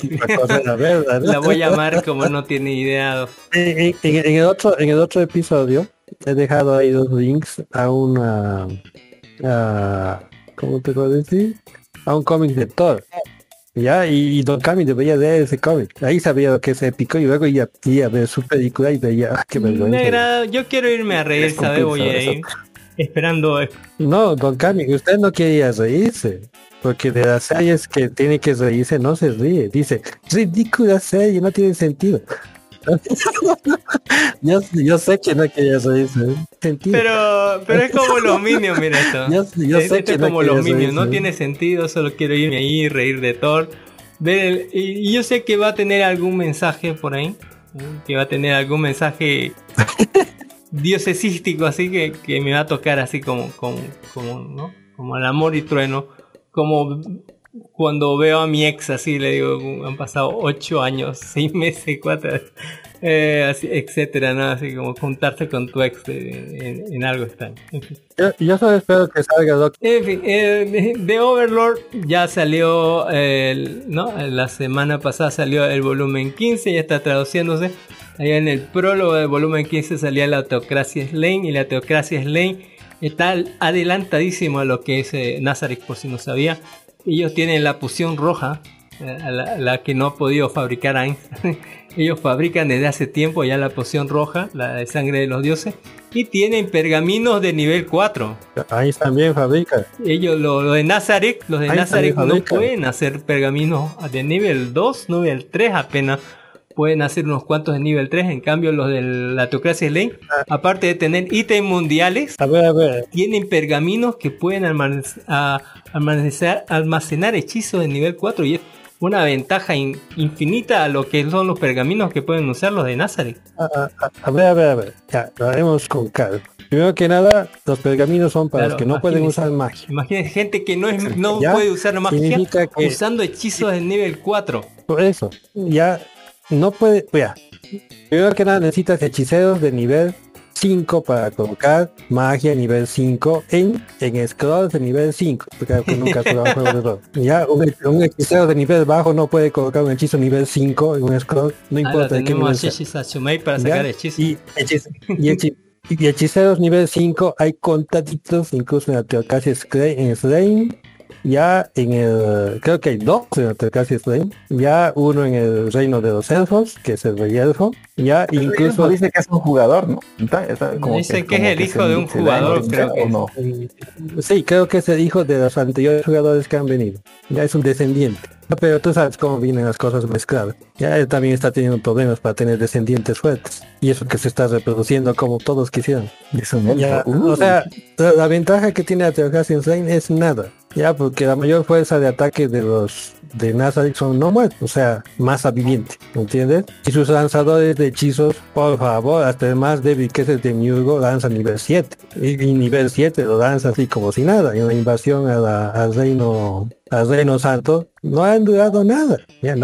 La, verdad, ¿no? La voy a amar como no tiene idea. En el otro episodio he dejado ahí dos links a ¿cómo te puedo decir? A un cómic de Thor. Ya, y Don Cami debería leer ese cómic. Ahí sabía lo que es épico y luego ya ver su película y veía, ah, qué vergüenza. Me agrada, yo quiero irme a reír, ¿sabes? Voy a ir esperando. No, Don Cami, usted no quería reírse. Porque de las series que tiene que reírse no se ríe. Dice, ridícula serie, no tiene sentido. yo sé que no quería reírse, pero es como los Minions, mira esto. Yo sé que es como los Minions, no tiene sentido, solo quiero irme ahí y reír de Thor. Y yo sé que va a tener algún mensaje por ahí, que va a tener algún mensaje diosesístico, así que me va a tocar así como ¿no? Como el amor y trueno, como cuando veo a mi ex así, le digo, han pasado 8 años, 6 meses, 4, así, etcétera, ¿no? Así como juntarse con tu ex en algo extraño. Yo solo espero que salga Doc. En fin, de Overlord ya salió, la semana pasada salió el volumen 15, ya está traduciéndose. Allá en el prólogo del volumen 15 salía la Teocracia Slane, y la Teocracia Slane está adelantadísimo a lo que es Nazareth, por si no sabía. Ellos tienen la poción roja, la que no ha podido fabricar Ainz. Ellos fabrican desde hace tiempo ya la poción roja, la de sangre de los dioses. Y tienen pergaminos de nivel 4. Ainz también fabrica. Ellos, los de Nazareth no pueden hacer pergaminos de nivel 2, nivel 3 apenas. Pueden hacer unos cuantos de nivel 3, en cambio los de la Teocracia Slane, aparte de tener ítems mundiales, tienen pergaminos que pueden almacenar hechizos de nivel 4, y es una ventaja infinita a lo que son los pergaminos que pueden usar los de Nazareth. A ver. Ya, lo haremos con calma. Primero que nada, los pergaminos son para los que no pueden usar magia. Imagínense gente que no puede usar magia usando hechizos de nivel 4. Por eso, ya no puede... Ya. Primero que nada necesitas hechiceros de nivel 5 para colocar magia nivel 5 en scrolls de nivel 5, porque nunca he jugado juegos de rol. Ya un hechicero de nivel bajo no puede colocar un hechizo nivel 5 en un scroll, no importa de qué nivel sea. Y hechiceros nivel 5 hay contaditos, incluso en la Teocasia Slane. Ya en el... creo que hay dos en la Teocasia Slane. Ya uno en el Reino de los Elfos, que es el Rey Elfo. Ya el incluso... dice que es un jugador, ¿no? Como dice que es el hijo de un jugador, creo que no. Sí, creo que es el hijo de los anteriores jugadores que han venido. Ya es un descendiente. Pero tú sabes cómo vienen las cosas mezcladas. Ya él también está teniendo problemas para tener descendientes fuertes. Y eso que se está reproduciendo como todos quisieran. Ya, o sea, la ventaja que tiene la Teocasia Slane es nada. Ya, porque la mayor fuerza de ataque de los de Nazareth son no muertos, o sea, masa viviente, ¿entiendes? Y sus lanzadores de hechizos, por favor, hasta el más débil que es el de Miurgo, lanza nivel 7. Y nivel 7 lo lanza así como si nada. En la invasión a al Reino Santo, no han durado nada. Ya,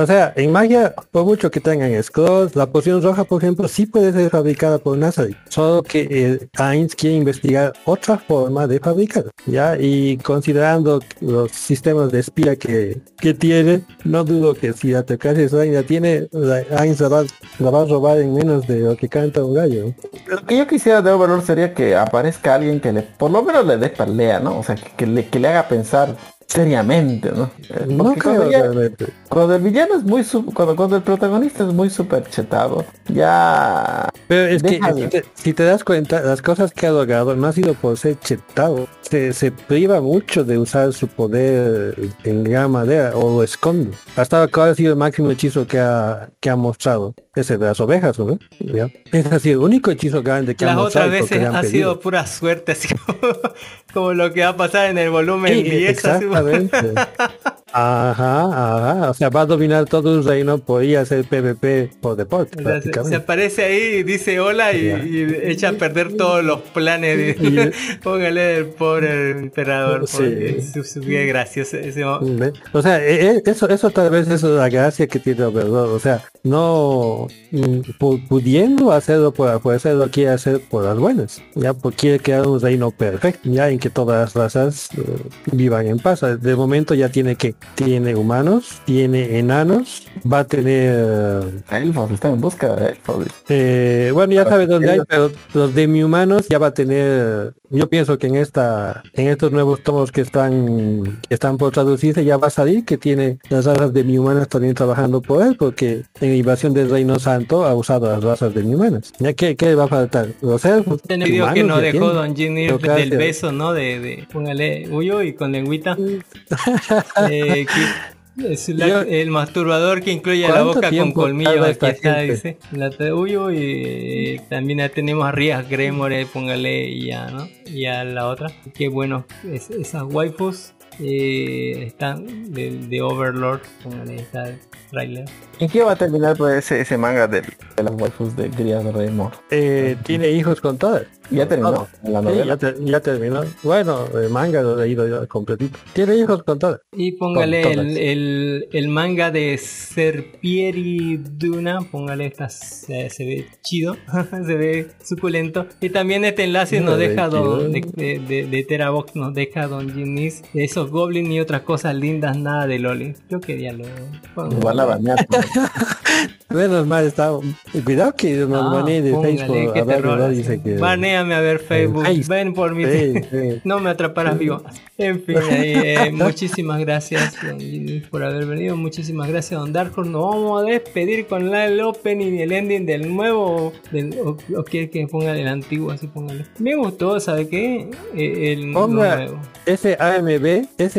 o sea, en magia, por mucho que tengan scrolls, la poción roja, por ejemplo, sí puede ser fabricada por Nazareth, solo que Ainz quiere investigar otra forma de fabricarla, ya, y considerando los sistemas de espía que tiene, no dudo que si la Teocasia Slane la tiene, Ainz la va a robar en menos de lo que canta un gallo. Lo que yo quisiera de Overlord sería que aparezca alguien que le, por lo menos le dé pelea, ¿no? O sea, que le haga pensar seriamente, ¿no? No creo realmente. Cuando el villano es muy cuando el protagonista es muy super chetado, ya. Pero es déjalo. Que si te das cuenta, las cosas que ha logrado no ha sido por ser chetado. Se priva mucho de usar su poder en gran manera o lo esconde. Hasta ahora ha sido el máximo hechizo que ha mostrado. Ese de las ovejas, ¿no? ¿Ya? Ese ha sido el único hechizo grande que ha mostrado. Las otras veces ha sido pura suerte, así como lo que va a pasar en el volumen 10. Exactamente. Ajá. O sea, va a dominar todo un reino, podría hacer PvP por deporte. O sea, se aparece ahí, dice hola y echa a perder todos los planes. Póngale el pobre emperador, porque es bien gracioso. O sea, eso tal vez es la gracia que tiene Overlord. O sea, no pudiendo hacerlo por la fuerza, lo quiere hacer por las buenas. Ya, porque quiere crear un reino perfecto, ya en que todas las razas vivan en paz. De momento ya tiene humanos, tiene enanos, va a tener elfos, está en busca de elfos. Bueno, ya sabes dónde hay, pero los demi-humanos ya va a tener. Yo pienso que en estos nuevos tomos que están por traducirse ya va a salir que tiene las razas demi-humanas también trabajando por él, porque en la invasión del Reino Santo ha usado las razas demi-humanas. ¿Ya qué va a faltar? Los elfos. En el video que nos dejó Don Ginny del beso, ¿no? De póngale huyo y con lengüita. El masturbador que incluye la boca con colmillos, aquí está, dice. La Uyu y también la tenemos a Rías Gremore, póngale, y ya, ¿no? Y a la otra. Qué bueno, esas waifus están de Overlord, póngale, está el trailer. ¿En qué va a terminar pues, ese manga de las waifus de Rías Gremore? Tiene hijos con todas. Ya terminó la novela. Ya terminó. Bueno, el manga lo he leído yo completito. Tiene hijos con todas. Y póngale el manga de Serpieri Duna. Póngale esta. Se ve chido. Se ve suculento. Y también este enlace nos deja de Terabox. Nos deja Don Jimiz. Esos goblins y otras cosas lindas. Nada de Loli. Yo quería lo. Igual la bañar. Menos mal está. Cuidado que nos banee de Facebook. A ver, no dice que. Banéame a ver Facebook. Ven por mí. No me atraparás vivo. En fin, muchísimas gracias por haber venido. Muchísimas gracias, Don Dark Horse. Nos vamos a despedir con el opening y el ending del nuevo. O quieres que pongan el antiguo, así póngale. Me gustó, ¿sabe qué? El nuevo. Ese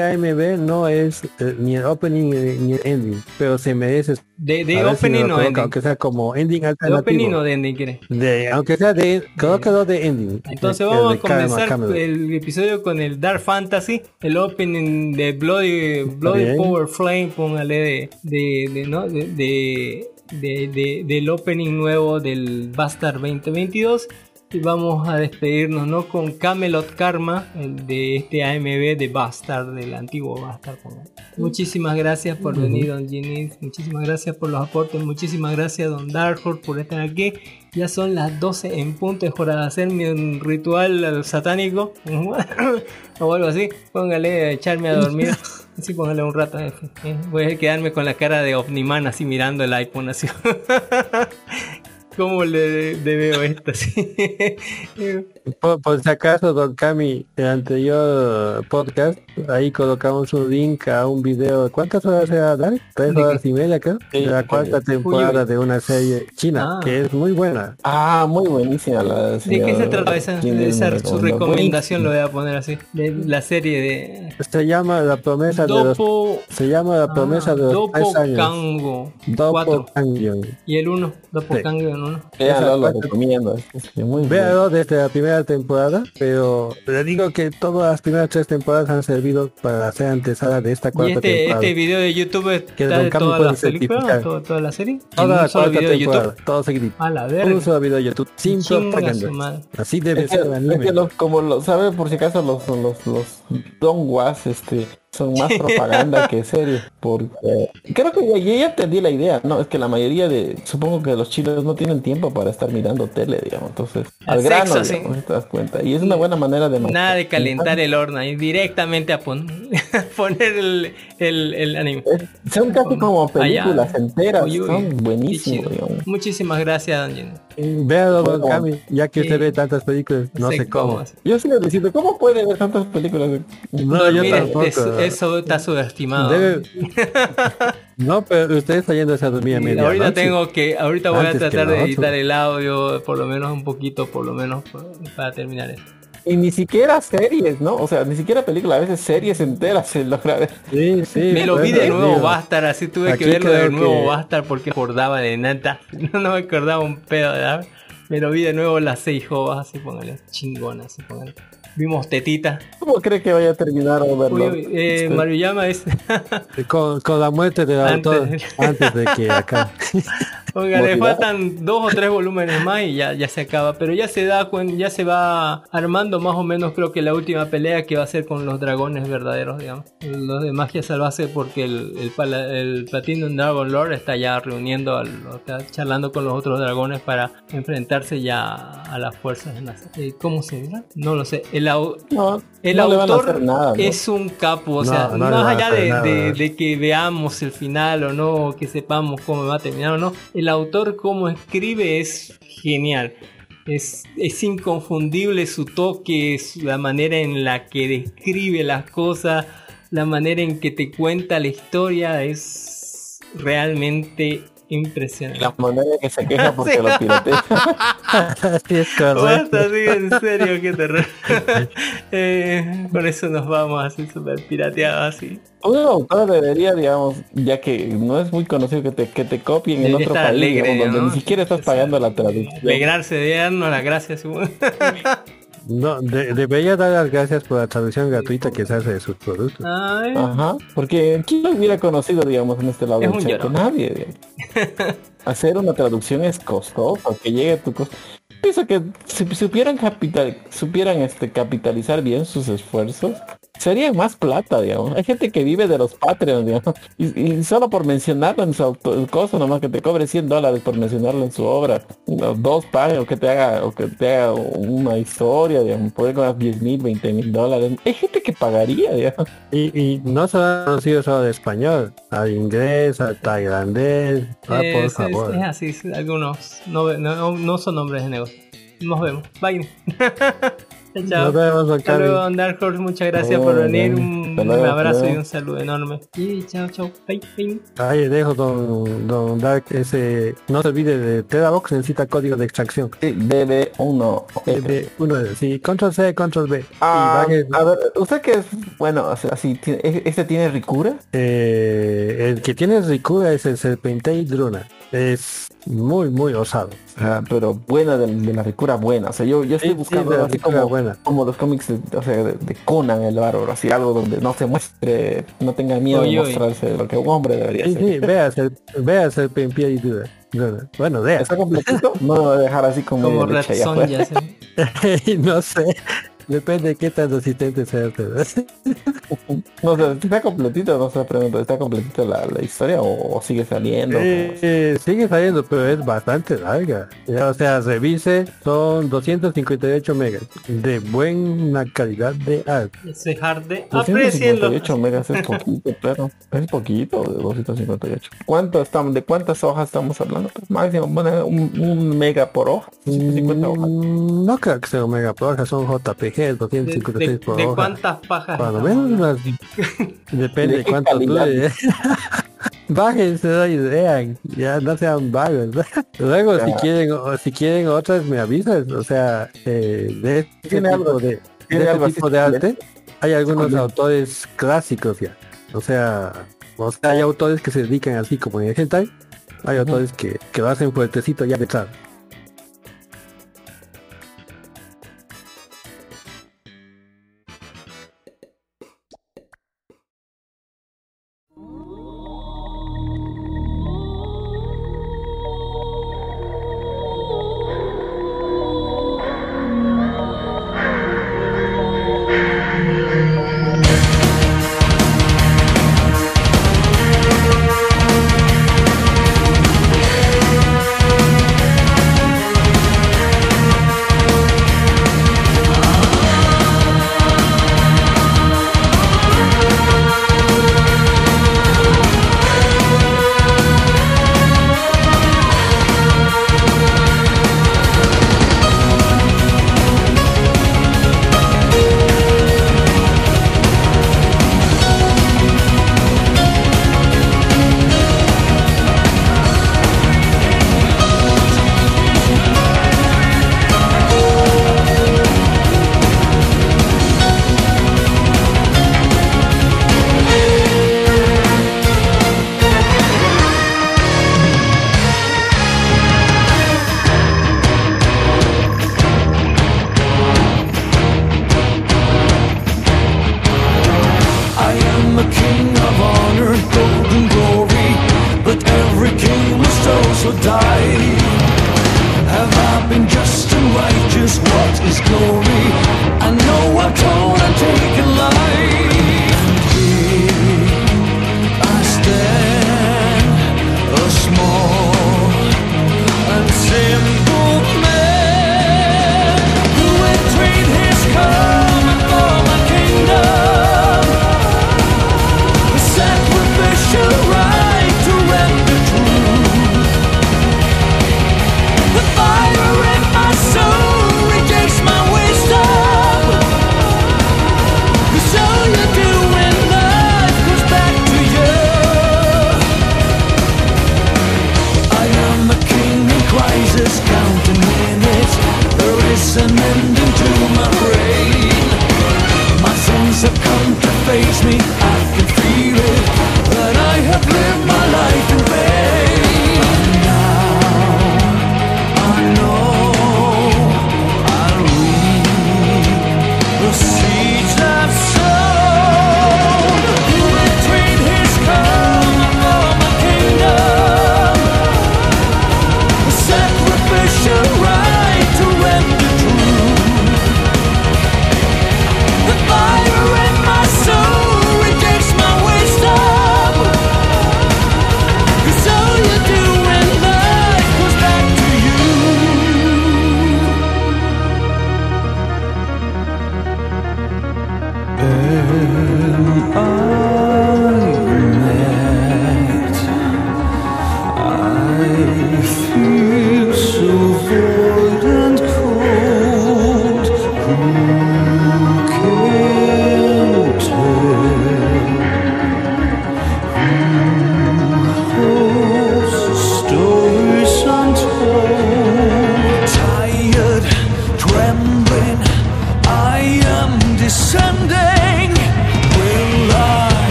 AMB no es ni el opening ni el ending, pero se merece. de opening si no ending. Aunque sea como ending alternativo. ¿De opening o de ending quiere? Aunque sea de... Colócalo de ending. Entonces vamos a comenzar el episodio con el Dark Fantasy. El opening de Bloody Power Flame. Póngale del opening nuevo del Bastard 2022. Y vamos a despedirnos, ¿no?, con Camelot Karma, el de este AMV de Bastard, del antiguo Bastard. Muchísimas gracias por venir, don Jimiz. Muchísimas gracias por los aportes. Muchísimas gracias, don Dark Horse, por estar aquí. Ya son las 12 en punto. Es hora de hacer mi ritual satánico o algo así. Póngale, echarme a dormir. Sí, póngale un rato. Voy a quedarme con la cara de Omniman así mirando el iPhone así. ¿Cómo le veo esta? Sí. Por si acaso, don Cami, el anterior podcast, ahí colocamos un link a un video. ¿Cuántas horas se va a dar? 3 horas y media, creo. De la cuarta temporada de una serie china, que es muy buena. Ah, muy buenísima. ¿De qué se trata esa su recomendación? Lo voy a poner así. De la serie de... Se llama La Promesa de los 3 años. Dopo Kangyo. ¿Y el 1? Dopo Kangyo, ¿no? Véalo, lo recomiendo. Véalo desde la primera temporada, pero le digo que todas las primeras 3 temporadas han servido para hacer antesala de esta cuarta temporada. Este video de YouTube está de todas las películas, toda la serie, toda la cuarta temporada, todo seguido. A la verga. Un solo video de YouTube sin propaganda. Así debe ser el anime. Como lo sabe, por si acaso, los donguas son más propaganda que serio, porque creo que ya entendí la idea. No, es que la mayoría supongo que los chilenos no tienen tiempo para estar mirando tele, digamos, entonces al grano, sí, digamos, te das cuenta, y es una buena manera de nada de calentar el horno y directamente a poner el anime. Son casi como películas enteras, son buenísimos. Muchísimas gracias, don Jimmy. Véalo, don Cami, ya que usted ve tantas películas, no sé cómo. Yo sigo diciendo, ¿cómo puede ver tantas películas? No, yo tampoco. Eso está subestimado. No, pero usted está yendo a dormir media. Ahorita voy a tratar de editar el audio, por lo menos un poquito, por lo menos para terminar esto. Y ni siquiera series, ¿no? O sea, ni siquiera películas, a veces series enteras se logra ver. Sí, sí. Me lo vi de nuevo Bastard, así tuve que verlo de nuevo Bastard porque acordaba de nada. No me acordaba un pedo, ¿verdad? Me lo vi de nuevo Las 6 jovas, así póngale, chingonas, así póngale. Vimos tetita. ¿Cómo crees que vaya a terminar Overlord? Maruyama es... con la muerte del autor antes de que acá. Oiga, le faltan 2 o 3 volúmenes más y ya se acaba. Pero ya se va armando más o menos, creo que la última pelea que va a ser con los dragones verdaderos, digamos. Los de magia salvaje, porque el Platinum Dragon Lord está ya reuniendo, está charlando con los otros dragones para enfrentarse ya a las fuerzas de NASA. ¿Cómo se dirá? No lo sé. El autor nada, ¿no? Es un capo, o sea, más allá de que veamos el final o no, o que sepamos cómo va a terminar o no, el autor como escribe es genial. Es inconfundible su toque, la manera en la que describe las cosas, la manera en que te cuenta la historia es realmente impresionante. Las monedas que se quejan porque sí, los piratean. Sí, es correcto. En serio, qué terror. Por eso nos vamos así súper pirateados así. Uno autor debería, digamos, ya que no es muy conocido, que te copien en otro país, alegre, digamos, donde, ¿no?, ni siquiera estás pagando la traducción. Alegrarse de darnos las gracias. No, debería dar las gracias por la traducción gratuita que se hace de sus productos. Ay. Ajá, porque ¿quién lo hubiera conocido, digamos, en este lado del charco? Nadie. Hacer una traducción es costoso, que llegue a tu costo. Pienso que si supieran capitalizar bien sus esfuerzos, sería más plata, digamos. Hay gente que vive de los Patreons, digamos. Y solo por mencionarlo en su cosa, nomás que te cobre $100 por mencionarlo en su obra. 2 páginas, o que te haga una historia, digamos. Poder ganar $10,000, $20,000. Hay gente que pagaría, digamos. Y no se ha conocido solo de español, al inglés, al tailandés. Por favor. Es así, algunos. No son nombres de negocio. Nos vemos. Bye. Chao. Nos vemos, Octavio. Hasta luego, Dark Horse. Muchas gracias por venir. Un abrazo y un saludo enorme. Y chao, chao. Bye, bye. Ahí les dejo, don Dark. Ese, no se olvide de Terabox, necesita código de extracción. Sí, DB1. DB1, sí. Control C, Control B. A ver, ¿usted qué es? Bueno, así, ¿este tiene Ricura? El que tiene Ricura es el Serpentei Druna. Es muy, muy osado. Ah, pero buena, de la Ricura buena. O sea, yo estoy buscando sí, así como los cómics de Conan el Bárbaro, así algo donde no se muestre, no tenga miedo de mostrarse lo que un hombre debería ser. Sí, veas el Pimpié y duda. Bueno, vea. ¿Está completito? No lo voy a dejar así como Red Sonja, ¿sí? No sé. Depende de qué tan resistente sea. No sé, ¿está completito? No se pregunta, ¿está completita la historia o sigue saliendo? Sigue saliendo, pero es bastante larga. O sea, revise, son 258 megas de buena calidad de arte. Ese hard de aprecienlo. 258 megas es poquito, claro. Es poquito de 258. ¿De cuántas hojas estamos hablando? Máximo, bueno, un mega por hoja. 150 hojas. No creo que sea un mega por hoja, son JPG. 256 por hoja. ¿De cuántas pajas? Bueno, menos depende de cuánto dure. Bájense la idea, ya no sean vagos. Luego si quieren otras me avisas, o sea, de este tipo de arte hay algunos autores clásicos ya. O sea, hay autores que se dedican así como en el hentai, hay autores que lo hacen fuertecito ya de claro.